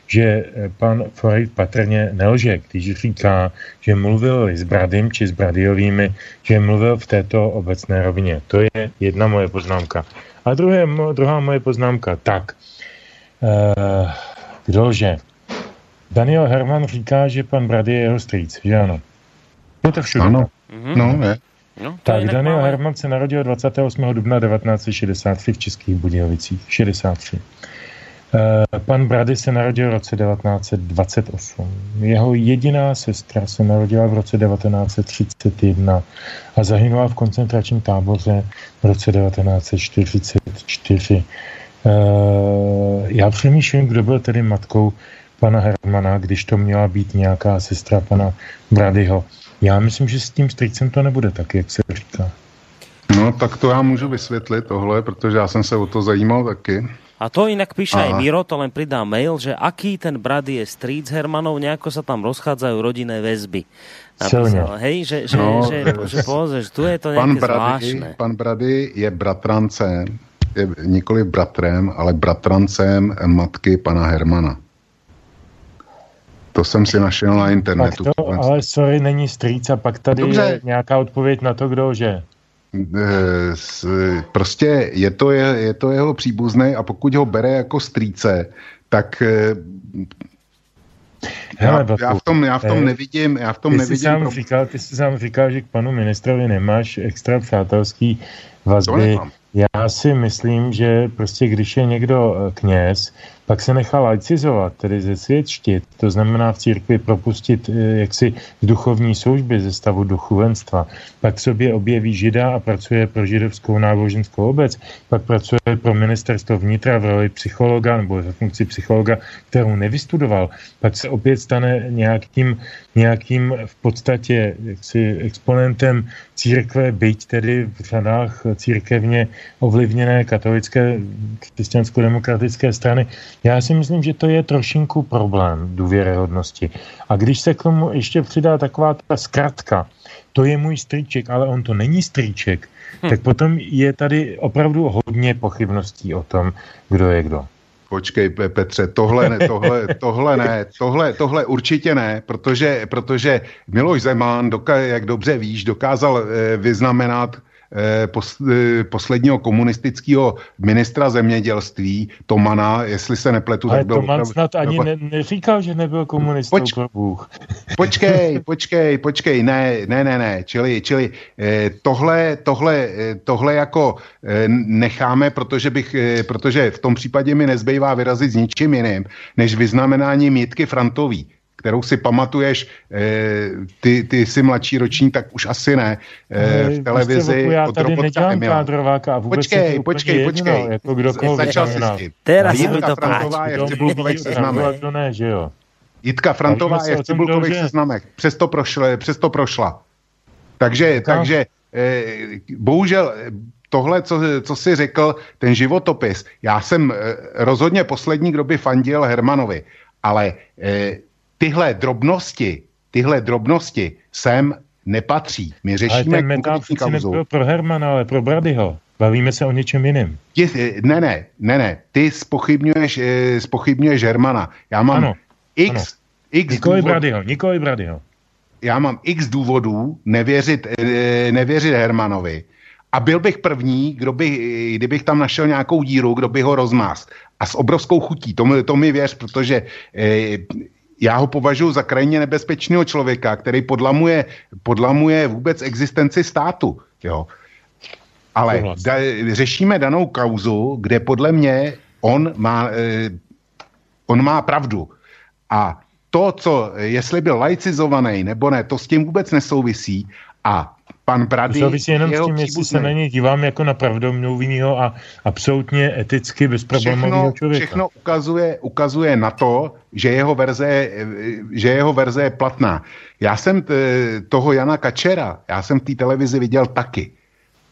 že pan Forejt patrně nelže, když říká, že mluvil s Bradym či s Bradyovými, že mluvil v této obecné rovině. To je jedna moje poznámka. A druhé, druhá moje poznámka. Tak, kdože? Daniel Herman říká, že pan Brady je jeho strýc, že ano? Je to všude. Ano, mm-hmm. no, je. No, tak Daniel máme. Herman se narodil dvacátého osmého dubna devatenáct set šedesát tři v Českých Budějovicích. šedesát tři. E, pan Brady se narodil v roce devatenáct set dvacet osm. Jeho jediná sestra se narodila v roce devatenáct set třicet jedna a zahynula v koncentračním táboře v roce devatenáct set čtyřicet čtyři. E, já přemýšlím, kdo byl tedy matkou pana Hermana, když to měla být nějaká sestra pana Bradyho. Já myslím, že s tím strýcem to nebude tak, jak se říká. No, tak to já můžu vysvětlit tohle, protože já jsem se o to zajímal taky. A to inak píše aj Miro, to len pridá mail, že aký ten Brady je strýc Hermanov, nejako sa tam rozchádzajú rodinné väzby. Napísal, hej, že, že, no, že, že pozrieš, tu je to nejaké zvláštne. Pan Brady je bratrancem, je nikoli bratrem, ale bratrancem matky pana Hermana. To jsem si našel na internetu. To, ale sorry, není strýc a pak tady Dobře. Je nějaká odpověď na to, kdo že. Prostě je to, je, je to jeho příbuzný a pokud ho bere jako strýce, tak Hele, já, já v tom, já v tom nevidím. Já v tom ty, nevidím jsi sám říkal, ty jsi sám říkal, že k panu ministrovi nemáš extra přátelský vazby. Já si myslím, že prostě když je někdo kněz, pak se nechá laicizovat, tedy zesvědčit, to znamená v církvi propustit jaksi duchovní služby ze stavu duchovenstva. Pak sobě objeví žida a pracuje pro židovskou náboženskou obec, pak pracuje pro ministerstvo vnitra v roli psychologa nebo za funkci psychologa, kterou nevystudoval. Pak se opět stane nějakým, nějakým v podstatě jaksi exponentem církve, byť tedy v řadách církevně ovlivněné katolické křesťansko-demokratické strany. Já si myslím, že to je trošinku problém důvěryhodnosti. A když se k tomu ještě přidá taková ta zkratka, to je můj strýček, ale on to není strýček, hm. tak potom je tady opravdu hodně pochybností o tom, kdo je kdo. Počkej, Petře, tohle ne, tohle, tohle ne, tohle, tohle určitě ne, protože, protože Miloš Zeman, doka, jak dobře víš, dokázal vyznamenat posledního komunistického ministra zemědělství Tomana, jestli se nepletu, ale tak byl... Ale Toman snad ani ne, neříkal, že nebyl komunistou. Poč, počkej, počkej, počkej, ne, ne, ne, ne, čili, čili tohle, tohle, tohle jako necháme, protože bych, protože v tom případě mi nezbývá vyrazit s ničím jiným, než vyznamenáním Jitky Frantový, kterou si pamatuješ, ty, ty jsi mladší roční, tak už asi ne, v televizi od Robota Emila. Počkej, počkej, počkej, začal si s tím. Jitka Frantová je v cibulkových seznamech. Jitka Frantová je v cibulkových seznamech, přesto prošla, přesto prošla. Takže, takže, bohužel... Tohle, co, co jsi řekl, ten životopis, já jsem rozhodně poslední, kdo by fandil Hermanovi, ale... Tyhle drobnosti, tyhle drobnosti sem nepatří. My řešíme konkrétní kauzu. Ale ten pro Hermana, ale pro Bradyho. Bavíme se o něčem jiném. Ne, ne, ne, ne. Ty spochybňuješ, spochybňuješ Hermana. Já mám ano, x, ano. x Nikoli Bradyho, Nikoli Bradyho. Já mám x důvodů nevěřit, nevěřit Hermanovi. A byl bych první, kdo by, kdybych tam našel nějakou díru, kdo by ho rozmás. A s obrovskou chutí. To, to mi věř, protože... Já ho považuji za krajně nebezpečného člověka, který podlamuje, podlamuje vůbec existenci státu. Jo. Ale da, řešíme danou kauzu, kde podle mě on má, eh, on má pravdu. A to, co, jestli byl laicizovaný nebo ne, to s tím vůbec nesouvisí. A pan Brady. Závisí jenom s tím, jestli se na ně dívám jako na pravdomluvního a absolutně eticky bezproblémového člověka. Všechno ukazuje, ukazuje na to, že jeho verze, že jeho verze je platná. Já jsem t, toho Jana Kačera, já jsem v té televizi viděl taky.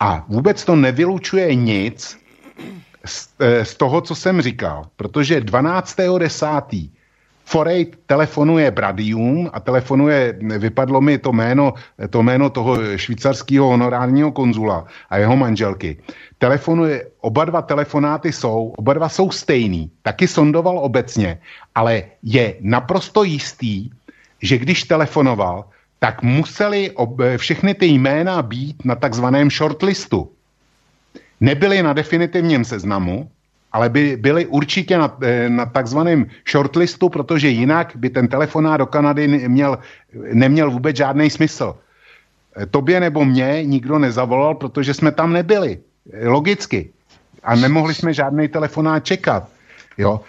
A vůbec to nevylučuje nic z, z toho, co jsem říkal. Protože dvanáctého desátého Forejt telefonuje Bradyum a telefonuje, vypadlo mi to jméno, to jméno toho švýcarského honorárního konzula a jeho manželky. Telefonuje, oba dva telefonáty jsou, oba dva jsou stejný, taky sondoval obecně, ale je naprosto jistý, že když telefonoval, tak museli ob, všechny ty jména být na takzvaném shortlistu. Nebyli na definitivním seznamu, ale by byli určitě na, na takzvaném shortlistu, protože jinak by ten telefonát do Kanady neměl, neměl vůbec žádný smysl. Tobě nebo mě nikdo nezavolal, protože jsme tam nebyli. Logicky. A nemohli jsme žádný telefonát čekat. Jo?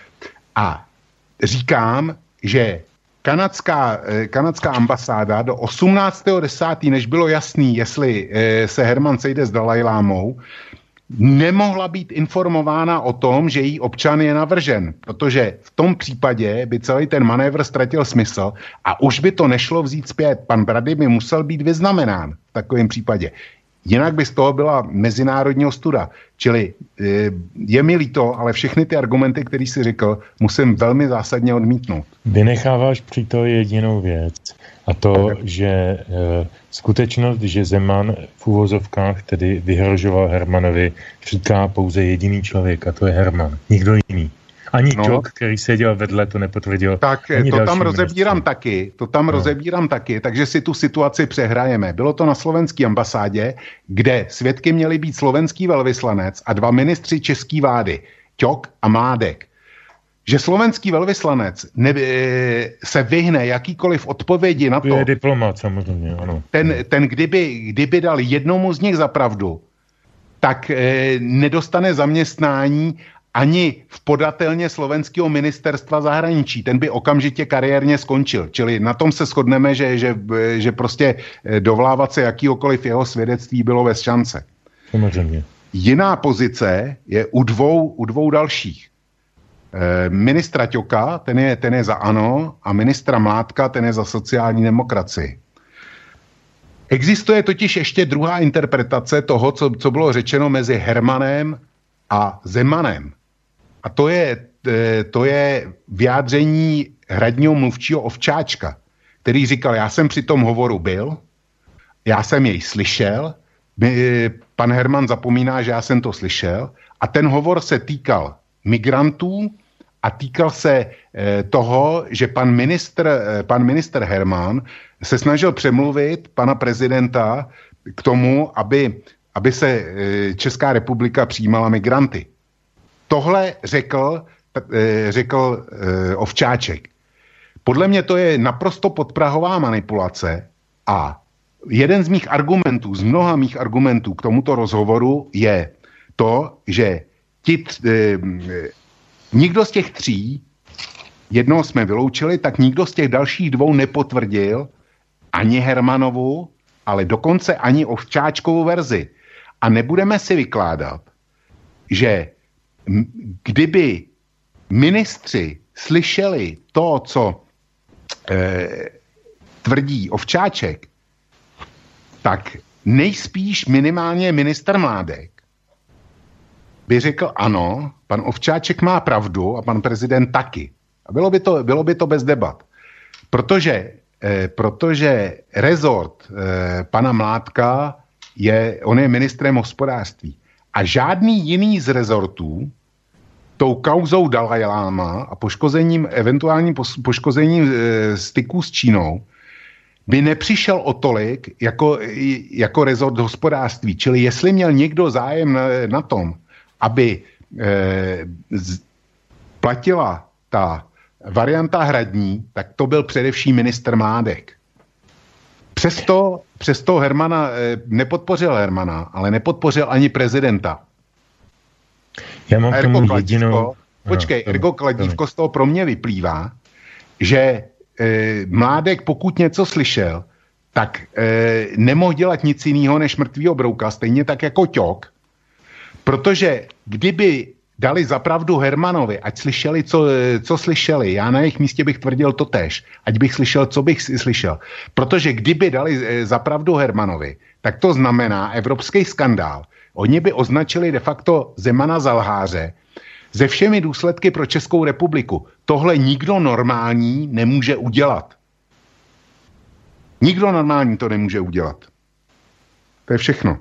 A říkám, že Kanadská, kanadská ambasáda do osmnáctého desátého než bylo jasný, jestli se Herman sejde s Dalajlámou, nemohla být informována o tom, že její občan je navržen, protože v tom případě by celý ten manévr ztratil smysl a už by to nešlo vzít zpět. Pan Brady by musel být vyznamenán v takovém případě. Jinak by z toho byla mezinárodní ostuda. Čili je mi líto, ale všechny ty argumenty, které jsi řekl, musím velmi zásadně odmítnout. Vynecháváš při to jedinou věc. A to, že e, skutečnost, že Zeman v úvozovkách tedy vyhrožoval Hermanovi, říká pouze jediný člověk, a to je Herman. Nikdo jiný. Ani no. Tok, který seděl vedle, to nepotvrdil. Tak to tam rozebírám ministry. taky, to tam no. rozebírám taky, takže si tu situaci přehrajeme. Bylo to na slovenské ambasádě, kde svědky měli být slovenský velvyslanec a dva ministři české vlády, Ťok a Mládek. Že slovenský velvyslanec ne, se vyhne jakýkoliv odpovědi na to. Je diplomat samozřejmě, ano. Ten, ten kdyby, kdyby dal jednomu z nich za pravdu, tak eh, nedostane zaměstnání ani v podatelně slovenského ministerstva zahraničí. Ten by okamžitě kariérně skončil. Čili na tom se shodneme, že, že, že prostě dovlávat se jakýhokoliv jeho svědectví bylo bez šance. Samozřejmě. Jiná pozice je u dvou, u dvou dalších. E, ministra Ťoka, ten je, ten je za ANO, a ministra Mládka, ten je za sociální demokracii. Existuje totiž ještě druhá interpretace toho, co, co bylo řečeno mezi Hermanem a Zemanem. A to je, to je vyjádření hradního mluvčího Ovčáčka, který říkal, já jsem při tom hovoru byl, já jsem jej slyšel, pan Herman zapomíná, že já jsem to slyšel, a ten hovor se týkal migrantů a týkal se toho, že pan ministr, pan ministr Herman se snažil přemluvit pana prezidenta k tomu, aby aby se Česká republika přijímala migranty. Tohle řekl, řekl Ovčáček. Podle mě to je naprosto podprahová manipulace a jeden z mých argumentů, z mnoha mých argumentů k tomuto rozhovoru je to, že ti, nikdo z těch tří, jednoho jsme vyloučili, tak nikdo z těch dalších dvou nepotvrdil ani Hermanovu, ale dokonce ani Ovčáčkovou verzi. A nebudeme si vykládat, že kdyby ministři slyšeli to, co eh, tvrdí Ovčáček, tak nejspíš minimálně minister Mládek by řekl ano, pan Ovčáček má pravdu a pan prezident taky. A bylo by to, bylo by to bez debat. Protože eh, protože rezort eh, pana Mládka je, on je ministrem hospodářství. A žádný jiný z rezortů tou kauzou Dalajláma a poškozením, eventuálním poškozením e, styků s Čínou by nepřišel o tolik jako, jako rezort hospodářství. Čili jestli měl někdo zájem na, na tom, aby e, z, platila ta varianta hradní, tak to byl především ministr Mládek. Přesto, přesto Hermana, nepodpořil Hermana, ale nepodpořil ani prezidenta. Já mám Ergo Kladívko, počkej, no, Ergo Kladívko z toho pro mě vyplývá, že e, Mládek, pokud něco slyšel, tak e, nemohl dělat nic jiného než mrtvýho brouka, stejně tak jako Ťok, protože kdyby dali zapravdu Hermanovi, ať slyšeli, co, co slyšeli. Já na jejich místě bych tvrdil to též. Ať bych slyšel, co bych slyšel. Protože kdyby dali zapravdu Hermanovi, tak to znamená evropský skandál. Oni by označili de facto Zemana za lháře se všemi důsledky pro Českou republiku. Tohle nikdo normální nemůže udělat. Nikdo normální to nemůže udělat. To je všechno.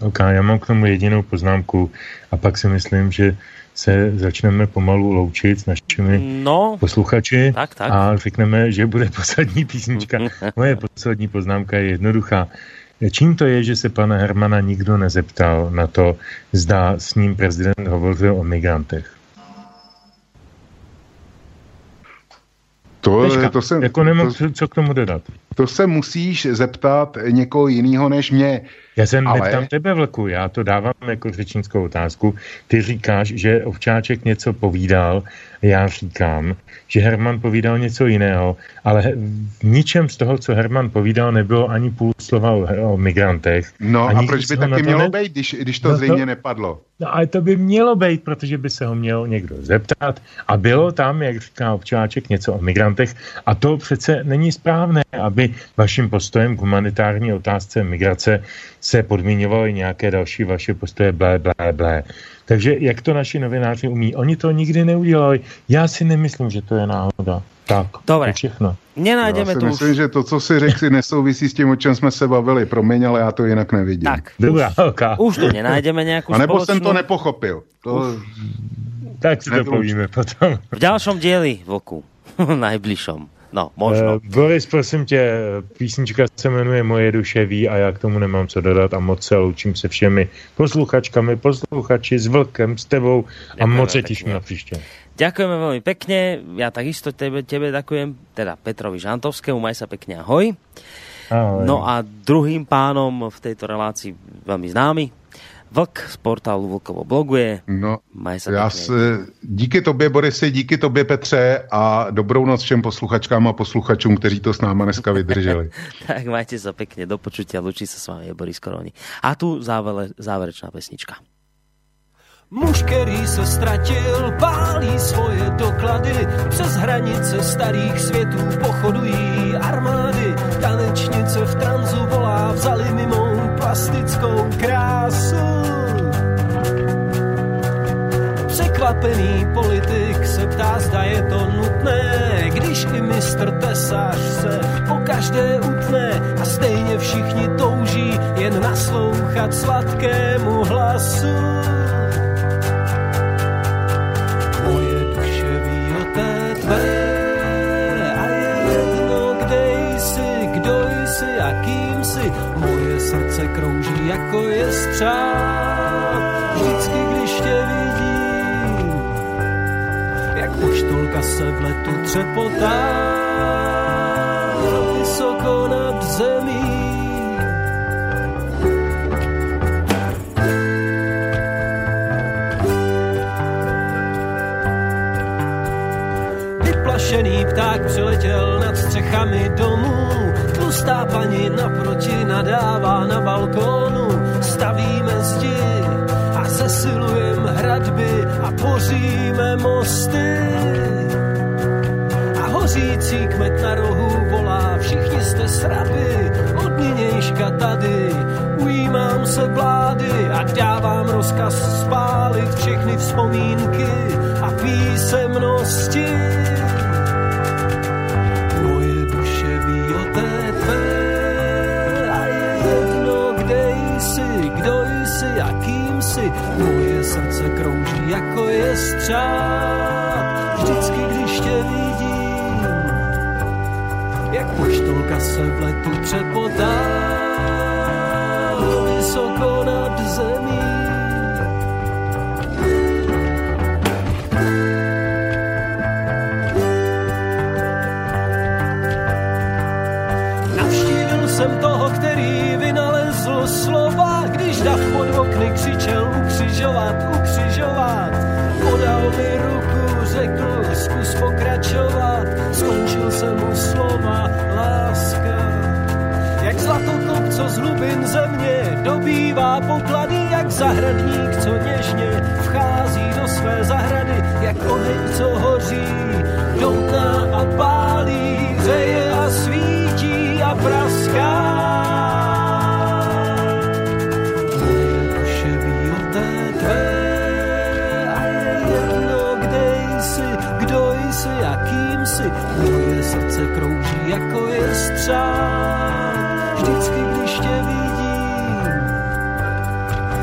OK, já mám k tomu jedinou poznámku a pak si myslím, že se začneme pomalu loučit s našimi no, posluchači tak, tak. A řekneme, že bude poslední písnička. Moje poslední poznámka je jednoduchá. Čím to je, že se pana Hermana nikdo nezeptal na to, zda s ním prezident hovořil o migrantech? To, Teďka, to se, jako nemám to, co k tomu dodat. To se musíš zeptat někoho jiného než mě. Já se ale... neptám tebe, Vlku, já to dávám jako řečnickou otázku. Ty říkáš, že Ovčáček něco povídal, já říkám, že Herman povídal něco jiného, ale v ničem z toho, co Herman povídal, nebylo ani půl slova o, o migrantech. No a proč by taky mělo ne... být, když, když to no zřejmě to... nepadlo? No ale to by mělo být, protože by se ho měl někdo zeptat a bylo tam, jak říká Ovčáček, něco o migrantech a to přece není správné, aby vaším postojem k humanitární otázce migrace se podmiňovaly nějaké další vaše postoje blé, blé, blé. Takže jak to naši novináři umí? Oni to nikdy neudělali. Já si nemyslím, že to je náhoda. Tak, dobre. To všechno. Nenájdeme tu. Myslím, už... že to, co si řekl, si nesouvisí s tím, o čem jsme se bavili. Promiň, ale já to jinak nevidím. Tak. Dobrá, okay. Už tu nenájdeme nějakou spoločnú... A nebo jsem to nepochopil. To... Tak si to povíme potom. V ďalšom dieli, Vlku. Najbližšom. No, možno. E, Boris, prosím tě, písnička se jmenuje Moje duše ví a já k tomu nemám co dodat a moc se loučím se všemi posluchačkami, posluchači, s Vlkem, s tebou a ďakujeme moc se těším na příště. Ďakujeme veľmi pekne, ja takisto tebe, tebe ďakujem, teda Petrovi Žantovskému, maj sa pekne, ahoj. Ahoj. No a druhým pánom v tejto relácii veľmi známy, Vlk z portálu Vlkovo bloguje. No, já se, díky tobě, Borise, díky tobě, Petře, a dobrou noc všem posluchačkám a posluchačům, kteří to s náma dneska vydrželi. Tak majte se pekne, do počutia, lučí se s vámi je Boris Koroni. A tu závere, záverečná pesnička. Muž, ktorý sa stratil, pálí svoje doklady, přes hranice starých světů pochodují armády. Tanečnice v tranzu volá, vzali mi mou plastickou krásu. Překvapený politik se ptá, zda je to nutné, když i mistr tesař se po každé utne a stejně všichni touží jen naslouchat sladkému hlasu. Moje srdce krouží jako je střáv, vždycky když tě vidím, jak poštolka se v letu třepotá, vysoko nad zemí. Vyplašený pták přiletěl nad střechami domů, tlustá paní naproti nadává na balkónu. Stavíme zdi a zesilujeme hradby a poříme mosty. A hořící kmet na rohu volá, všichni jste sraby, od nynějška tady. Ujímám se vlády a dávám rozkaz spálit všechny vzpomínky a písemnosti. Moje srdce krouží jako je střáv, vždycky když tě vidím, jak poštolka se v letu přepotá, vysoko nad zemí. Navštívil jsem toho, který vynalezl slova, když dav pod okny křičel ukřižovat, ukřižovat. Podal mi ruku, řekl, zkus pokračovat. Skončil jsem u slova láska. co z hlubin země dobývá poklady, jak zahradník, co něžně vchází do své zahrady, jak oheň, co hoří, doutná a pálí, hřeje a svítí a praská. Duše ví o té tvé a je jedno, kde jsi, kdo jsi, jakým jsi, moje srdce krouží jako je střál. Vždycky, když tě vidím,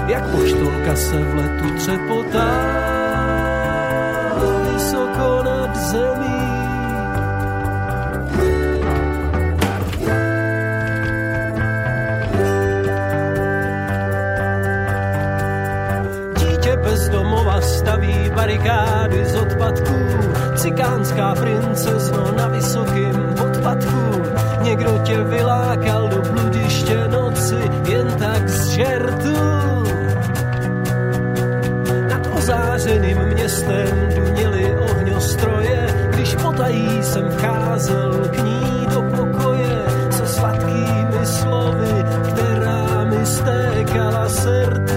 jak poštolka se v letu třepotá, vysoko nad zemí. Dítě bez domova staví barikády z odpadků, cikánská princezna na vysokým podpadku. Někdo tě vylákal do bludiště noci, jen tak z žertu. Nad ozářeným městem duněly ohňostroje, když potají jsem vcházel k ní do pokoje se sladkými slovy, která mi stékala srdtu.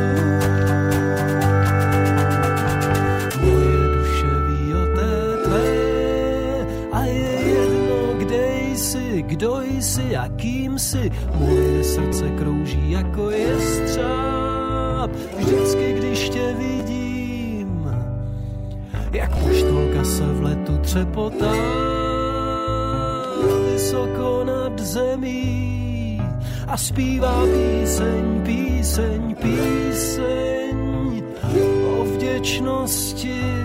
Moje duše ví o té tvé a je jedno, kde jsi, kdo jsi, jakým jsi, moje srdce krouží jako je střáp. Vždycky, když tě vidím, jak poštolka se v letu třepotá, vysoko nad zemí a zpívá píseň, píseň, píseň o vděčnosti.